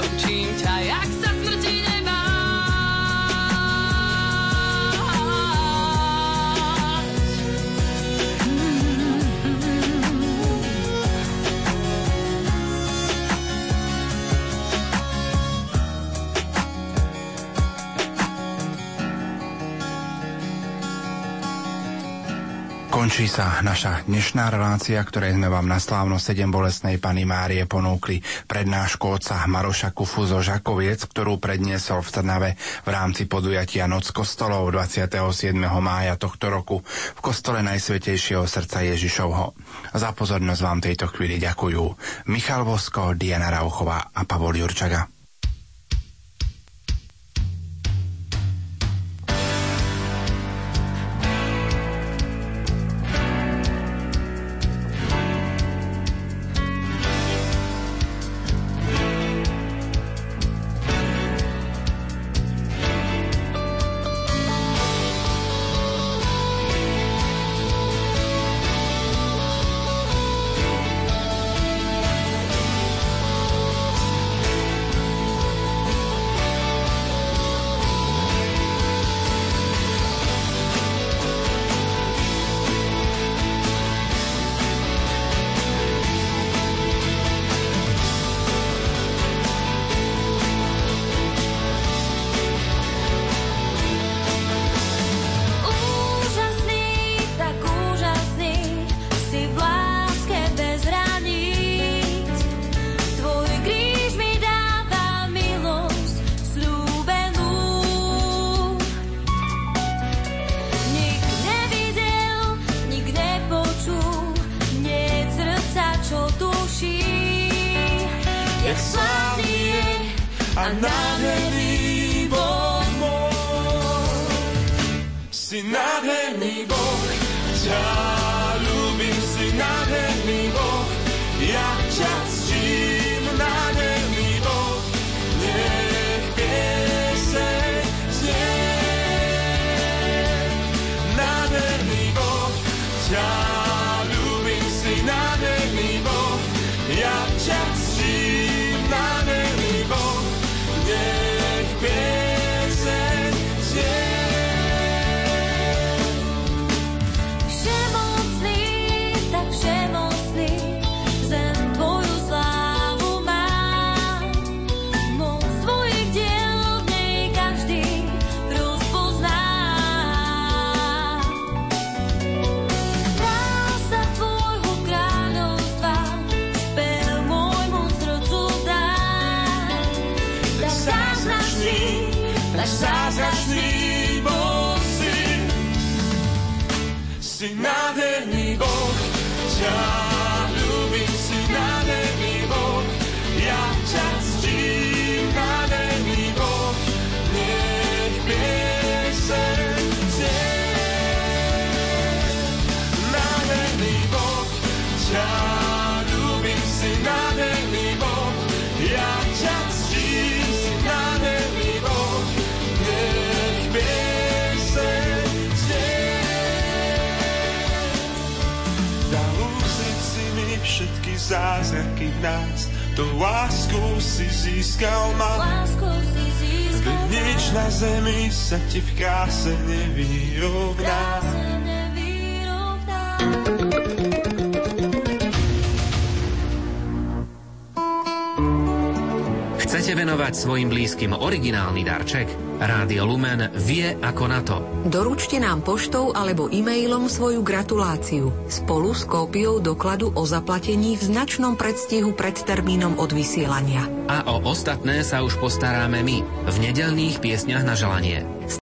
Končí sa naša dnešná relácia, ktorej sme vám na slávnosť sedem bolestnej Panny Márie ponúkli prednášku otca Maroša Kufu zo Žakoviec, ktorú predniesol v Trnave v rámci podujatia Noc kostolov dvadsiateho siedmeho mája tohto roku v kostole Najsvätejšieho srdca Ježišovho. Za pozornosť vám tejto chvíli ďakujú Michal Vosko, Diana Rauchová a Pavol Jurčaga. Zázraky v nás, to lásku si získal ma. Lásku si získal ma. Nič na zemi sa ti v kráse nevyrovná. Chcete venovať svojim blízkym originálny darček? Rádio Lumen vie ako na to. Doručte nám poštou alebo e-mailom svoju gratuláciu spolu s kópiou dokladu o zaplatení v značnom predstihu pred termínom odvysielania. A o ostatné sa už postaráme my v nedeľných piesňach na želanie.